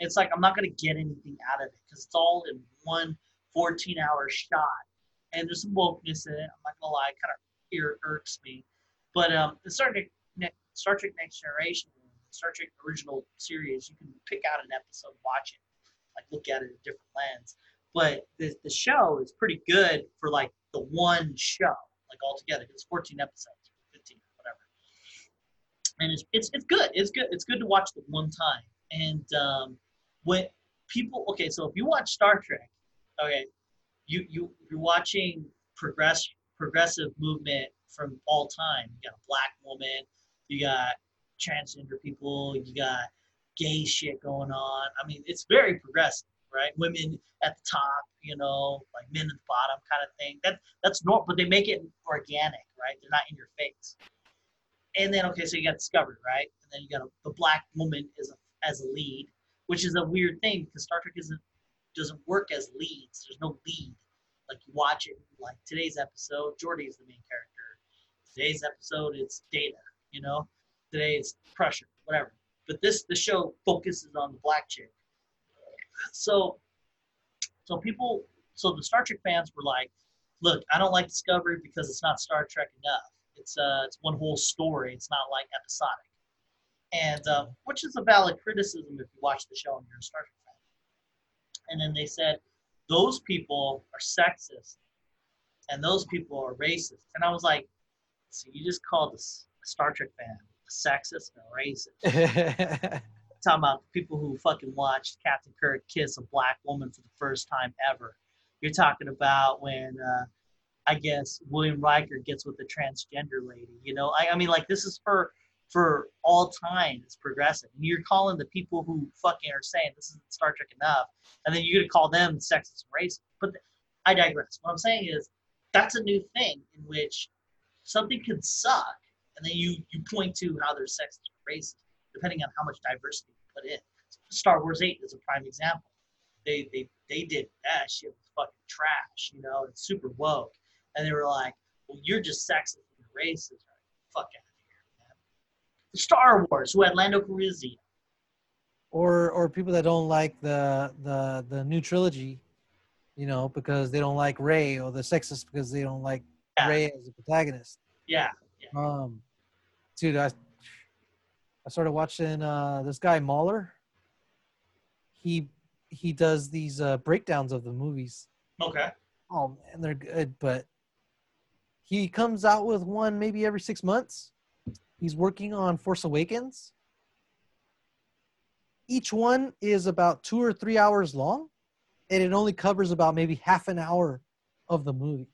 It's like, I'm not going to get anything out of it because it's all in one fourteen hour shot. And there's some wokeness in it. I'm not going to lie. It kind of irks me. But um, the Star Trek, Star Trek Next Generation, Star Trek original series, you can pick out an episode, watch it, like look at it in a different lens. But the, the show is pretty good for like the one show, like all together. It's fourteen episodes, fifteen, whatever. And it's, it's it's good. It's good. It's good to watch the one time. And um, when people, okay, so if you watch Star Trek, okay, you you you're watching progress progressive movement from all time. You got a black woman. You got transgender people. You got gay shit going on. I mean, it's very progressive, right? Women at the top, you know, like men at the bottom, kind of thing. That that's normal, but they make it organic, right? They're not in your face. And then, okay, so you got Discovery, right? And then you got a, the black woman as a as a lead, which is a weird thing because Star Trek isn't doesn't work as leads. There's no lead. Like you watch it, like today's episode, Geordi is the main character. Today's episode, it's Data. You know, today it's Pressure, whatever. But this, the show focuses on the black chick. So, so people, so the Star Trek fans were like, "Look, I don't like Discovery because it's not Star Trek enough. It's uh, it's one whole story. It's not like episodic." And uh, which is a valid criticism if you watch the show and you're a Star Trek fan. And then they said, "Those people are sexist, and those people are racist." And I was like, "So you just called this?" Star Trek fan, a sexist and a racist. Talking about people who fucking watched Captain Kirk kiss a black woman for the first time ever. You're talking about when, uh, I guess, William Riker gets with a transgender lady. You know, I, I mean, like, this is for for all time. It's progressive. And you're calling the people who fucking are saying this isn't Star Trek enough, and then you're going to call them sexist and racist. But the, I digress. What I'm saying is that's a new thing in which something can suck. And then you, you point to how they're sexist and racist, depending on how much diversity you put in. Star Wars eight is a prime example. They they they did that shit was fucking trash, you know, it's super woke. And they were like, well, you're just sexist and you're racist. Right? Fuck out of here, man. Star Wars, who had Lando Calrissian. Or or people that don't like the the the new trilogy, you know, because they don't like Rey, or the sexist because they don't like yeah. Rey as the protagonist. Yeah. yeah. Um Dude, I I started watching uh, this guy Mahler. He he does these uh, breakdowns of the movies. Okay. Oh man, they're good, but he comes out with one maybe every six months. He's working on Force Awakens. Each one is about two or three hours long, and it only covers about maybe half an hour of the movie.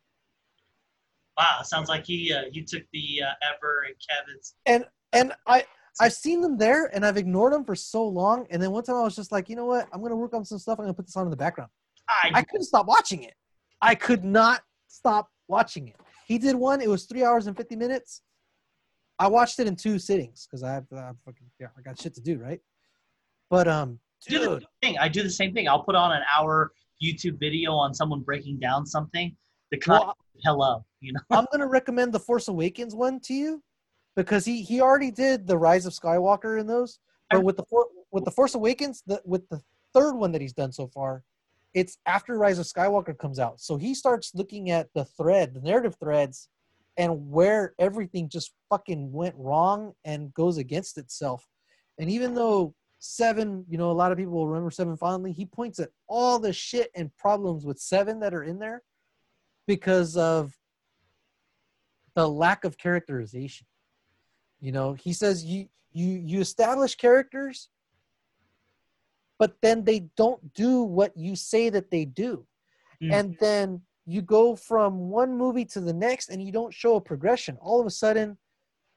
Wow, sounds like he uh, you took the uh, Ever and Kevin's. And and I I've seen them there, and I've ignored them for so long. And then one time I was just like, you know what? I'm gonna work on some stuff. I'm gonna put this on in the background. I, I couldn't stop watching it. I could not stop watching it. He did one. It was three hours and fifty minutes. I watched it in two sittings because I have I fucking yeah I got shit to do, right? But um, dude, I do the thing. I do the same thing. I'll put on an hour YouTube video on someone breaking down something. The con- well, hello. You know? I'm going to recommend the Force Awakens one to you because he, he already did the Rise of Skywalker in those. But with the For, with the Force Awakens, the, with the third one that he's done so far, it's after Rise of Skywalker comes out. So he starts looking at the thread, the narrative threads, and where everything just fucking went wrong and goes against itself. And even though Seven, you know, a lot of people will remember Seven fondly, he points at all the shit and problems with Seven that are in there because of the lack of characterization. You know, he says you you you establish characters, but then they don't do what you say that they do. Mm. And then you go from one movie to the next and you don't show a progression. All of a sudden,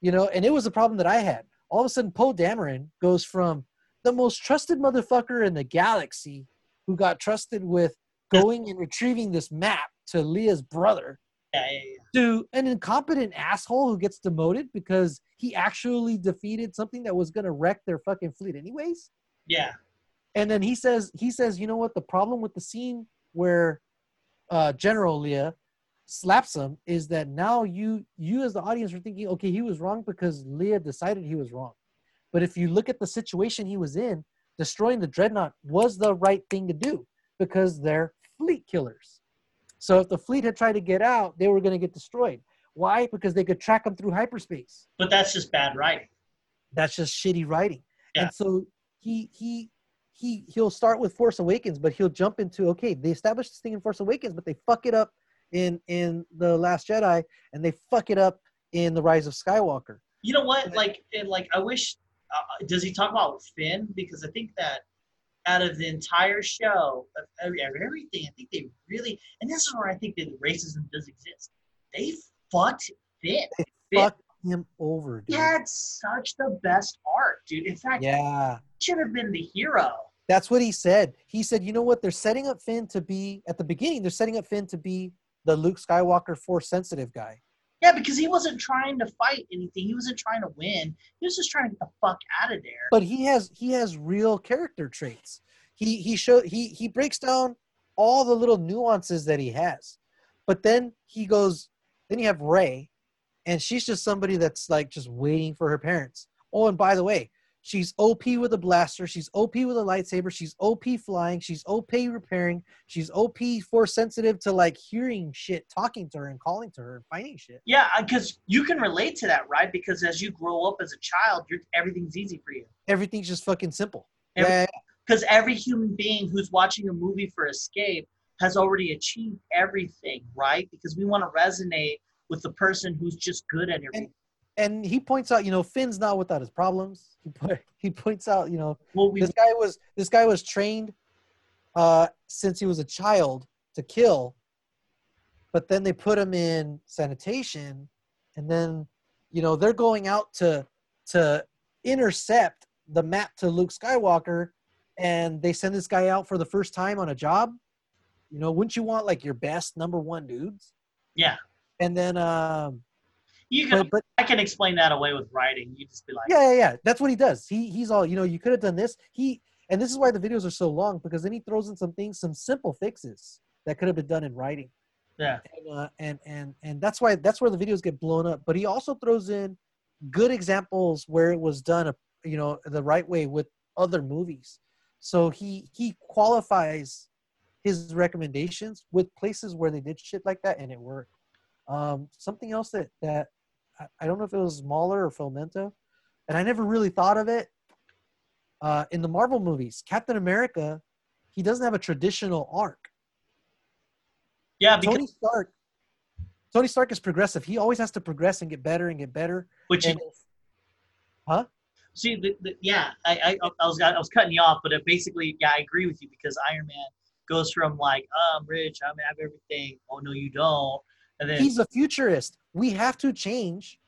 you know, and it was a problem that I had. All of a sudden, Poe Dameron goes from the most trusted motherfucker in the galaxy who got trusted with going and retrieving this map to Leah's brother. Yeah, yeah, yeah. To an incompetent asshole who gets demoted because he actually defeated something that was going to wreck their fucking fleet anyways. Yeah. And then he says, he says, you know what? The problem with the scene where uh, General Leia slaps him is that now you you as the audience are thinking, okay, he was wrong because Leia decided he was wrong. But if you look at the situation he was in, destroying the Dreadnought was the right thing to do because they're fleet killers. So if the fleet had tried to get out, they were going to get destroyed. Why? Because they could track them through hyperspace. But that's just bad writing. That's just shitty writing. Yeah. And so he he he he'll start with Force Awakens, but he'll jump into, okay, they established this thing in Force Awakens, but they fuck it up in in The Last Jedi, and they fuck it up in The Rise of Skywalker. You know what? Like, and like I wish. Uh, does he talk about Finn? Because I think that out of the entire show, of every, everything, I think they really, and this is where I think that racism does exist. They fucked Finn. They Finn. fucked him over, dude. He had such the best arc, dude. In fact, yeah. He should have been the hero. That's what he said. He said, you know what? They're setting up Finn to be, at the beginning, they're setting up Finn to be the Luke Skywalker Force-sensitive guy. Yeah, because he wasn't trying to fight anything. He wasn't trying to win. He was just trying to get the fuck out of there. But he has he has real character traits. He he show he he breaks down all the little nuances that he has. But then he goes. Then you have Rey, and she's just somebody that's like just waiting for her parents. Oh, and by the way, she's O P with a blaster. She's O P with a lightsaber. She's O P flying. She's O P repairing. She's O P force sensitive to like hearing shit, talking to her and calling to her and finding shit. Yeah, because you can relate to that, right? Because as you grow up as a child, you're, everything's easy for you. Everything's just fucking simple. Because every, yeah. every human being who's watching a movie for escape has already achieved everything, right? Because we want to resonate with the person who's just good at everything. And, And he points out, you know, Finn's not without his problems. He put, he points out, you know, well, we, this guy was this guy was trained uh, since he was a child to kill, but then they put him in sanitation, and then, you know, they're going out to to intercept the map to Luke Skywalker, and they send this guy out for the first time on a job. You know, wouldn't you want like your best number one dudes? Yeah. And then. Um, You can, but, but, I can explain that away with writing. You just be like, yeah, yeah, yeah. That's what he does. He he's all, you know, you could have done this. He and this is why the videos are so long, because then he throws in some things, some simple fixes that could have been done in writing. Yeah. And uh, and, and and that's why that's where the videos get blown up. But he also throws in good examples where it was done, you know, the right way with other movies. So he he qualifies his recommendations with places where they did shit like that and it worked. Um, something else that that. I don't know if it was Mahler or Filmento, and I never really thought of it. Uh, in the Marvel movies, Captain America, he doesn't have a traditional arc. Yeah, because Tony Stark, Tony Stark is progressive. He always has to progress and get better and get better. Which, and, he, huh? See, the, the, yeah, I, I, I was, I was cutting you off, but it basically, yeah, I agree with you, because Iron Man goes from like, oh, I'm rich, I have everything. Oh no, you don't. And then, he's a futurist. We have to change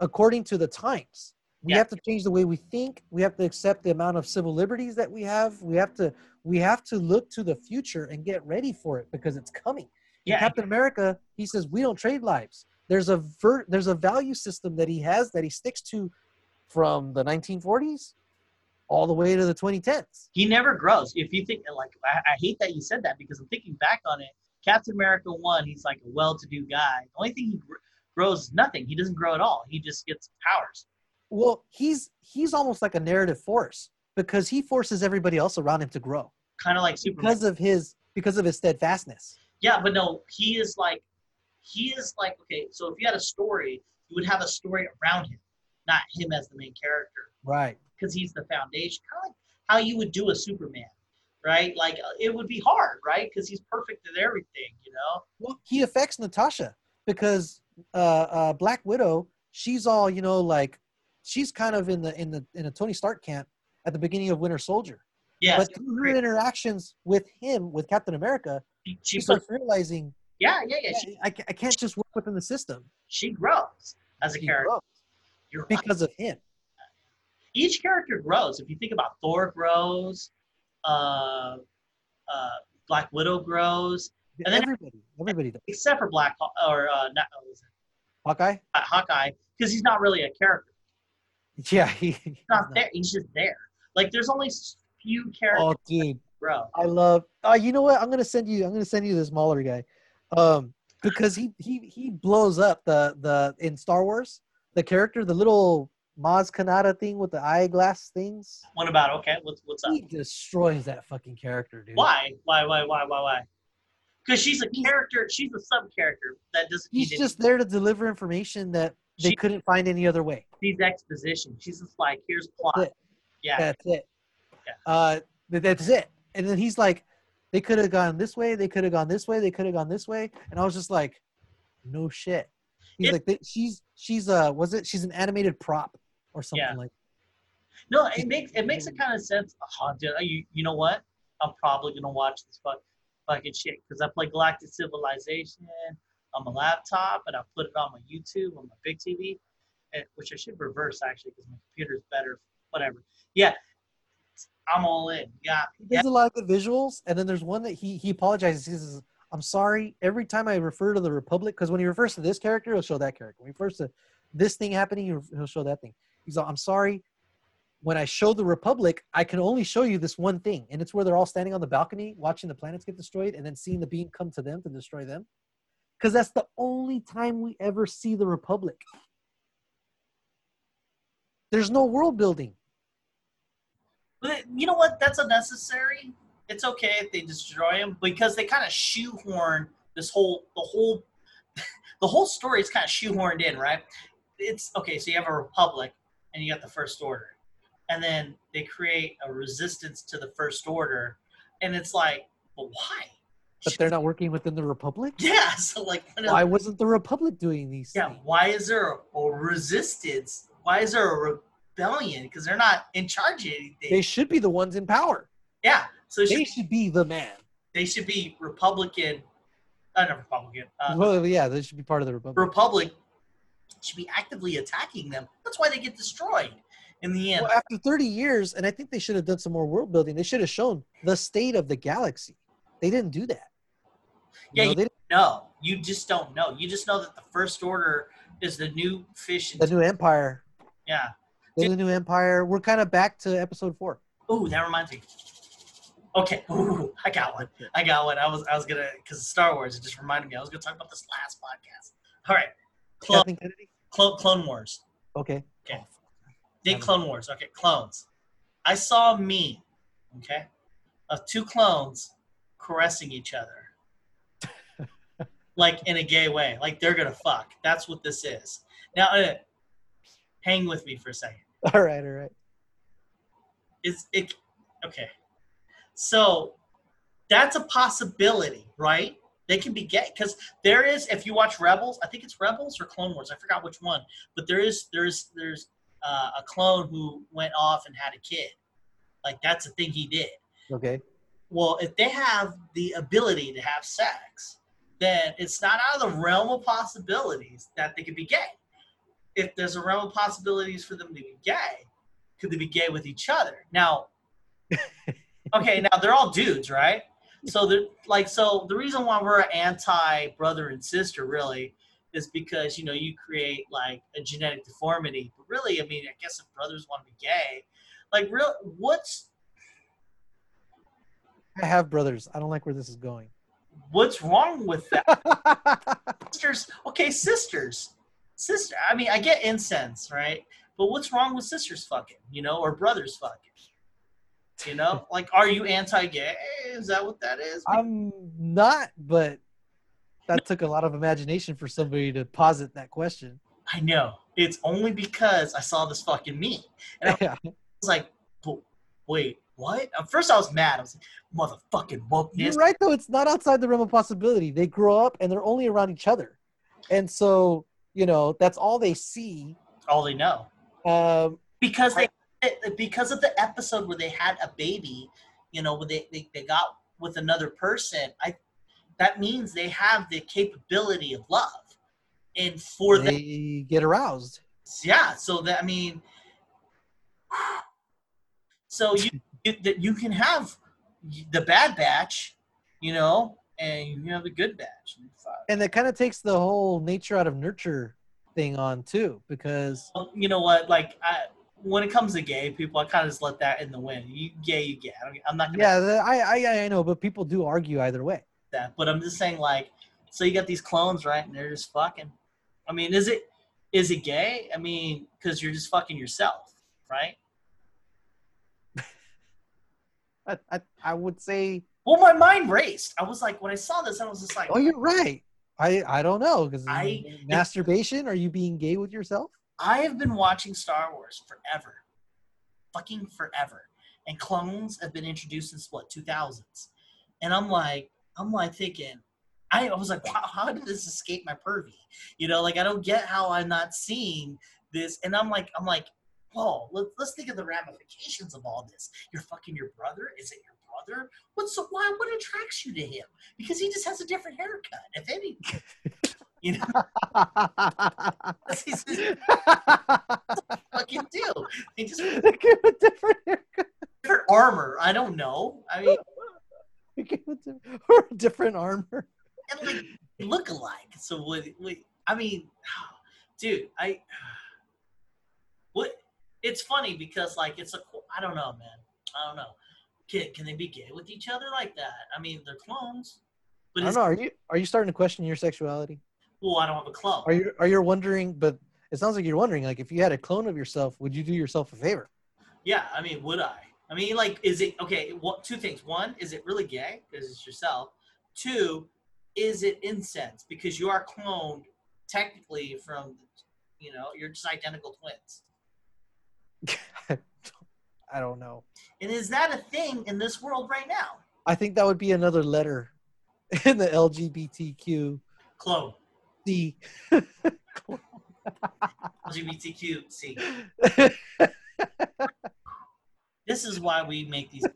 according to the times. We yeah. have to change the way we think. We have to accept the amount of civil liberties that we have. We have to we have to look to the future and get ready for it because it's coming. Yeah. In Captain America, he says, we don't trade lives. There's a ver- there's a value system that he has that he sticks to from the nineteen forties all the way to the twenty tens. He never grows. If you think, like, I, I hate that you said that because I'm thinking back on it. Captain America one, he's like a well-to-do guy. The only thing he gr- grows is nothing. He doesn't grow at all. He just gets powers. Well, he's he's almost like a narrative force because he forces everybody else around him to grow. Kind of like Superman. Because of his because of his steadfastness. Yeah, but no, he is like he is like okay, so if you had a story, you would have a story around him, not him as the main character. Right. Because he's the foundation. Kind of like how you would do a Superman. Right? Like, it would be hard, right? Because he's perfect at everything, you know? Well, he affects Natasha because uh, uh, Black Widow, she's all, you know, like, she's kind of in the in the, in a Tony Stark camp at the beginning of Winter Soldier. Yeah. But through her interactions with him, with Captain America, she, she, she starts put, realizing, yeah, yeah, yeah. yeah she, I, I can't just work within the system. She grows as a she character. You're because right. of him. Each character grows. If you think about Thor grows, Uh, uh, Black Widow grows, and then everybody, everybody does, except for Black or uh, not, what was it? Hawkeye. Uh, Hawkeye, because he's not really a character. Yeah, he, he's not he's there. Not. He's just there. Like, there's only few characters. Oh, dude, bro, I love. Uh, you know what? I'm gonna send you. I'm gonna send you this Mahler guy. Um, because he he he blows up the the in Star Wars the character, the little Maz Kanata thing with the eyeglass things. What about okay? What's what's up? He destroys that fucking character, dude. Why? Why? Why? Why? Why? Why? Because she's a character. She's a sub character that doesn't. He's just there to deliver information that they she, couldn't find any other way. She's exposition. She's just like, here's plot. That's yeah, that's it. Yeah. Uh, that's it. And then he's like, they could have gone this way. They could have gone this way. They could have gone this way. And I was just like, no shit. He's it, like, they, she's she's uh, was it? She's an animated prop or something yeah. like. No, it makes it makes it kind of sense. Oh, dude, you you know what? I'm probably gonna watch this fuck. fucking shit, because I play Galactic Civilization on my laptop and I put it on my YouTube on my big T V, and, which I should reverse actually because my computer's better, whatever. Yeah, I'm all in. Yeah, there's yeah. a lot of the visuals, and then there's one that he he apologizes. He says, "I'm sorry. Every time I refer to the Republic, because when he refers to this character, he'll show that character. When he refers to this thing happening, he'll show that thing." He's like, "I'm sorry. When I show the Republic, I can only show you this one thing, and it's where they're all standing on the balcony, watching the planets get destroyed, and then seeing the beam come to them to destroy them, because that's the only time we ever see the Republic. There's no world building." But you know what? That's unnecessary. It's okay if they destroy him, because they kind of shoehorn this whole the whole the whole story is kind of shoehorned in, right? It's okay. So you have a Republic, and you got the First Order. And then they create a resistance to the First Order, and it's like, well, why? But they're not working within the Republic? Yeah, so like... Why wasn't the Republic doing these yeah, things? Yeah, why is there a, a resistance? Why is there a rebellion? Because they're not in charge of anything. They should be the ones in power. Yeah. So They should, should be the man. They should be Republican... Uh, not Republican. Uh, well, yeah, they should be part of the Republic. Republic should be actively attacking them. That's why they get destroyed. In the end, well, after thirty years, and I think they should have done some more world building. They should have shown the state of the galaxy. They didn't do that. You yeah, know, you they didn't know. You just don't know. You just know that the First Order is the new fish. The new empire. Yeah. They're Dude. the new empire. We're kind of back to episode four. Ooh, that reminds me. Okay. Ooh, I got one. I got one. I was I was going to, because Star Wars, it just reminded me. I was going to talk about this last podcast. All right. Clone, Clone, Clone Wars. Okay. Okay. Oh. Did Clone Wars. Okay, clones. I saw a meme, okay, of two clones caressing each other. Like, in a gay way. Like, they're going to fuck. That's what this is. Now, uh, hang with me for a second. All right, all right. Is it okay. So, that's a possibility, right? They can be gay. Because there is, if you watch Rebels, I think it's Rebels or Clone Wars. I forgot which one. But there is, there's, there's, Uh, a clone who went off and had a kid. Like, that's a thing he did. Okay. Well, if they have the ability to have sex, then it's not out of the realm of possibilities that they could be gay. If there's a realm of possibilities for them to be gay, could they be gay with each other? Now, okay, now they're all dudes, right? So, they're, like, so the reason why we're anti-brother and sister, really, is because, you know, you create, like, a genetic deformity. But really, I mean, I guess if brothers want to be gay, like, real, what's... I have brothers. I don't like where this is going. What's wrong with that? Sisters. Okay, sisters. Sister. I mean, I get incense, right? But what's wrong with sisters fucking, you know, or brothers fucking? You know? Like, are you anti-gay? Is that what that is? I'm not, but... That took a lot of imagination for somebody to posit that question. I know. It's only because I saw this fucking meme. And I was like, wait, what? At first I was mad. I was like, motherfucking wokeness. You're right, though. It's not outside the realm of possibility. They grow up, and they're only around each other. And so, you know, that's all they see. All they know. Um, because they because of the episode where they had a baby, you know, where they, they, they got with another person, I that means they have the capability of love, and for they them, get aroused. Yeah. So that, I mean, so you, you, you can have the bad batch, you know, and you have the good batch. And that kind of takes the whole nature out of nurture thing on too, because you know what, like I, when it comes to gay people, I kind of just let that in the wind. You gay, you gay. I'm not going to, yeah, I, I, I know, but people do argue either way. That, but I'm just saying, like, So you got these clones, right? And they're just fucking. I mean, is it is it gay? I mean, because you're just fucking yourself, right? I, I, I would say. Well, my mind raced. I was like, when I saw this, I was just like. Oh, you're right. I, I don't know. Because masturbation? Are you being gay with yourself? I have been watching Star Wars forever. Fucking forever. And clones have been introduced since, what, two thousands. And I'm like, I'm like thinking, I, I was like, wow, how did this escape my purview? You know, like, I don't get how I'm not seeing this. And I'm like, I'm like, whoa, let's, let's think of the ramifications of all this. You're fucking your brother? Is it your brother? What's so why? What attracts you to him? Because he just has a different haircut, if any. You know? He's just, fucking do. They just give a different haircut. Different armor. I don't know. I mean, or different armor. And like look alike. So what? I mean, dude, I. What? It's funny because like it's a. I don't know, man. I don't know. Can can they be gay with each other like that? I mean, they're clones. But I don't know. Are you are you starting to question your sexuality? Well, I don't have a clone. Are you are you wondering? But it sounds like you're wondering. Like, if you had a clone of yourself, would you do yourself a favor? Yeah, I mean, would I? I mean, like, is it, okay, well, two things. One, is it really gay? Because it's yourself. Two, is it incense? Because you are cloned technically from, you know, you're just identical twins. I don't know. And is that a thing in this world right now? I think that would be another letter in the L G B T Q. Clone. C. Clone. L G B T Q. C. This is why we make these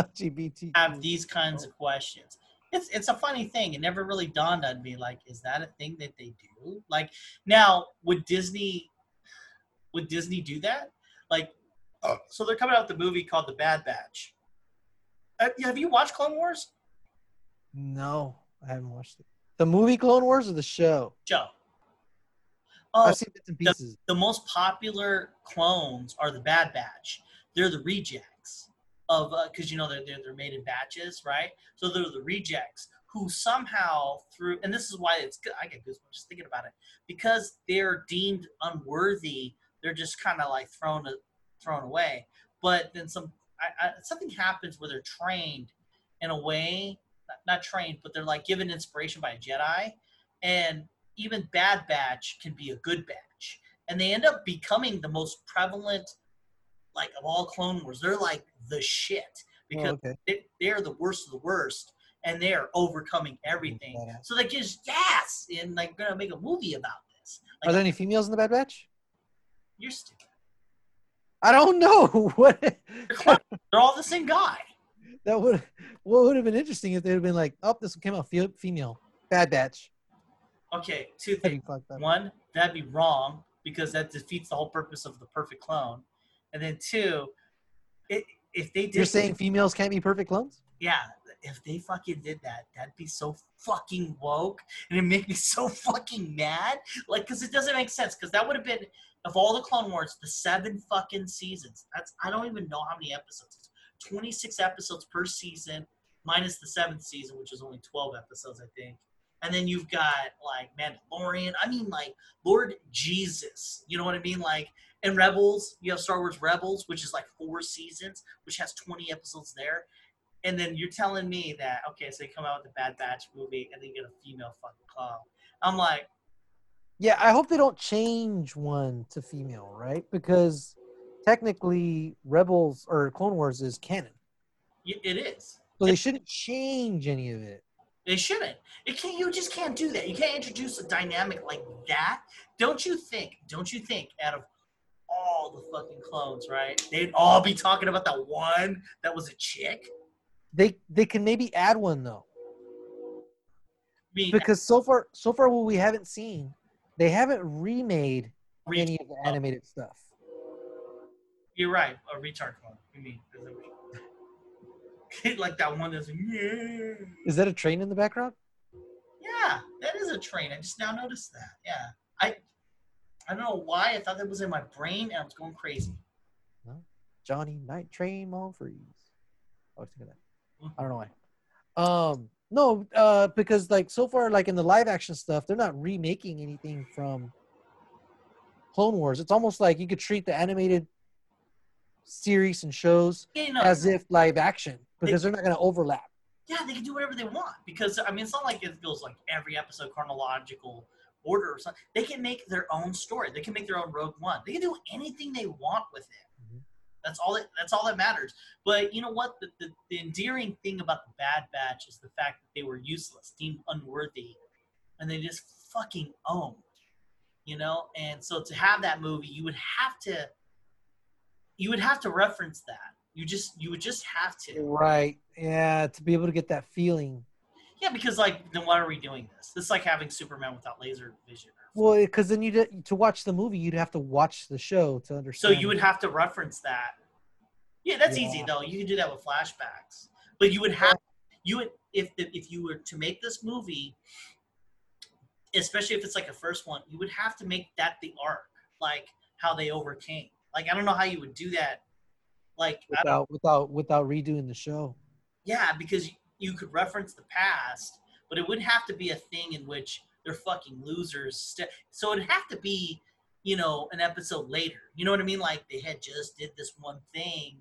L G B T have these kinds of questions. It's it's a funny thing. It never really dawned on me. Like, is that a thing that they do? Like, now would Disney would Disney do that? Like, oh, so they're coming out with a movie called The Bad Batch. Uh, have you watched Clone Wars? No, I haven't watched it. The movie Clone Wars or the show? Show. Oh, I've seen bits and pieces. The, the most popular clones are The Bad Batch. They're the rejects of, because, uh, you know, they're, they're, they're made in batches, right? So they're the rejects who somehow through, and this is why it's good. I get goosebumps just thinking about it. Because they're deemed unworthy, they're just kind of like thrown thrown away. But then some I, I, something happens where they're trained in a way, not, not trained, but they're like given inspiration by a Jedi. And even Bad Batch can be a good batch. And they end up becoming the most prevalent, like, of all Clone Wars. They're like the shit because oh, okay. they, they're the worst of the worst, and they're overcoming everything. Yeah. So they just yes, and like gonna make a movie about this. Like, are there any females in the Bad Batch? You're stupid. I don't know what. They're all the same guy. That would what would have been interesting if they'd have been like, oh, this came out female Bad Batch. Okay, two things. One, that'd be wrong because that defeats the whole purpose of the perfect clone. And then two, it, if they did, you're saying females can't be perfect clones? Yeah, if they fucking did that, that'd be so fucking woke, and it'd make me so fucking mad. Like, because it doesn't make sense. Because that would have been, of all the Clone Wars, the seven fucking seasons. That's I don't even know how many episodes. It's twenty-six episodes per season, minus the seventh season, which is only twelve episodes, I think. And then you've got like Mandalorian. I mean, like Lord Jesus. You know what I mean? Like. And Rebels, you have Star Wars Rebels, which is like four seasons, which has twenty episodes there. And then you're telling me that, okay, so you come out with a Bad Batch movie and then you get a female fucking clone. I'm like. Yeah, I hope they don't change one to female, right? Because technically Rebels or Clone Wars is canon. It is. So they shouldn't change any of it. They shouldn't. It can't, you just can't do that. You can't introduce a dynamic like that. Don't you think, don't you think out of all the fucking clones, right? They'd all be talking about the one that was a chick. They they can maybe add one though, Being because so far so far what we haven't seen, they haven't remade retard any of the animated clone. Stuff. You're right, a retard clone. You mean like that one that's like, yeah. Is that a train in the background? Yeah, that is a train. I just now noticed that. Yeah, I. I don't know why. I thought that was in my brain, and I was going crazy. No. Johnny Night Train, all freeze. I was thinking that. I don't know why. Um, No, uh, because like so far, like in the live action stuff, they're not remaking anything from Clone Wars. It's almost like you could treat the animated series and shows yeah, no, as if live action, because they, they're not going to overlap. Yeah, they can do whatever they want, because I mean, it's not like it goes like every episode chronological order or something. They can make their own story. They can make their own Rogue One. They can do anything they want with it. Mm-hmm. That's all that, that's all that matters. But you know what? The, the, the endearing thing about the Bad Batch is the fact that they were useless, deemed unworthy, and they just fucking owned. You know, and so to have that movie, you would have to, you would have to reference that. You just, you would just have to. Right. Yeah. To be able to get that feeling. Yeah, because like, then why are we doing this? It's like having Superman without laser vision. Well, because then you to watch the movie, you'd have to watch the show to understand. So you would have to reference that. Yeah, that's yeah. easy though. You can do that with flashbacks, but you would have you would if if you were to make this movie, especially if it's like a first one, you would have to make that the arc, like how they overcame. Like I don't know how you would do that, like without without without redoing the show. Yeah, because you could reference the past, but it would have to be a thing in which they're fucking losers. So it'd have to be, you know, an episode later. You know what I mean? Like they had just did this one thing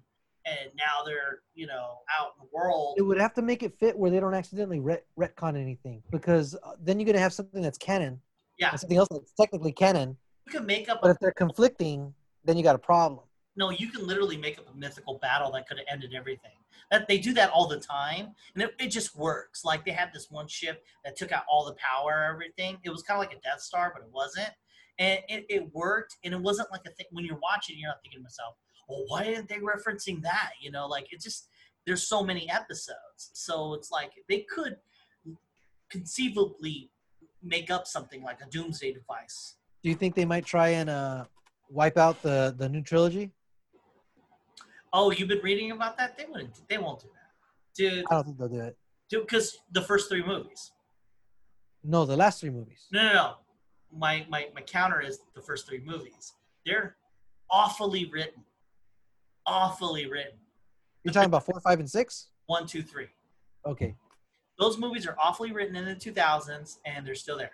and now they're, you know, out in the world. It would have to make it fit where they don't accidentally ret- retcon anything, because then you're going to have something that's canon. Yeah. Something else that's technically canon. You can make up. But a- if they're conflicting, then you got a problem. No, you can literally make up a mythical battle that could have ended everything. That they do that all the time, and it, it just works. Like they had this one ship that took out all the power, everything. It was kind of like a Death Star, but it wasn't, and it, it worked. And it wasn't like a thing. When you're watching, you're not thinking to myself, "Well, why aren't they referencing that?" You know, like it just there's so many episodes, so it's like they could conceivably make up something like a doomsday device. Do you think they might try and uh, wipe out the the new trilogy? Oh, you've been reading about that? They wouldn't. They won't do that, dude. I don't think they'll do it, dude. Because the first three movies. No, the last three movies. No, no, no. My my my counter is the first three movies. They're awfully written, awfully written. You're talking about four, five, and six. One, two, three. Okay. Those movies are awfully written in the two thousands, and they're still there.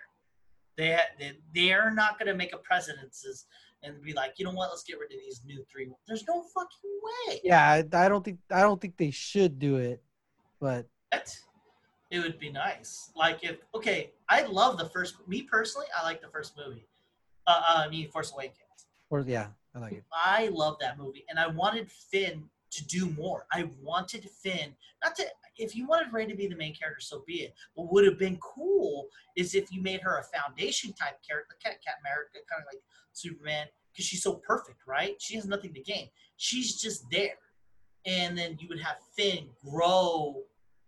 They they they're not going to make a precedences. And be like, you know what? Let's get rid of these new three. There's no fucking way. Yeah, I don't think I don't think they should do it, but it would be nice. Like if okay, I love the first. Me personally, I like the first movie. Uh, I mean, Force Awakens. Or yeah, I like it. I love that movie, and I wanted Finn to do more. I wanted Finn not to. If you wanted Rey to be the main character, so be it. What would have been cool is if you made her a foundation type character, Captain America, kind of like Superman, because she's so perfect, right? She has nothing to gain. She's just there. And then you would have Finn grow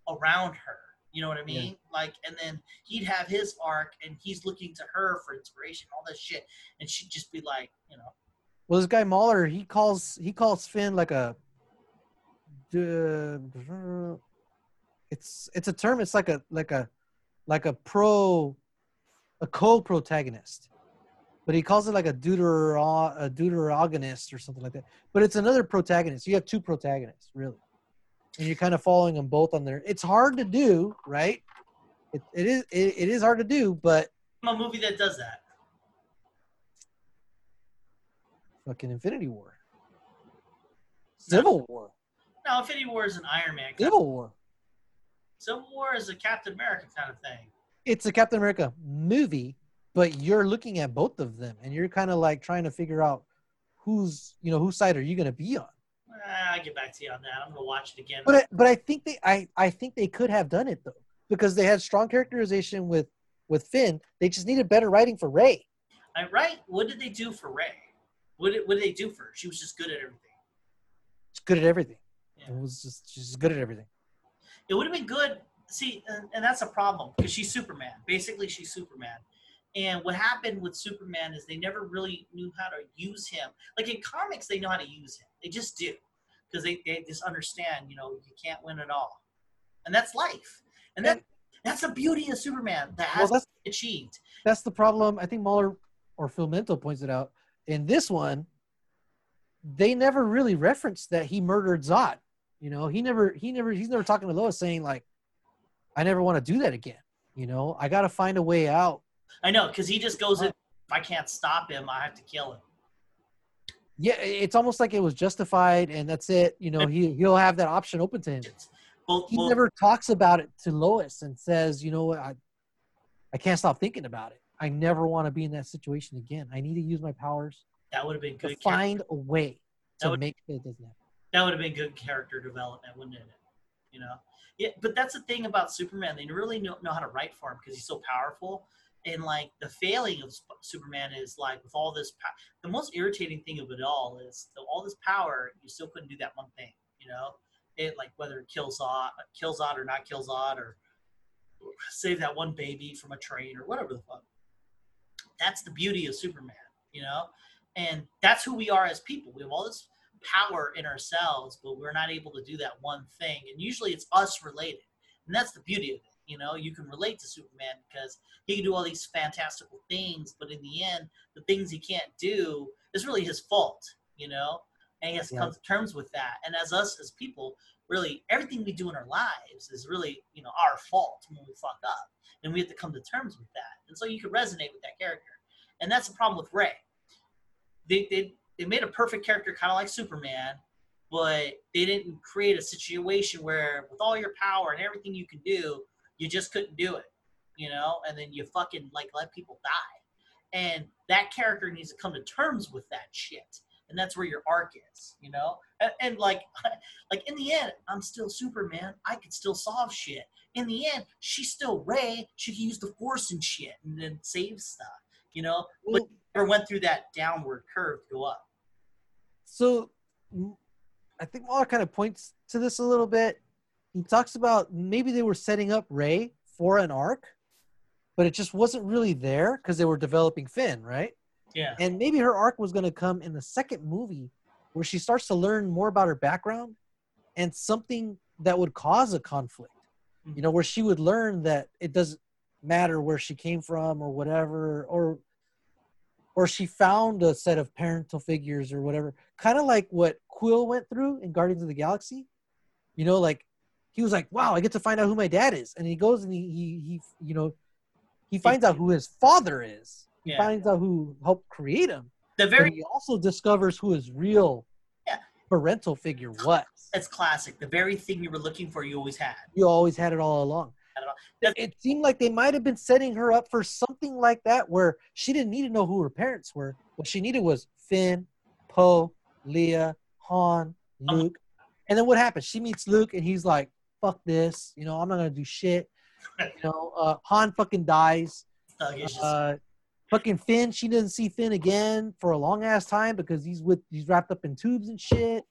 around her. You know what I mean? Yeah. Like, and then he'd have his arc, and he's looking to her for inspiration, all that shit. And she'd just be like, you know. Well, this guy Mahler, he calls he calls Finn like a. Uh, it's it's a term. It's like a like a like a pro, a co-protagonist. But he calls it like a, deutero- a deuteragonist or something like that. But it's another protagonist. You have two protagonists, really. And you're kind of following them both on their... It's hard to do, right? It, it is it, it is hard to do, but... A movie that does that. Fucking Infinity War. Civil no. War. No, Infinity War is an Iron Man. Civil War. Civil War is a Captain America kind of thing. It's a Captain America movie. But you're looking at both of them, and you're kind of like trying to figure out who's, you know, whose side are you going to be on? Uh, I'll get back to you on that. I'm going to watch it again. But I, but I think they, I, I think they could have done it though, because they had strong characterization with, with Finn. They just needed better writing for Rey. I, right. What did they do for Rey? What did, what did they do for her? She was just good at everything. She's good at everything. Yeah. It was just, she's good at everything. It would have been good. See, and, and that's a problem because she's Superman. Basically, she's Superman. And what happened with Superman is they never really knew how to use him. Like in comics, they know how to use him. They just do. Because they, they just understand, you know, you can't win at all. And that's life. And that that's the beauty of Superman that has well, been achieved. That's the problem. I think Mahler or Filmento points it out. In this one, they never really referenced that he murdered Zod. You know, he never, he never, he's never talking to Lois saying like, I never want to do that again. You know, I got to find a way out. I know, because he just goes, in, if I can't stop him, I have to kill him. Yeah, it's almost like it was justified, and that's it. You know, he, he'll have that option open to him. Well, he well, never talks about it to Lois and says, you know what, I, I can't stop thinking about it. I never want to be in that situation again. I need to use my powers. That would have been good. To find a way to would, make it doesn't happen. That would have been good character development, wouldn't it? You know, yeah. But that's the thing about Superman; they really don't know how to write for him because he's so powerful. And like the failing of Superman is like with all this power. The most irritating thing of it all is the, all this power, you still couldn't do that one thing. You know, it like whether it kills Zod, kills Zod or not kills Zod, or save that one baby from a train or whatever the fuck. That's the beauty of Superman, you know, and that's who we are as people. We have all this power in ourselves, but we're not able to do that one thing. And usually it's us related. And that's the beauty of it. You know, you can relate to Superman because he can do all these fantastical things, but in the end, the things he can't do is really his fault, you know, and he has to yeah. come to terms with that. And as us, as people, really everything we do in our lives is really, you know, our fault when we fuck up, and we have to come to terms with that. And so you can resonate with that character. And that's the problem with Rey. They, they, they made a perfect character kind of like Superman, but they didn't create a situation where with all your power and everything you can do, you just couldn't do it, you know, and then you fucking like let people die. And that character needs to come to terms with that shit. And that's where your arc is, you know, and, and like, like in the end, I'm still Superman. I could still solve shit. In the end, she's still Rey. She can use the Force and shit and then save stuff, you know, but never went through that downward curve to go up. So I think Waller kind of points to this a little bit. He talks about maybe they were setting up Rey for an arc, but it just wasn't really there because they were developing Finn, right? Yeah. And maybe her arc was going to come in the second movie where she starts to learn more about her background and something that would cause a conflict, mm-hmm. you know, where she would learn that it doesn't matter where she came from or whatever, or or she found a set of parental figures or whatever, kind of like what Quill went through in Guardians of the Galaxy, you know, like, he was like, wow, I get to find out who my dad is. And he goes and he, he, he you know, he finds out who his father is. He yeah. finds out who helped create him. The very- but he also discovers who his real yeah. parental figure was. That's classic. The very thing you were looking for, you always had. You always had it all along. It, it seemed like they might have been setting her up for something like that where she didn't need to know who her parents were. What she needed was Finn, Poe, Leia, Han, Luke. Um, and then what happens? She meets Luke and he's like, fuck this, you know, I'm not going to do shit. You know, uh, Han fucking dies. Uh, fucking Finn, she doesn't see Finn again for a long-ass time because he's with he's wrapped up in tubes and shit.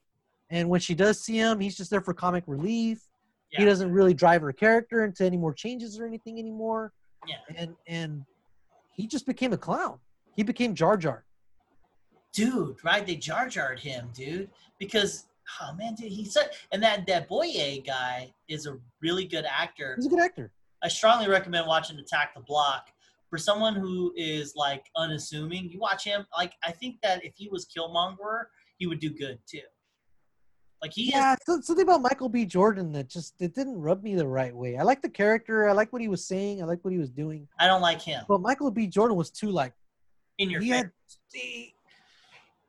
And when she does see him, he's just there for comic relief. Yeah. He doesn't really drive her character into any more changes or anything anymore. Yeah. And, and he just became a clown. He became Jar Jar. Dude, right? They Jar Jar'd him, dude. Because... oh man, dude, he's such, and that that Boye guy is a really good actor. He's a good actor. I strongly recommend watching Attack the Block. For someone who is like unassuming, you watch him. Like I think that if he was Killmonger, he would do good too. Like he yeah, is- so, something about Michael B. Jordan that just it didn't rub me the right way. I like the character. I like what he was saying. I like what he was doing. I don't like him. But Michael B. Jordan was too like in your he face. Had, he,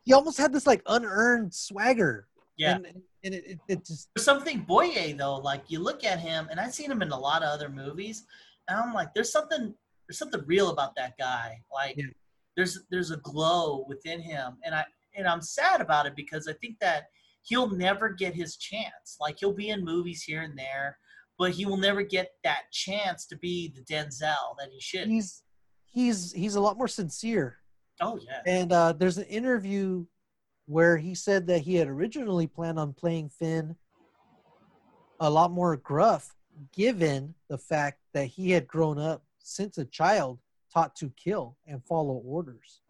he almost had this like unearned swagger. Yeah, and, and it, it, it just there's something Boye though. Like you look at him, and I've seen him in a lot of other movies, and I'm like, there's something, there's something real about that guy. Like yeah. there's there's a glow within him, and I and I'm sad about it because I think that he'll never get his chance. Like he'll be in movies here and there, but he will never get that chance to be the Denzel that he should. He's he's he's a lot more sincere. Oh yeah, and uh, there's an interview where he said that he had originally planned on playing Finn a lot more gruff, given the fact that he had grown up since a child taught to kill and follow orders.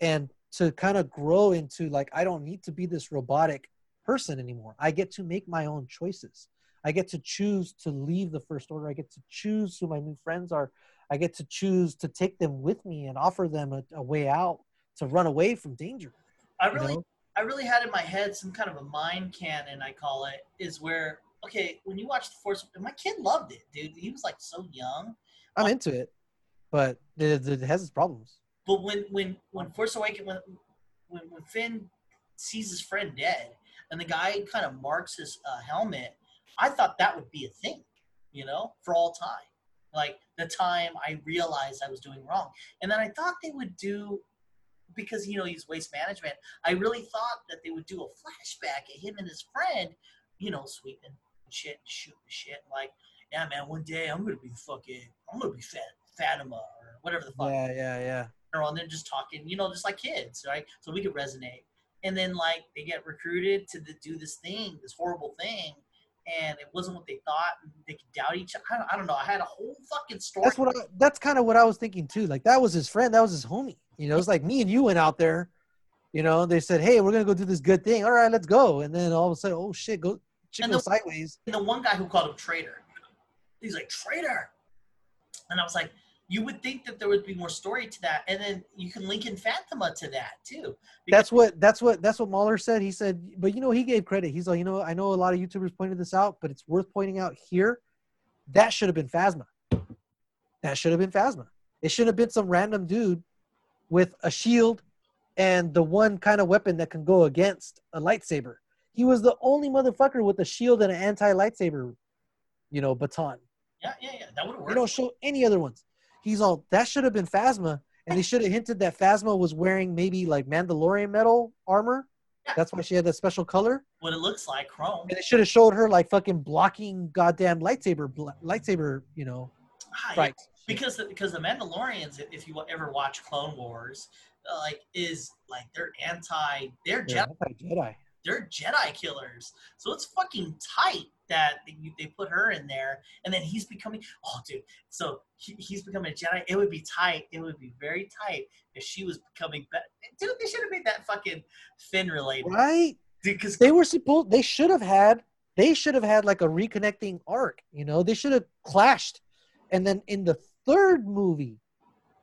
And to kind of grow into like, I don't need to be this robotic person anymore. I get to make my own choices. I get to choose to leave the First Order. I get to choose who my new friends are. I get to choose to take them with me and offer them a, a way out to run away from danger. I really, you know? I really had in my head some kind of a mind canon, I call it, is where okay, when you watched The Force, my kid loved it, dude. He was like so young. I'm like, into it, but it, it has its problems. But when when when Force Awakens, when when when Finn sees his friend dead, and the guy kind of marks his uh, helmet, I thought that would be a thing, you know, for all time. Like the time I realized I was doing wrong, and then I thought they would do, because you know he's waste management. I really thought that they would do a flashback at him and his friend, you know, sweeping shit and shooting shit. Like, yeah, man, one day I'm gonna be fucking, I'm gonna be fat, Fatima or whatever the fuck. Yeah, yeah, yeah. And they're just talking, you know, just like kids, right? So we could resonate. And then like they get recruited to the, do this thing, this horrible thing. And it wasn't what they thought. They could doubt each other. I don't, I don't know. I had a whole fucking story. That's what. I, that's kind of what I was thinking too. Like that was his friend. That was his homie. You know, it's like me and you went out there. You know, they said, "Hey, we're gonna go do this good thing. All right, let's go." And then all of a sudden, oh shit, go shit goes sideways. And the one guy who called him traitor, he's like traitor. And I was like, you would think that there would be more story to that, and then you can link in Fatima to that too. That's what that's what that's what Mahler said. He said, but you know, he gave credit. He's like, you know, I know a lot of YouTubers pointed this out, but it's worth pointing out here. That should have been Phasma. That should have been Phasma. It should have been some random dude with a shield and the one kind of weapon that can go against a lightsaber. He was the only motherfucker with a shield and an anti-lightsaber, you know, baton. Yeah, yeah, yeah. That would have worked. They don't show any other ones. He's all, that should have been Phasma, and they should have hinted that Phasma was wearing maybe like Mandalorian metal armor. Yeah. That's why she had that special color. What it looks like, chrome. And they should have showed her like fucking blocking goddamn lightsaber, bl- lightsaber, you know. Ah, yeah. Because the, because the Mandalorians, if you ever watch Clone Wars, uh, like is like they're anti, they're, they're Jedi, anti-Jedi. They're Jedi killers. So it's fucking tight that they put her in there, and then he's becoming, oh dude, so he, he's becoming a Jedi. It would be tight. It would be very tight if she was becoming better. Dude, they should have made that fucking Finn related, right? Because they were supposed, they should have had, they should have had like a reconnecting arc. You know, they should have clashed, and then in the third movie,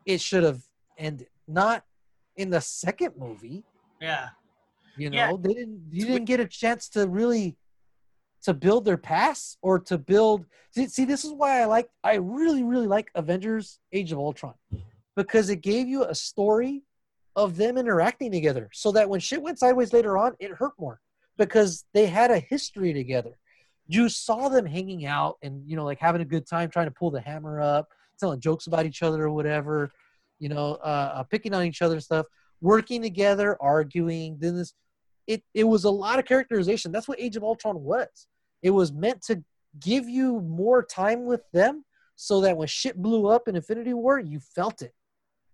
it should have ended, not in the second movie. Yeah, you know, yeah. they didn't. You didn't get a chance to really. To build their past or to build see, see this is why I like I really really like Avengers Age of Ultron, because it gave you a story of them interacting together, so that when shit went sideways later on, it hurt more because they had a history together. You saw them hanging out and, you know, like having a good time, trying to pull the hammer up, telling jokes about each other or whatever, you know, uh picking on each other and stuff, working together, arguing. Then this it it was a lot of characterization. That's what Age of Ultron was. It was meant to give you more time with them so that when shit blew up in Infinity War, you felt it,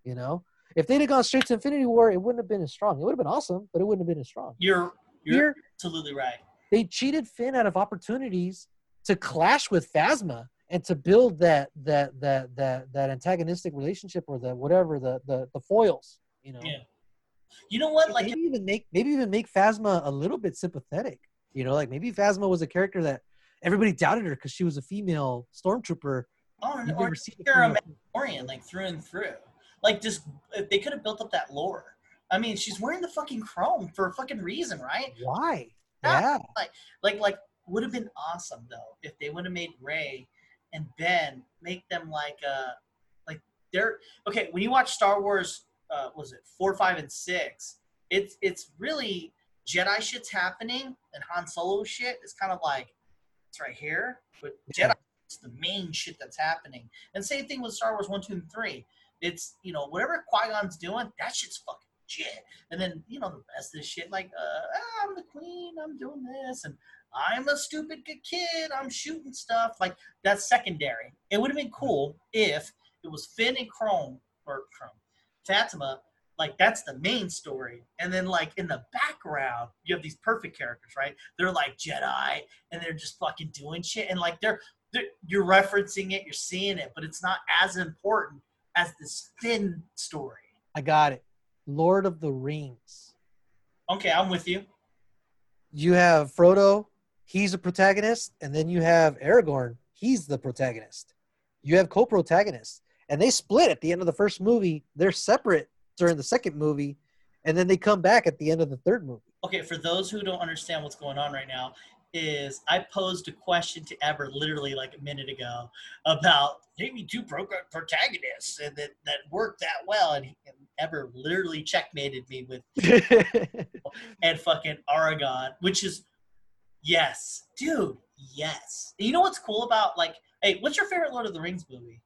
you know? If they'd have gone straight to Infinity War, it wouldn't have been as strong. It would have been awesome, but it wouldn't have been as strong. You're, you're Here, absolutely right. They cheated Finn out of opportunities to clash with Phasma and to build that that that that that antagonistic relationship or the whatever, the the, the foils, you know? Yeah. You know what? Like, maybe even make maybe even make Phasma a little bit sympathetic. You know, like maybe Phasma was a character that everybody doubted her because she was a female stormtrooper. Oh, no, or you're a Mandalorian, like through and through. Like, just if they could have built up that lore. I mean, she's wearing the fucking chrome for a fucking reason, right? Why? That, yeah. Like, like, like would have been awesome though if they would have made Rey and Ben, make them like uh like they're okay. When you watch Star Wars, uh, was it four, five, and six? It's it's really. Jedi shit's happening, and Han Solo shit is kind of like, it's right here, but yeah. Jedi is the main shit that's happening. And same thing with Star Wars one, two, and three. It's, you know, whatever Qui-Gon's doing, that shit's fucking shit. And then, you know, the rest of this shit, like, uh, I'm the queen, I'm doing this, and I'm a stupid good kid, I'm shooting stuff. Like, that's secondary. It would have been cool if it was Finn and Chrome, or Chrome, Fatima, like, that's the main story. And then, like, in the background, you have these perfect characters, right? They're, like, Jedi, and they're just fucking doing shit. And, like, they're, they're you're referencing it, you're seeing it, but it's not as important as this Finn story. I got it. Lord of the Rings. Okay, I'm with you. You have Frodo. He's a protagonist. And then you have Aragorn. He's the protagonist. You have co-protagonists. And they split at the end of the first movie. They're separate during the second movie, and then they come back at the end of the third movie. Okay, for those who don't understand what's going on right now, is I posed a question to Ever literally like a minute ago about maybe two protagonists and that, that worked that well. And, and Ever literally checkmated me with and fucking Aragon, which is, yes, dude, yes. You know what's cool about like, hey, what's your favorite Lord of the Rings movie?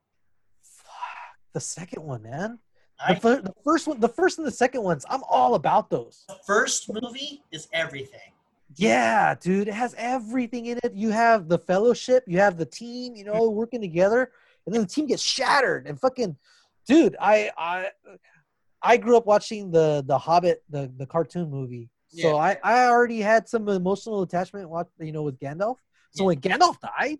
The second one, man. The, I, fir- the first one, the first and the second ones, I'm all about those. The first movie is everything. Yeah, dude, it has everything in it. You have the fellowship, you have the team, you know, working together, and then the team gets shattered. And fucking, dude, I I, I grew up watching the the Hobbit, the, the cartoon movie, so yeah. I, I already had some emotional attachment, you know, with Gandalf. So yeah. When Gandalf died,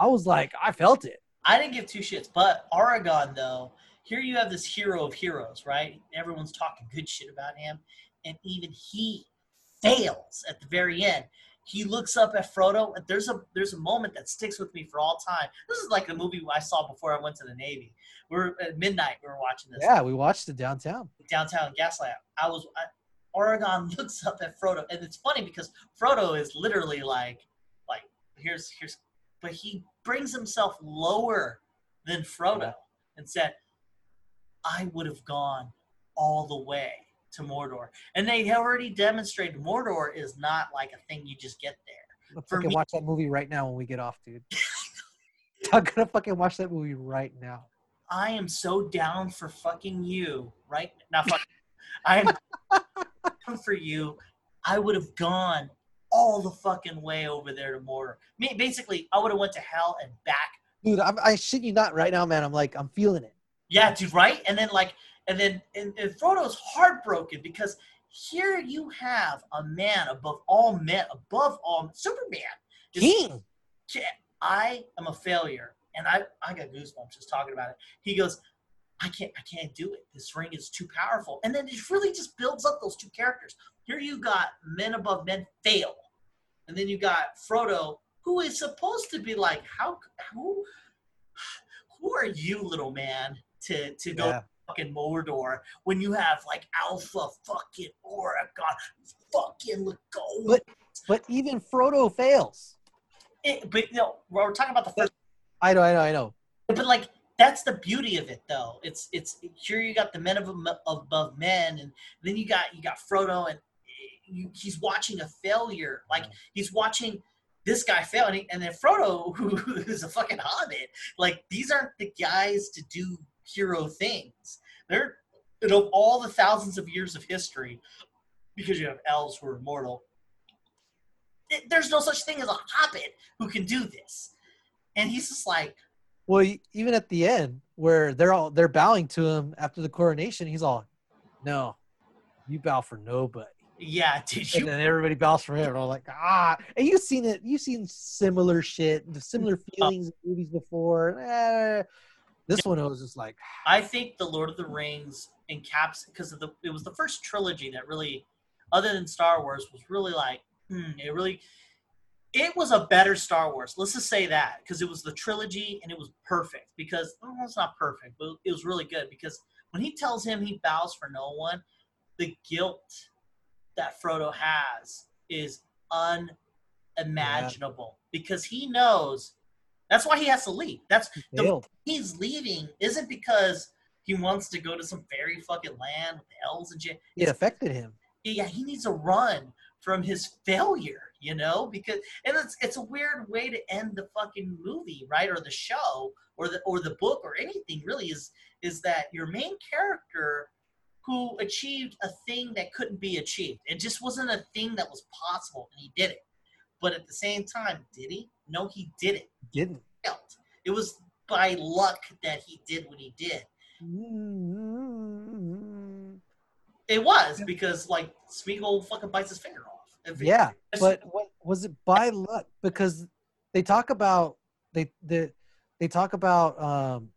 I was like, I felt it. I didn't give two shits, but Aragon though, here you have this hero of heroes, right? Everyone's talking good shit about him, and even he fails at the very end. He looks up at Frodo, and there's a there's a moment that sticks with me for all time. This is like the movie I saw before I went to the Navy. We're at midnight. We were watching this. Yeah, we watched it downtown. Downtown Gaslight. I was I, Aragon looks up at Frodo, and it's funny because Frodo is literally like like here's here's, but he brings himself lower than Frodo and said, I would have gone all the way to Mordor. And they already demonstrated Mordor is not like a thing you just get there. I'm fucking me, watch that movie right now when we get off, dude. I'm gonna fucking watch that movie right now. I am so down for fucking you right now. Fuck, I am down for you. I would have gone all the fucking way over there to Mordor. Me, basically, I would have went to hell and back. Dude, I'm, I shit you not right now, man. I'm like, I'm feeling it. Yeah, dude, right? And then, like, and then and, and Frodo's heartbroken because here you have a man above all men, above all, Superman. Just, King. I am a failure. And I, I got goosebumps just talking about it. He goes, I can't, I can't do it. This ring is too powerful. And then it really just builds up those two characters. Here you got men above men fail. And then you got Frodo, who is supposed to be like, how, who, who are you, little man? To, to go yeah. to fucking Mordor when you have like alpha fucking Aragon fucking Legolas. But, but even Frodo fails. It, but you know, we're talking about the first. I know, I know, I know. But like that's the beauty of it, though. It's it's here you got the men of above men, and then you got you got Frodo, and you, he's watching a failure. Like he's watching this guy fail, and, he, and then Frodo, who, who is a fucking hobbit. Like these aren't the guys to do hero things. They're, you know, all the thousands of years of history, because you have elves who are immortal, it, there's no such thing as a hobbit who can do this. And he's just like, well, even at the end where they're all they're bowing to him after the coronation, he's all, no, you bow for nobody. Yeah, dude. You- and then everybody bows for him. And I'm like, ah. And you've seen it. You've seen similar shit, similar feelings in movies before. Eh. This one, I was just like... I think The Lord of the Rings encaps... Because of the, it was the first trilogy that really, other than Star Wars, was really like... Hmm, it really... It was a better Star Wars. Let's just say that. Because it was the trilogy, and it was perfect. Because, well, it's not perfect, but it was really good. Because when he tells him he bows for no one, the guilt that Frodo has is unimaginable. Yeah. Because he knows... That's why he has to leave. That's the, he's leaving isn't because he wants to go to some fairy fucking land with elves and shit. It affected him. Yeah, he needs to run from his failure, you know, because and it's it's a weird way to end the fucking movie, right, or the show, or the or the book, or anything really is is that your main character who achieved a thing that couldn't be achieved. It just wasn't a thing that was possible, and he did it. But at the same time, did he? No, he didn't. Didn't. It was by luck that he did what he did. Mm-hmm. It was because, like, Smeagol fucking bites his finger off. If yeah, it, but what, was it by luck? Because they talk about they they, they talk about um,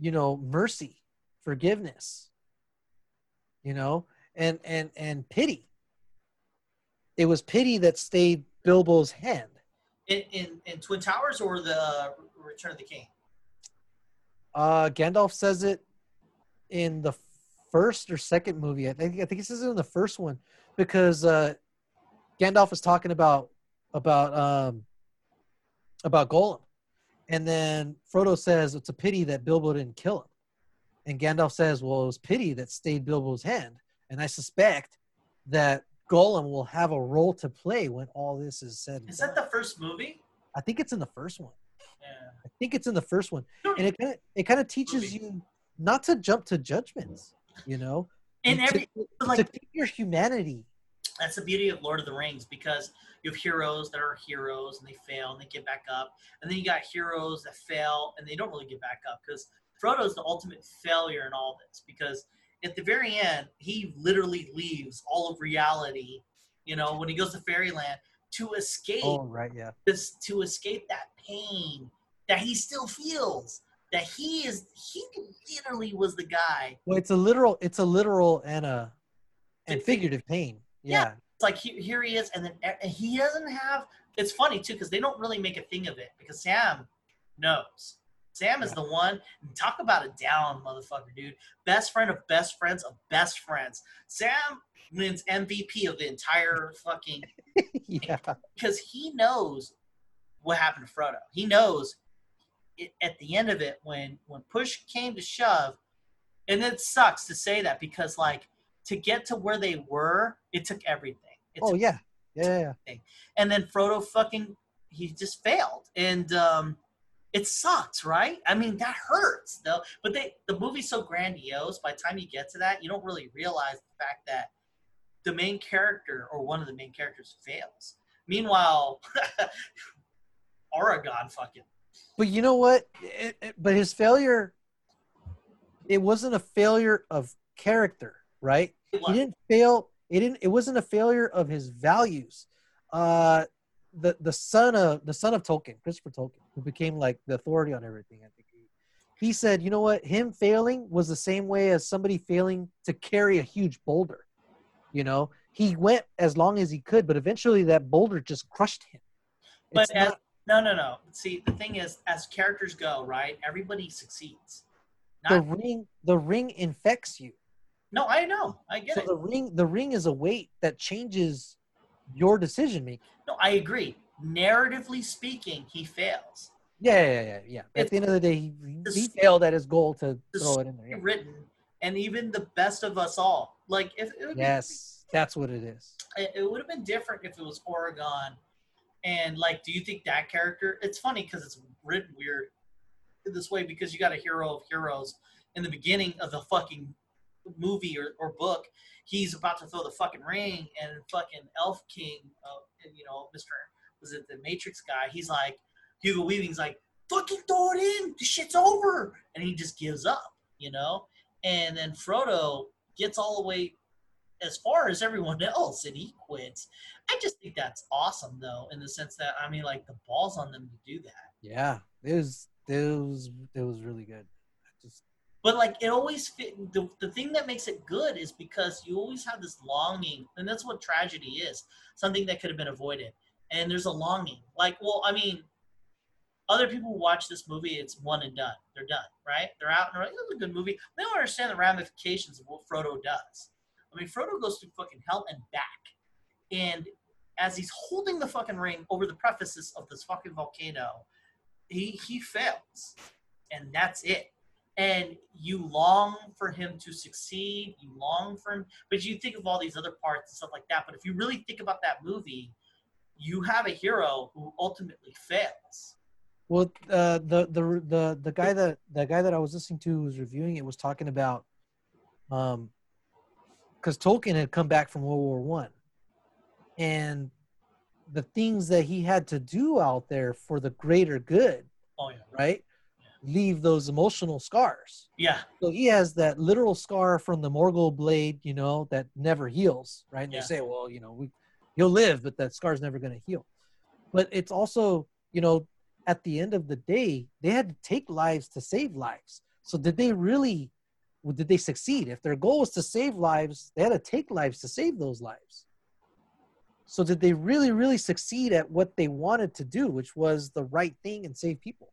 you know, mercy, forgiveness, you know, and and and pity. It was pity that stayed Bilbo's hand. In, in in Twin Towers or the Return of the King? Uh, Gandalf says it in the first or second movie. I think I think he says it in the first one because uh, Gandalf is talking about about um, about Golem. And then Frodo says, it's a pity that Bilbo didn't kill him. And Gandalf says, well, it was pity that stayed Bilbo's hand. And I suspect that Gollum will have a role to play when all this is said. Is that the first movie? I think it's in the first one. Yeah. I think it's in the first one. And it kind of, it kind of teaches movie. you not to jump to judgments, you know? And every, to, like, to keep your humanity. That's the beauty of Lord of the Rings, because you have heroes that are heroes and they fail and they get back up. And then you got heroes that fail and they don't really get back up, because Frodo's the ultimate failure in all this, because at the very end, he literally leaves all of reality, you know, when he goes to Fairyland to escape. Oh, right, yeah. This, to escape that pain that he still feels, that he is, he literally was the guy. Well, it's a literal, it's a literal and a, and figurative pain. Yeah. yeah. It's like, he, here he is. And then and he doesn't have, it's funny too, because they don't really make a thing of it, because Sam knows. Sam is the one. Talk about a down motherfucker, dude. Best friend of best friends of best friends. Sam wins M V P of the entire fucking yeah. Because he knows what happened to Frodo. He knows it, at the end of it, when, when push came to shove, and it sucks to say that, because, like, to get to where they were, it took everything. It oh, took, yeah. Yeah, yeah. And then Frodo fucking, he just failed. And, um, it sucks, right? I mean, that hurts, though. But they, the movie's so grandiose, by the time you get to that, you don't really realize the fact that the main character, or one of the main characters, fails. Meanwhile, Aragorn fucking. But you know what? It, it, but his failure, it wasn't a failure of character, right? He didn't fail. It didn't. It wasn't a failure of his values. Uh, The the son of the son of Tolkien, Christopher Tolkien, who became like the authority on everything, I think he, he said, you know what, him failing was the same way as somebody failing to carry a huge boulder. You know, he went as long as he could, but eventually that boulder just crushed him. It's but as, not, no, no, no. See, the thing is, as characters go, right, everybody succeeds. Not the ring, the ring infects you. No, I know, I get so it. So the ring, the ring is a weight that changes your decision making. No, I agree. Narratively speaking, he fails. Yeah, yeah, yeah, yeah. At it's, the end of the day, he, the he failed at his goal to throw it in there. Yeah. Written, and even the best of us all. Like, if it would yes, be, that's what it is. It, it would have been different if it was Aragorn. And, like, do you think that character? It's funny because it's written weird this way, because you got a hero of heroes in the beginning of the fucking movie or, or book. He's about to throw the fucking ring, and fucking Elf King, uh, you know, Mister was it the Matrix guy? He's like, Hugo Weaving's like, fucking throw it in, this shit's over, and he just gives up, you know. And then Frodo gets all the way as far as everyone else, and he quits. I just think that's awesome, though, in the sense that, I mean, like, the balls on them to do that. Yeah, it was, it was, it was really good. But, like, it always – the the thing that makes it good is because you always have this longing, and that's what tragedy is, something that could have been avoided. And there's a longing. Like, well, I mean, other people who watch this movie, it's one and done. They're done, right? They're out, and they're like, it was a good movie. They don't understand the ramifications of what Frodo does. I mean, Frodo goes through fucking hell and back. And as he's holding the fucking ring over the precipice of this fucking volcano, he he fails, and that's it. And you long for him to succeed. You long for him. But you think of all these other parts and stuff like that. But if you really think about that movie, you have a hero who ultimately fails. Well, uh, the, the the the guy that the guy that I was listening to who was reviewing it was talking about, um, because Tolkien had come back from World War One, and the things that he had to do out there for the greater good. Oh yeah. Right. Leave those emotional scars. Yeah. So he has that literal scar from the Morgul blade, you know, that never heals, right? And yeah. They say, well, you know, we, you'll live, but that scar's never going to heal. But it's also, you know, at the end of the day, they had to take lives to save lives. So did they really, did they succeed? If their goal was to save lives, they had to take lives to save those lives. So did they really, really succeed at what they wanted to do, which was the right thing and save people?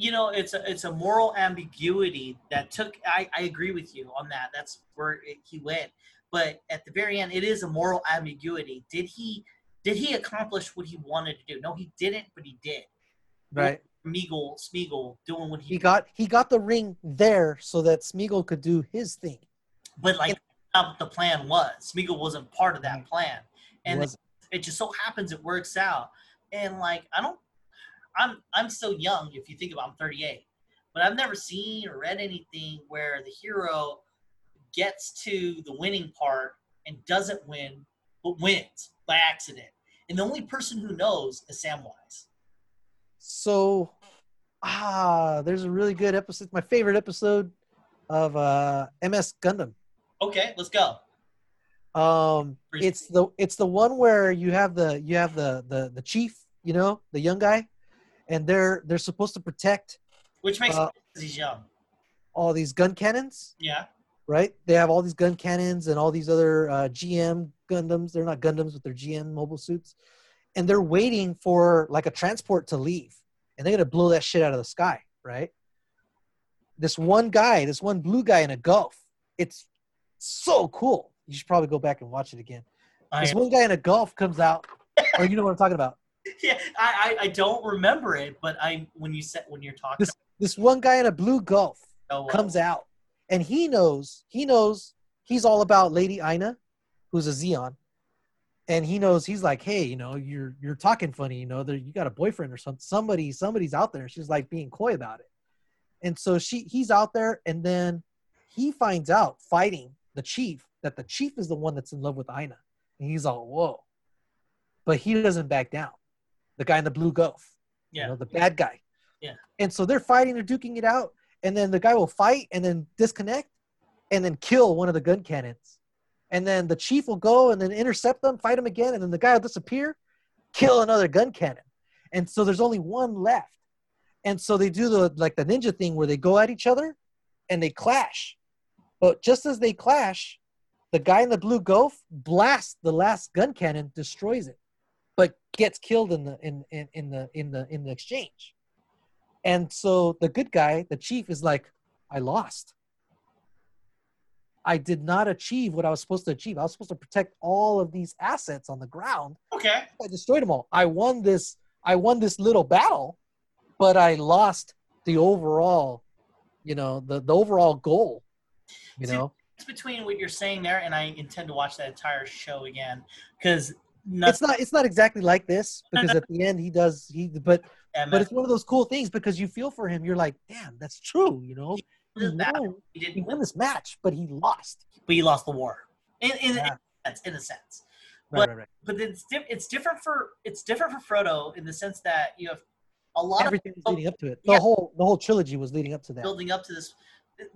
You know, it's a, it's a moral ambiguity that took, I, I agree with you on that. That's where it, he went. But at the very end, it is a moral ambiguity. Did he, did he accomplish what he wanted to do? No, he didn't, but he did. Right. Smeagol, Smeagol doing what he, he got. He got the ring there so that Smeagol could do his thing. But like it, not what the plan was. Smeagol wasn't part of that plan, and it, it just so happens it works out. And like I don't, I'm I'm so young. If you think about, I'm thirty-eight, but I've never seen or read anything where the hero gets to the winning part and doesn't win, but wins by accident. And the only person who knows is Samwise. So, ah, there's a really good episode. My favorite episode of uh, M S Gundam. Okay, let's go. Um, it's the it's the one where you have the you have the the the chief, you know, the young guy, and they're they're supposed to protect. Which makes uh, sense because he's young. All these gun cannons. Yeah. Right? They have all these gun cannons and all these other uh, G M Gundams. They're not Gundams, but they're G M mobile suits. And they're waiting for like a transport to leave. And they're going to blow that shit out of the sky, right? This one guy, this one blue guy in a Gulf. It's so cool. You should probably go back and watch it again. I this am. One guy in a Gulf comes out. Or you know what I'm talking about. Yeah, I, I, I don't remember it, but I when, you said, when you're talking this, about it. This one guy in a blue Gulf oh, wow. comes out. And he knows, he knows, he's all about Lady Aina, who's a Zeon. And he knows, he's like, hey, you know, you're you're talking funny, you know, there, you got a boyfriend or something. Somebody, somebody's out there. She's like being coy about it. And so she, he's out there, and then he finds out fighting the chief that the chief is the one that's in love with Aina. And he's all, whoa. But he doesn't back down. The guy in the blue Gulf, yeah, you know, the bad guy. Yeah. And so they're fighting, they're duking it out. And then the guy will fight and then disconnect and then kill one of the gun cannons. And then the chief will go and then intercept them, fight them again. And then the guy will disappear, kill another gun cannon. And so there's only one left. And so they do the like the ninja thing where they go at each other and they clash. But just as they clash, the guy in the blue Gulf blasts the last gun cannon, destroys it, but gets killed in the in, in, in the in the in the exchange. And so the good guy, the chief, is like, I lost. I did not achieve what I was supposed to achieve. I was supposed to protect all of these assets on the ground. Okay. I destroyed them all. I won this, I won this little battle, but I lost the overall, you know, the, the overall goal. You See, know? It's between what you're saying there, and I intend to watch that entire show again. Because nothing- it's not it's not exactly like this, because at the end he does he but M F. But it's one of those cool things because you feel for him. You're like, damn, that's true. You know, he, he, won, he didn't he win this match, but he lost. But he lost the war, in in, yeah. in a sense. In a sense. But, right, right, right. But it's di- it's different for it's different for Frodo in the sense that you have a lot. Everything of, was leading up to it. The yeah. whole the whole trilogy was leading up to that. Building up to this,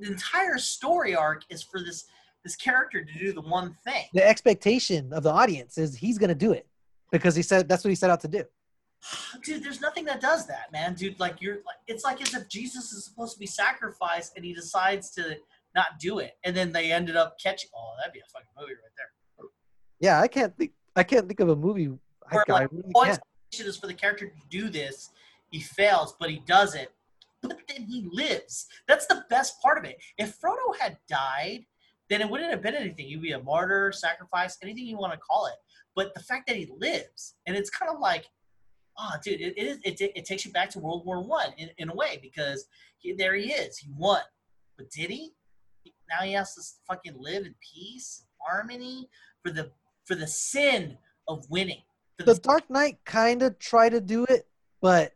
the entire story arc is for this this character to do the one thing. The expectation of the audience is he's going to do it because he said that's what he set out to do. Dude, there's nothing that does that, man. Dude, like you're, like, it's like as if Jesus is supposed to be sacrificed and he decides to not do it, and then they ended up catching. Oh, that'd be a fucking movie right there. Yeah, I can't think. I can't think of a movie where I, like I really can't. Is for the character to do this. He fails, but he does it. But then he lives. That's the best part of it. If Frodo had died, then it wouldn't have been anything. He'd be a martyr, sacrifice, anything you want to call it. But the fact that he lives, and it's kind of like. Oh, dude, it it, is, it it takes you back to World War One in, in a way because he, there he is. He won. But did he? Now he has to fucking live in peace, harmony, for the for the sin of winning. For the the Dark Knight kind of tried to do it, but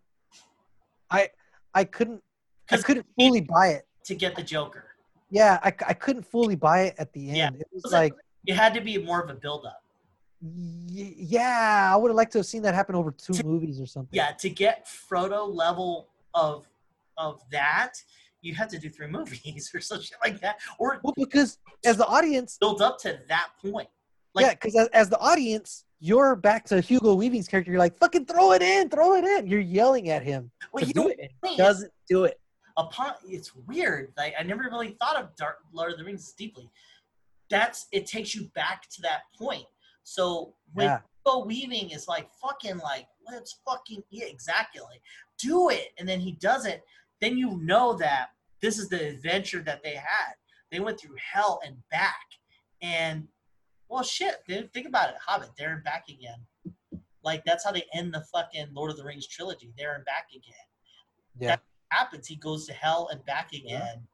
I I couldn't I couldn't fully buy it. To get the Joker. Yeah, I, I couldn't fully buy it at the end. Yeah. It was it like... It had to be more of a build-up. Yeah, I would have liked to have seen that happen over two to, movies or something. Yeah, to get Frodo level of of that, you have to do three movies or some shit like that. Or well, because as the audience build up to that point, like, yeah, because as, as the audience, you're back to Hugo Weaving's character. You're like, fucking throw it in, throw it in. You're yelling at him. Well, to you do know it. He doesn't do it. Upon it's weird. Like I never really thought of Dark Lord of the Rings deeply. That's it takes you back to that point. So when yeah. Hugo Weaving is like fucking like let's fucking yeah, exactly like, do it, and then he doesn't, then you know that this is the adventure that they had. They went through hell and back, and well, shit, dude, think about it, Hobbit, they're back again. Like, that's how they end the fucking Lord of the Rings trilogy, there and back again. Yeah. That happens. He goes to hell and back again.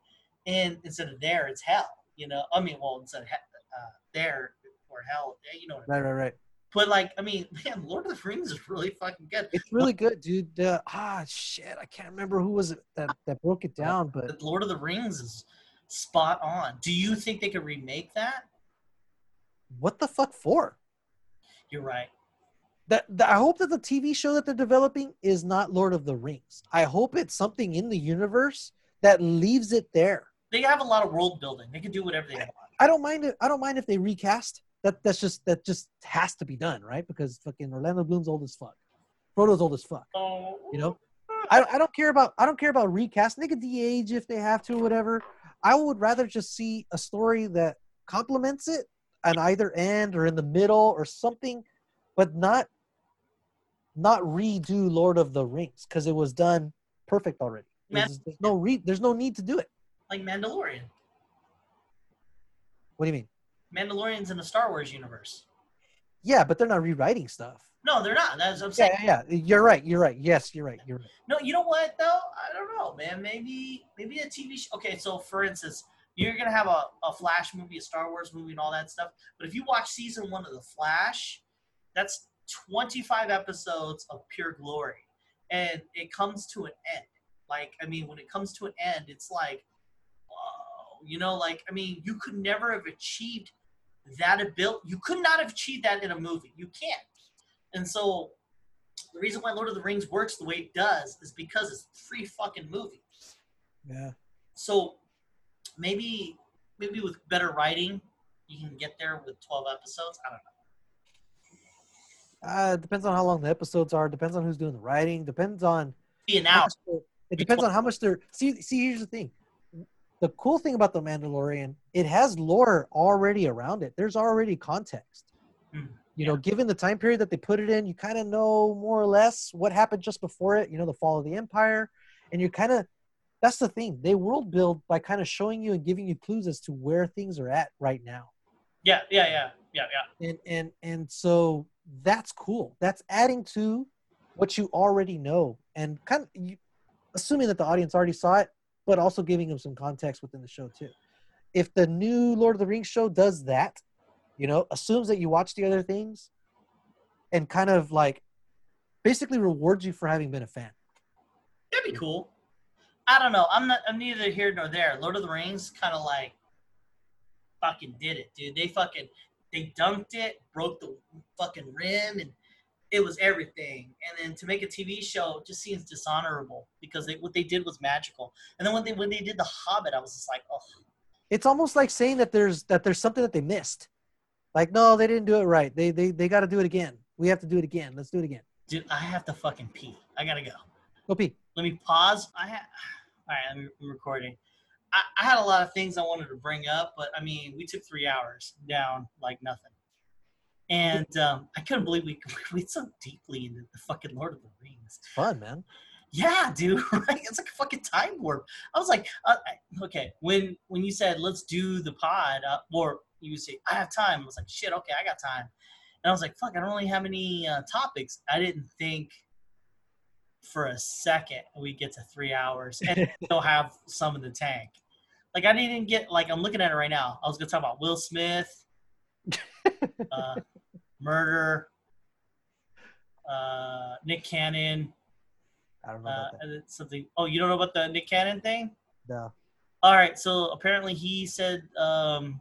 Yeah. And instead of there, it's hell. You know, I mean, well, instead of uh, there or hell, you know what I mean? Right, right, right. But, like, I mean, man, Lord of the Rings is really fucking good. It's really good, dude. Uh, ah, shit. I can't remember who was it that, that broke it down. But Lord of the Rings is spot on. Do you think they could remake that? What the fuck for? You're right. That, that I hope that the T V show that they're developing is not Lord of the Rings. I hope it's something in the universe that leaves it there. They have a lot of world building. They can do whatever they I, want. I don't mind it. I don't mind if they recast. That that's just that just has to be done, right? Because fucking Orlando Bloom's old as fuck, Frodo's old as fuck. Oh. You know, I I don't care about I don't care about recasting. They could de-age if they have to, or whatever. I would rather just see a story that complements it at either end or in the middle or something, but not not redo Lord of the Rings because it was done perfect already. There's, there's no re- there's no need to do it. Like Mandalorian. What do you mean? Mandalorian's in the Star Wars universe. Yeah, but they're not rewriting stuff. No, they're not. That's what I'm saying. Yeah, yeah, yeah. You're right. You're right. Yes, you're right. You're right. No, you know what though? I don't know, man. Maybe maybe a T V show. Okay, so for instance, you're gonna have a, a Flash movie, a Star Wars movie, and all that stuff. But if you watch season one of The Flash, that's twenty-five episodes of pure glory, and it comes to an end. Like, I mean, when it comes to an end, it's like, whoa, you know, like, I mean, you could never have achieved. That ability, you could not have achieved that in a movie. You can't. And so the reason why Lord of the Rings works the way it does is because it's three fucking movies. Yeah. So maybe maybe with better writing, you can get there with twelve episodes. I don't know. Uh, it depends on how long the episodes are. Depends on who's doing the writing. Depends on. See, now. It depends on how much they're. See, see, here's the thing. The cool thing about The Mandalorian, it has lore already around it. There's already context. Mm, you yeah. know, given the time period that they put it in, you kind of know more or less what happened just before it, you know, the fall of the Empire. And you kind of, that's the thing. They world build by kind of showing you and giving you clues as to where things are at right now. Yeah, yeah, yeah, yeah, yeah. And, and, and so that's cool. That's adding to what you already know. And kind of, you, assuming that the audience already saw it, but also giving them some context within the show too. If the new Lord of the Rings show does that, you know, assumes that you watch the other things and kind of like basically rewards you for having been a fan. That'd be cool. I don't know. I'm not, I'm neither here nor there. Lord of the Rings kind of like fucking did it, dude. They fucking, they dunked it, broke the fucking rim, and it was everything. And then to make a T V show just seems dishonorable because they, what they did was magical. And then when they when they did The Hobbit, I was just like, oh. It's almost like saying that there's that there's something that they missed. Like, no, they didn't do it right. They they they got to do it again. We have to do it again. Let's do it again. Dude, I have to fucking pee. I gotta go. Go pee. Let me pause. I ha- All right, I'm recording. I, I had a lot of things I wanted to bring up, but I mean, we took three hours down like nothing. And um, I couldn't believe we went so deeply into the fucking Lord of the Rings. Fun, man. Yeah, dude. Right? It's like a fucking time warp. I was like, uh, I, okay, when when you said, let's do the pod, uh, or you say, I have time. I was like, shit, okay, I got time. And I was like, fuck, I don't really have any uh, topics. I didn't think for a second we'd get to three hours and still have some in the tank. Like, I didn't get, like, I'm looking at it right now. I was going to talk about Will Smith. Uh, murder, uh, Nick Cannon. I don't know about uh, that. Something. Oh, you don't know about the Nick Cannon thing? No. All right. So apparently he said um,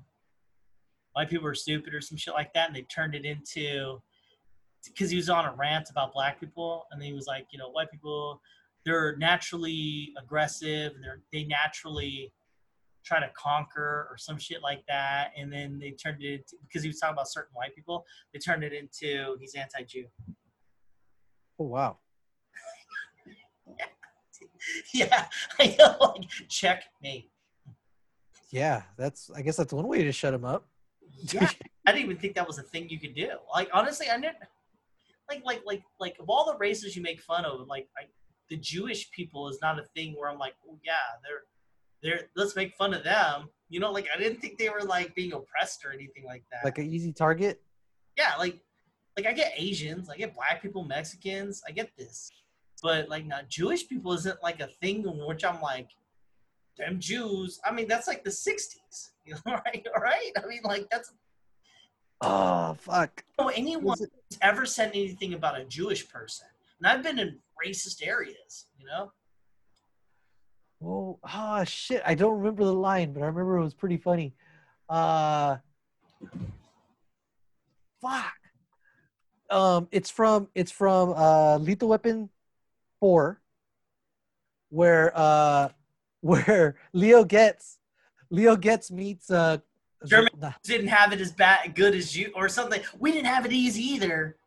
white people are stupid or some shit like that, and they turned it into because he was on a rant about black people, and he was like, you know, white people, they're naturally aggressive, and they're they naturally. try to conquer or some shit like that. And then they turned it into, because he was talking about certain white people, they turned it into he's anti-Jew. Oh, wow. yeah. yeah, I know. Like, checkmate. Yeah, that's, I guess that's one way to shut him up. yeah, I didn't even think that was a thing you could do. Like, honestly, I didn't, like, like, like, like, of all the races you make fun of, like, I, the Jewish people is not a thing where I'm like, oh, yeah, they're, They're, let's make fun of them. You know, like, I didn't think they were, like, being oppressed or anything like that. Like an easy target? Yeah, like, like, I get Asians, I get black people, Mexicans, I get this. But, like, not Jewish people isn't, like, a thing in which I'm like, them Jews. I mean, that's, like, the sixties. You know, right? Right? I mean, like, that's... Oh, fuck. No, anyone who's ever said anything about a Jewish person. And I've been in racist areas, you know? Oh, oh shit. I don't remember the line, but I remember it was pretty funny. Uh... Fuck. Um, it's from it's from uh, Lethal Weapon four, where uh, where Leo Getz Leo Getz meets uh, Germans the, didn't have it as bad good as you or something. We didn't have it easy either.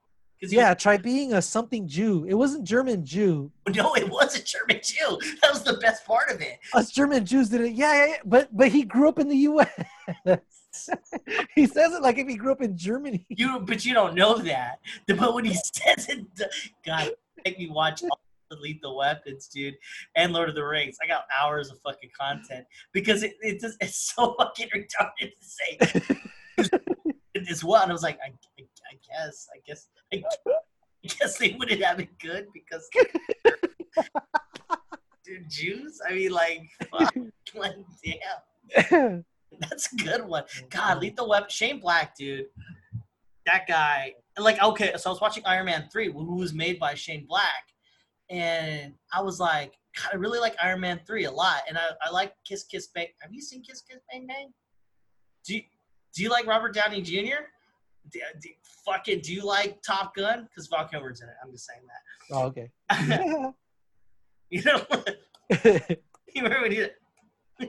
Yeah, was, try being a something Jew. It wasn't German Jew. No, it was a German Jew. That was the best part of it. Us German Jews did it. Yeah, yeah, yeah. But but he grew up in the U S He says it like if he grew up in Germany. You, but you don't know that. But when he says it, God, make me watch all the Lethal Weapons, dude, and Lord of the Rings. I got hours of fucking content because it, it just, it's so fucking retarded to say. It's what? And I was like, I, I, I guess, I guess, I, I guess they wouldn't have it good because dude, Jews. I mean, like, fuck, like, damn. That's a good one. God, Lethal Weapon. Shane Black, dude. That guy. Like, okay, so I was watching Iron Man three, who was made by Shane Black. And I was like, God, I really like Iron Man three a lot. And I, I like Kiss Kiss Bang. Have you seen Kiss Kiss Bang Bang? Do you, do you like Robert Downey Junior? Do, do, fucking, do you like Top Gun? Because Val Kilmer's in it. I'm just saying that. Oh, okay. You know what? You remember when he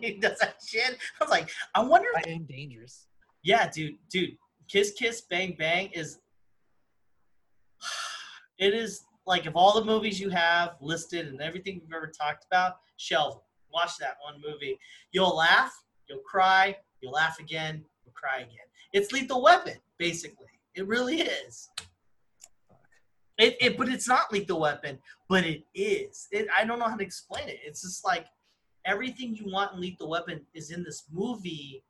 he does that shit. I was like, I wonder if I am dangerous. Yeah, dude, dude. Kiss Kiss Bang Bang is it is like of all the movies you have listed and everything we've ever talked about, shelve. Watch that one movie. You'll laugh, you'll cry, you'll laugh again, you'll cry again. It's Lethal Weapon, basically. It really is. It it but it's not Lethal Weapon, but it is. It I don't know how to explain it. It's just like everything you want in Lethal Weapon is in this movie,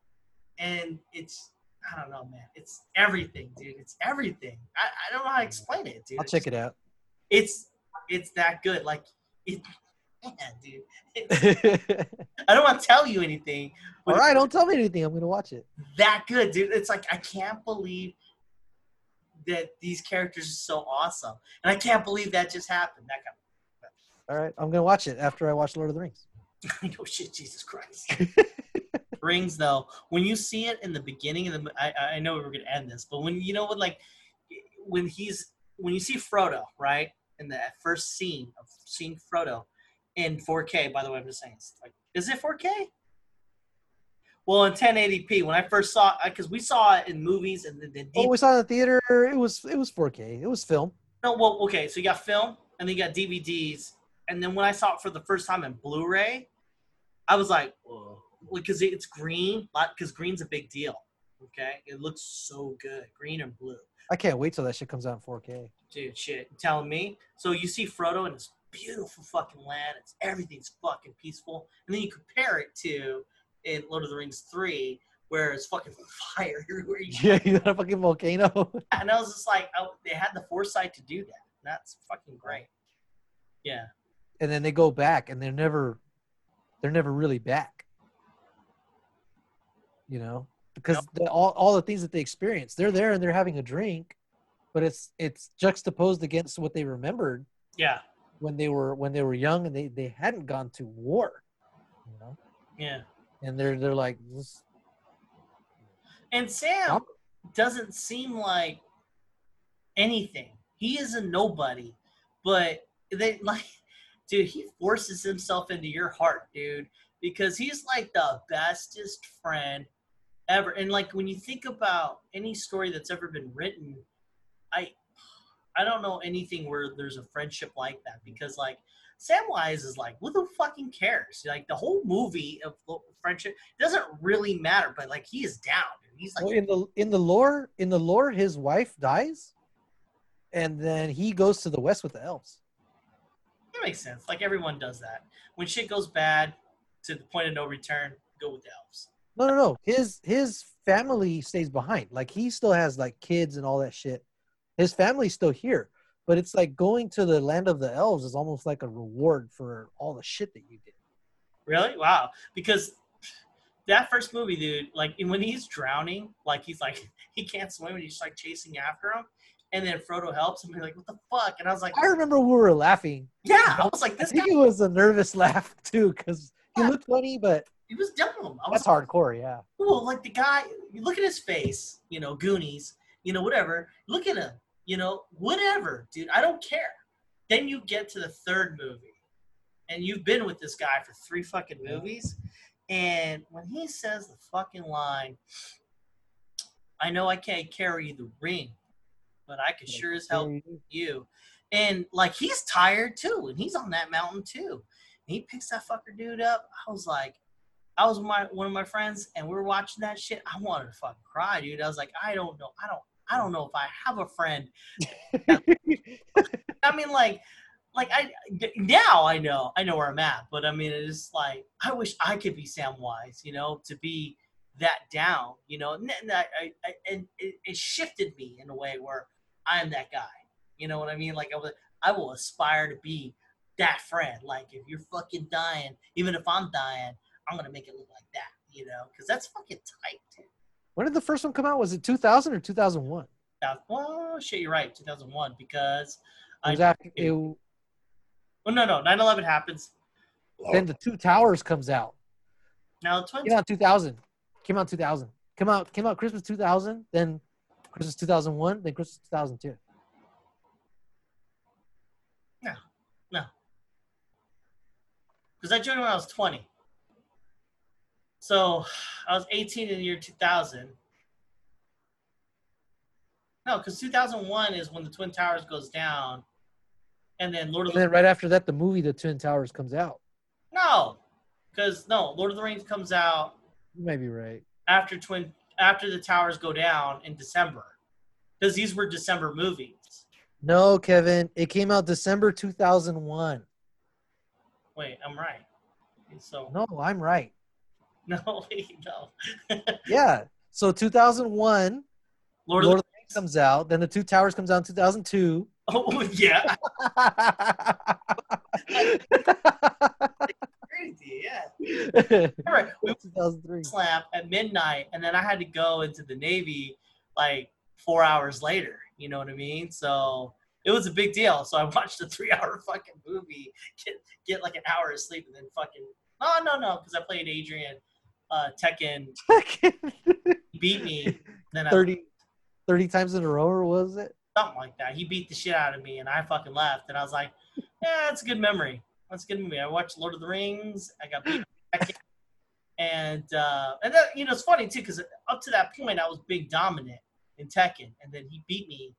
and it's, I don't know, man. It's everything, dude. It's everything. I, I don't know how to explain it, dude. I'll it's, check it out. It's it's that good. Like, it, man, dude. It's, I don't want to tell you anything. All right, don't tell me anything. I'm going to watch it. That good, dude. It's like, I can't believe that these characters are so awesome. And I can't believe that just happened. That kind of, all right, I'm going to watch it after I watch Lord of the Rings. No shit, Jesus Christ. Rings, though, when you see it in the beginning of the, I, I know we were gonna end this, but when you know what, like, when he's when you see Frodo, right, in the first scene of seeing Frodo in four K. By the way, I'm just saying, it's like, is it four K? Well, in ten eighty p, when I first saw, because we saw it in movies and the, the oh, we saw it in the theater. It was it was four K. It was film. No, well, okay, so you got film, and then you got D V Ds, and then when I saw it for the first time in Blu-ray. I was like, whoa, because it's green, because green's a big deal, okay? It looks so good, green and blue. I can't wait till that shit comes out in four K. Dude, shit, you telling me? So you see Frodo in this beautiful fucking land. It's everything's fucking peaceful. And then you compare it to in Lord of the Rings three, where it's fucking fire everywhere. You yeah, you got a fucking volcano. And I was just like, I, they had the foresight to do that. That's fucking great. Yeah. And then they go back, and they're never... They're never really back, you know, because nope. all, all the things that they experience, they're there and they're having a drink, but it's it's juxtaposed against what they remembered. Yeah, when they were when they were young and they, they hadn't gone to war, you know. Yeah, and they're they're like, this... and Sam I'm... doesn't seem like anything. He is a nobody, but they like. Dude, he forces himself into your heart, dude, because he's like the bestest friend ever. And like when you think about any story that's ever been written, I I don't know anything where there's a friendship like that, because like Samwise is like, well, who fucking cares? Like the whole movie of friendship doesn't really matter, but like he is down. Dude. He's like well, in the in the lore in the lore, his wife dies, and then he goes to the West with the elves. That makes sense. Like everyone does that. When shit goes bad to the point of no return, go with the elves. No, no, no. His his family stays behind. Like he still has like kids and all that shit. His family's still here, but it's like going to the land of the elves is almost like a reward for all the shit that you did. Really? Wow. Because that first movie, dude, like when he's drowning, like he's like, he can't swim and he's like chasing after him. And then Frodo helps him. He's like, what the fuck? And I was like, I remember we were laughing. Yeah. I was like, this I think guy. It was a nervous laugh too, because he yeah. looked funny, but. It was dumb. I was That's like, hardcore, yeah. Well, like the guy, you look at his face, you know, Goonies, you know, whatever. Look at him, you know, whatever, dude. I don't care. Then you get to the third movie, and you've been with this guy for three fucking movies, and when he says the fucking line, I know I can't carry the ring, but I can sure as hell you. And, like, he's tired, too, and he's on that mountain, too. And he picks that fucker dude up. I was like, I was with my one of my friends, and we were watching that shit. I wanted to fucking cry, dude. I was like, I don't know. I don't I don't know if I have a friend. I mean, like, like I now I know. I know where I'm at. But, I mean, it's like, I wish I could be Samwise, you know, to be that down, you know. And, and, I, I, and it, it shifted me in a way where I'm that guy. You know what I mean? Like, I, was, I will aspire to be that friend. Like, if you're fucking dying, even if I'm dying, I'm going to make it look like that, you know, because that's fucking tight, dude. When did the first one come out? Was it two thousand or two thousand one? Oh, shit, you're right, two thousand one, because... It was I, after... It, it, well, no, no, nine eleven happens. Then The Two Towers comes out. No, it came out two thousand. Came out two thousand. Came out, came out Christmas two thousand, then Christmas two thousand one, then Christmas two thousand two. No, no. Because I joined when I was twenty. So, I was eighteen in the year two thousand. No, because two thousand one is when the Twin Towers goes down. And then Lord and of the Rings. And then right after that, the movie The Twin Towers comes out. No. Because, no, Lord of the Rings comes out. You may be right. After twin, after the towers go down in December. Because these were December movies. No, Kevin. It came out December two thousand one. Wait, I'm right. So No, I'm right. No, wait, no. Yeah. So two thousand one, Lord, Lord of the Rings comes out. Then The Two Towers comes out in two thousand two. Oh, yeah. Crazy, yeah. All right. We two thousand three. Slap at midnight, and then I had to go into the Navy like four hours later. You know what I mean? So it was a big deal. So I watched a three-hour fucking movie, get, get like an hour of sleep, and then fucking – no, no, no, because I played Adrian – Uh, Tekken beat me. Then thirty, I, thirty times in a row, or was it? Something like that. He beat the shit out of me, and I fucking left. And I was like, yeah, that's a good memory. That's a good memory. I watched Lord of the Rings. I got beat by Tekken. And, uh, and that, you know, it's funny, too, because up to that point, I was big dominant in Tekken. And then he beat me.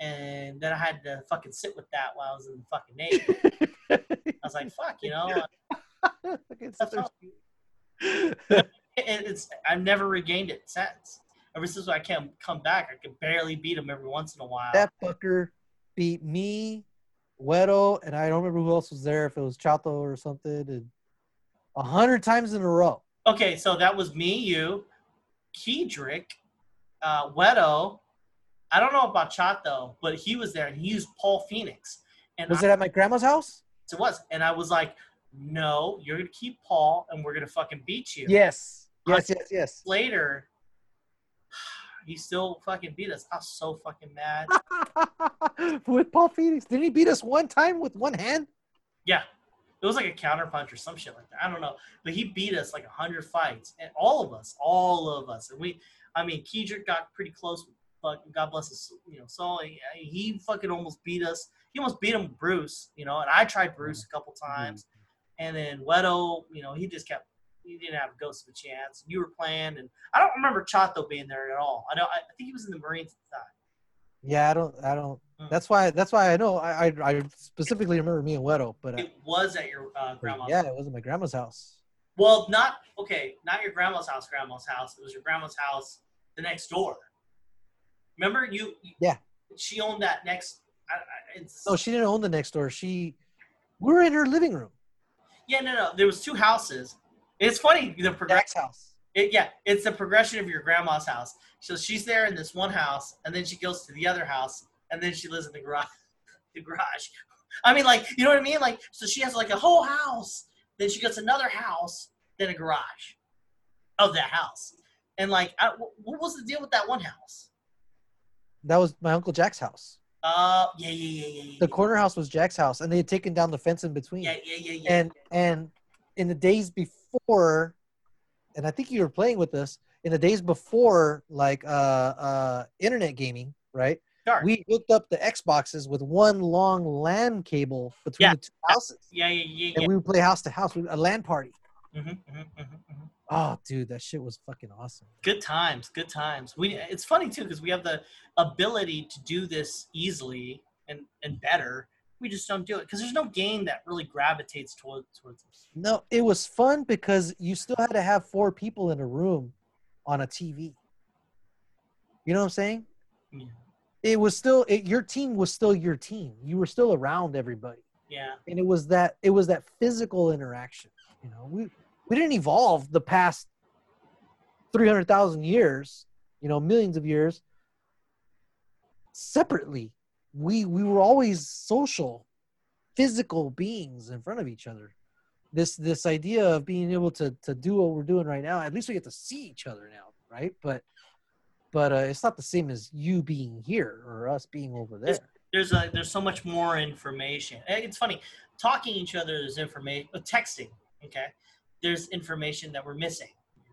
And then I had to fucking sit with that while I was in the fucking Navy. I was like, fuck, you know. That's it's I've never regained it since. Ever since I can come back, I can barely beat him every once in a while. That fucker beat me, Weddle, and I don't remember who else was there, if it was Chato or something, and a hundred times in a row. Okay, so that was me, you, Kedrick, uh, Weddle. I don't know about Chato, but he was there, and he used Paul Phoenix. And was I, it at my grandma's house? It was, and I was like, no, you're going to keep Paul, and we're going to fucking beat you. Yes. Yes, yes, yes. Later, he still fucking beat us. I was so fucking mad. With Paul Phoenix. Didn't he beat us one time with one hand? Yeah. It was like a counterpunch or some shit like that. I don't know. But he beat us like one hundred fights. And all of us. All of us. And we, I mean, Kedrick got pretty close. But God bless his, you know, soul. He, he fucking almost beat us. He almost beat him, Bruce, you know. And I tried Bruce a couple times. Mm-hmm. And then Weddle, you know, he just kept, he didn't have a ghost of a chance. You were playing, and I don't remember Chato being there at all. I know, I think he was in the Marines at the time. Yeah, I don't, I don't, mm. that's why, that's why I know, I I, I specifically remember me and Weddle, but. It I, was at your uh, grandma's yeah, house. Yeah, it was at my grandma's house. Well, not, okay, not your grandma's house, grandma's house. It was your grandma's house the next door. Remember you? Yeah. She owned that next. I, I, it's, no, she didn't own the next door. She, we were in her living room. Yeah, no, no. There was two houses. It's funny. The progression. House. It, yeah, it's the progression of your grandma's house. So she's there in this one house, and then she goes to the other house, and then she lives in the garage. the garage. I mean, like, you know what I mean? Like, so she has like a whole house, then she gets another house, then a garage of that house. And like, I, what was the deal with that one house? That was my Uncle Jack's house. Uh, yeah, yeah, yeah, yeah. yeah the yeah. corner house was Jack's house, and they had taken down the fence in between. Yeah, yeah, yeah, yeah. And and in the days before, and I think you were playing with this in the days before, like uh, uh, internet gaming, right? Sure. We hooked up the Xboxes with one long LAN cable between yeah. the two houses. Yeah, yeah, yeah, yeah. And we would play house to house, a LAN party. Mm-hmm, mm-hmm, mm-hmm. Oh, dude, that shit was fucking awesome. Good times, good times. We it's funny too because we have the ability to do this easily and, and better. We just don't do it because there's no game that really gravitates towards towards us. No, it was fun because you still had to have four people in a room on a T V. You know what I'm saying? Yeah. It was still it, your team was still your team. You were still around everybody. Yeah. And it was that it was that physical interaction. You know, we we didn't evolve the past three hundred thousand years, you know, millions of years separately. We we were always social, physical beings in front of each other. This this idea of being able to to do what we're doing right now, at least we get to see each other now, right? But But uh, it's not the same as you being here or us being over there. There's there's, a, there's so much more information. It's funny. Talking to each other is information. Uh, texting, okay? There's information that we're missing.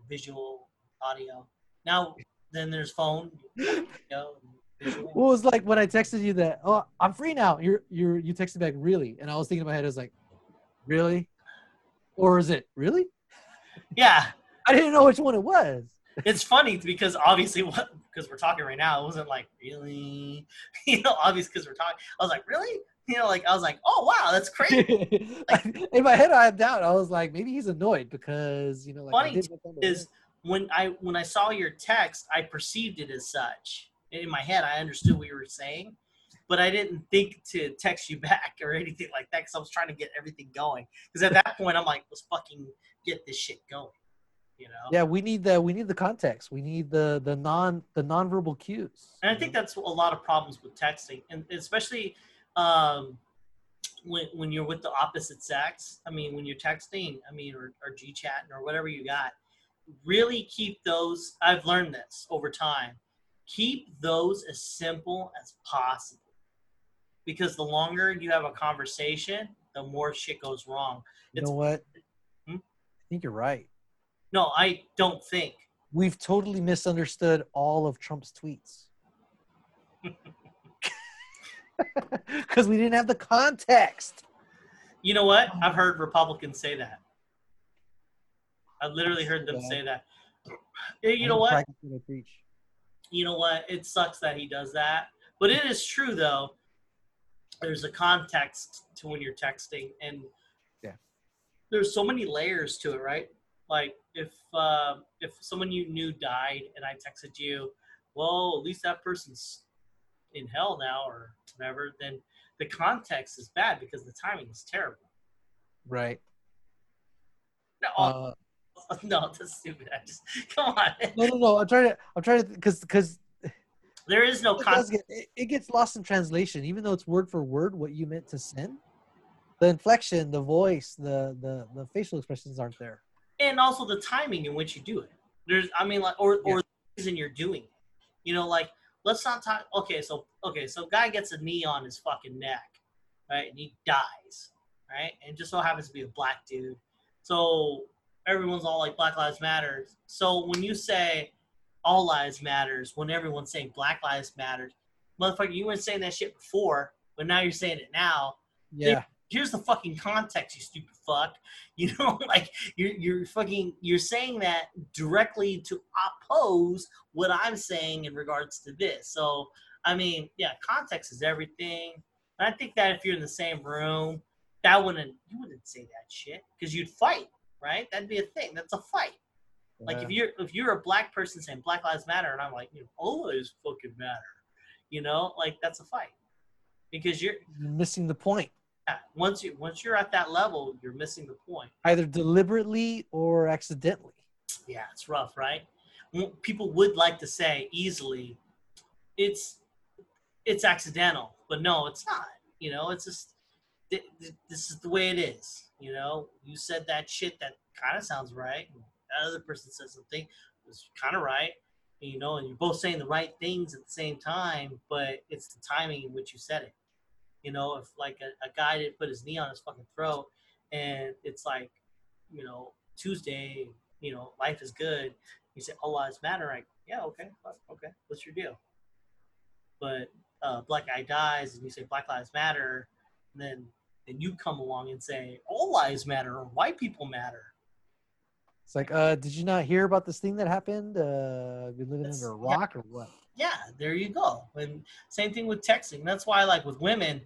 Visual, audio. Now, then there's phone. You know, visual. Well, it was like when I texted you that, oh, I'm free now. You're, you're, you texted back, really? And I was thinking in my head, I was like, really? Or is it, really? Yeah. I didn't know which one it was. It's funny because obviously, what because we're talking right now, it wasn't like really, you know, obvious because we're talking. I was like, really, you know, like I was like, oh wow, that's crazy. Like, in my head, I had doubt. I was like, maybe he's annoyed because you know. Like, funny is when I when I saw your text, I perceived it as such. In my head, I understood what you were saying, but I didn't think to text you back or anything like that because I was trying to get everything going. Because at that point, I'm like, let's fucking get this shit going. You know? Yeah, we need the we need the context. We need the the non the nonverbal cues. And I think that's a lot of problems with texting, and especially um, when when you're with the opposite sex. I mean, when you're texting, I mean, or, or G-chatting or whatever you got, really keep those. I've learned this over time. Keep those as simple as possible, because the longer you have a conversation, the more shit goes wrong. You it's, know what? Hmm? I think you're right. No, I don't think. We've totally misunderstood all of Trump's tweets. Because we didn't have the context. You know what? I've heard Republicans say that. I literally heard them say that. You know what? You know what? It sucks that he does that. But it is true, though. There's a context to when you're texting. And yeah, there's so many layers to it, right? Like, if uh, if someone you knew died and I texted you, well, at least that person's in hell now or whatever, then the context is bad because the timing is terrible. Right. No, uh, no, that's stupid. I just, come on. No, no, no. I'm trying to, I'm trying to, because, because. There is no context. It, get, it, it gets lost in translation, even though it's word for word what you meant to send. The inflection, the voice, the the, the facial expressions aren't there. And also the timing in which you do it. There's, I mean, like, or, or yeah. the reason you're doing it. You know, like, let's not talk. Okay, so, okay, so guy gets a knee on his fucking neck, right? And he dies, right? And just so happens to be a black dude. So everyone's all like, Black Lives Matter. So when you say all lives matters, when everyone's saying Black Lives Matter, motherfucker, you weren't saying that shit before, but now you're saying it now. Yeah. They, Here's the fucking context, you stupid fuck. You know, like, you're, you're fucking, you're saying that directly to oppose what I'm saying in regards to this. So, I mean, yeah, context is everything. And I think that if you're in the same room, that wouldn't, you wouldn't say that shit because you'd fight, right? That'd be a thing. That's a fight. Yeah. Like, if you're, if you're a black person saying Black Lives Matter, and I'm like, you know, always fucking matter, you know, like, that's a fight because you're, you're missing the point. Yeah. Once you once you're at that level, you're missing the point. Either deliberately or accidentally. Yeah, it's rough, right? People would like to say easily. It's it's accidental, but no, it's not. You know, it's just, th- th- this is the way it is. You know, you said that shit that kind of sounds right. And that other person said something that's kind of right. And, you know, and you're both saying the right things at the same time, but it's the timing in which you said it. You know, if like a, a guy didn't put his knee on his fucking throat and it's like, you know, Tuesday, you know, life is good. You say, oh, lives matter. Like, yeah, okay, okay, what's your deal? But uh, black guy dies, and you say Black Lives Matter, and then then you come along and say all lives matter or white people matter. It's like, uh, did you not hear about this thing that happened? Uh, you living That's, under a rock yeah. or what? Yeah, there you go. And same thing with texting. That's why, like, with women,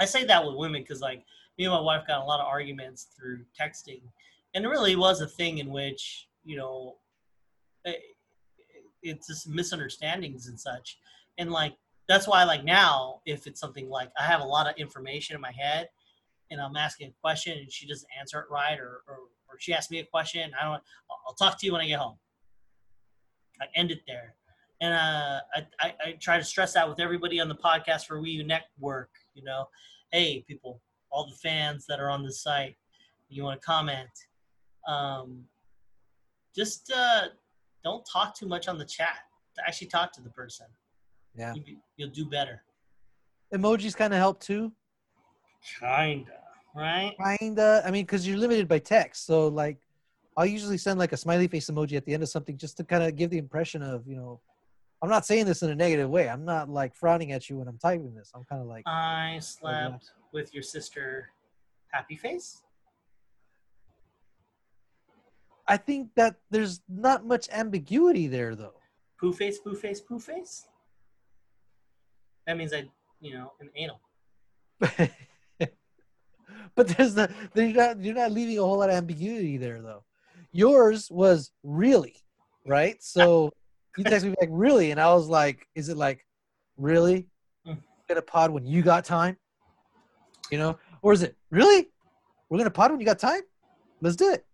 I say that with women because, like, me and my wife got a lot of arguments through texting, and it really was a thing in which, you know, it, it's just misunderstandings and such. And like, that's why like now, if it's something like I have a lot of information in my head and I'm asking a question and she doesn't answer it right, or or, or she asks me a question, I don't, I'll talk to you when I get home. I end it there. And uh, I, I, I try to stress that with everybody on the podcast for We Network, you know, hey people, all the fans that are on the site, you want to comment, um, just uh, don't talk too much on the chat. Actually talk to the person. Yeah, you'll do better. Emojis kind of help too. Kinda, right? Kinda. I mean, because you're limited by text, so like, I'll usually send like a smiley face emoji at the end of something just to kind of give the impression of, you know, I'm not saying this in a negative way. I'm not like frowning at you when I'm typing this. I'm kind of like, I slept like, with your sister. Happy face. I think that there's not much ambiguity there, though. Poo face, poo face, poo face. That means I, you know, an anal. But there's the, there's not, you're not leaving a whole lot of ambiguity there, though. Yours was really, right? So you texted me like, really? And I was like, is it like, really? We're going to pod when you got time? You know? Or is it, really? We're going to pod when you got time? Let's do it.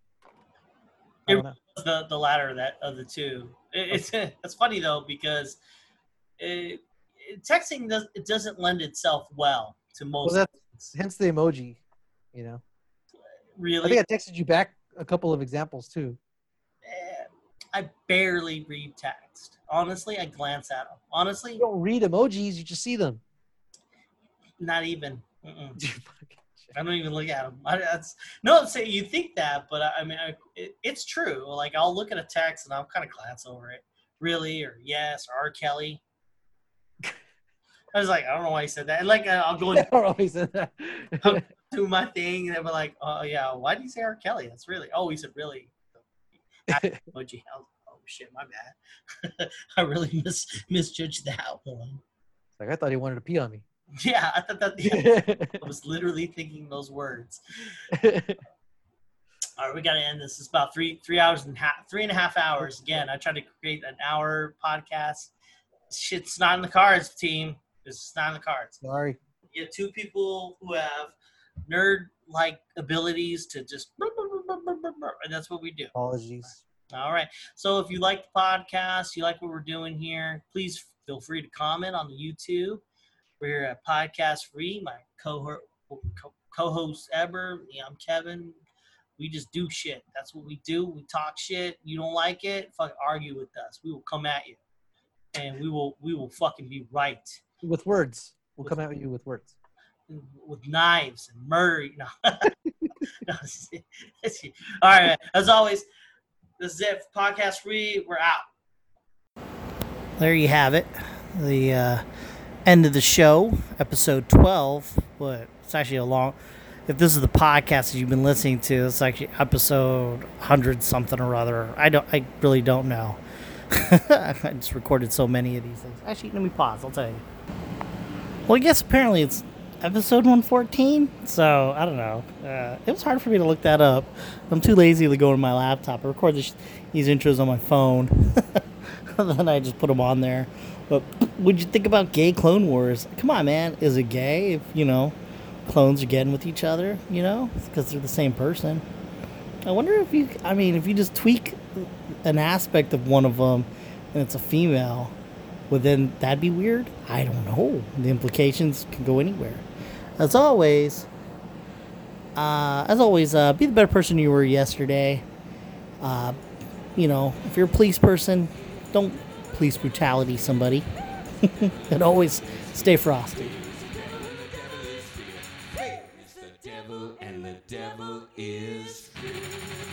It was the, the latter of, that, of the two. It, it's, it's funny, though, because it, texting does, it doesn't lend itself well to most. Well, that's, hence the emoji, you know. Really, I think I texted you back a couple of examples too. I barely read text. Honestly, I glance at them. Honestly, you don't read emojis; you just see them. Not even. I don't even look at them. I, that's no. I'm saying you think that, but I, I mean, I, it, it's true. Like I'll look at a text and I'll kind of glance over it. Really, or yes, or R. Kelly. I was like, I don't know why he said that. And like, I'll go into that. Do my thing, and they'll be like, oh yeah, why did you say R. Kelly? That's really. Oh, he said really. Emoji. Oh, oh shit, my bad. I really mis- misjudged that one. Like I thought he wanted to pee on me. Yeah, I thought that. Yeah, I was literally thinking those words. All right, we got to end this. It's about three, three hours and half, three and a half hours. Again, I tried to create an hour podcast. Shit's not in the cards, team. It's not in the cards. Sorry. You have two people who have nerd-like abilities to just, and that's what we do. Apologies. All right. So if you like the podcast, you like what we're doing here, please feel free to comment on the YouTube. We're at Podcast Free. My co-host, co-host Ever. Yeah, I'm Kevin. We just do shit. That's what we do. We talk shit. You don't like it? Fucking argue with us. We will come at you, and we will we will fucking be right. With words. We'll with, come at you with words. With knives and murder. No. No, that's it. That's it. All right. As always, this is it. Podcast Free. We're out. There you have it. The uh, end of the show, episode twelve. But it's actually a long... If this is the podcast that you've been listening to, it's actually episode one hundred something or other. I don't. I really don't know. I just recorded so many of these things. Actually, let me pause. I'll tell you. Well, I guess apparently it's episode one fourteen, so I don't know. Uh, it was hard for me to look that up. I'm too lazy to go to my laptop. I record this, these intros on my phone, and then I just put them on there. But would you think about gay Clone Wars? Come on, man. Is it gay if, you know, clones are getting with each other, you know, because they're the same person? I wonder if you, I mean, if you just tweak an aspect of one of them and it's a female, well, then that'd be weird. I don't know. The implications can go anywhere. As always, uh, as always, uh, be the better person you were yesterday. Uh, you know, if you're a police person, don't police brutality somebody. And always stay frosty. It's the devil and the devil is free.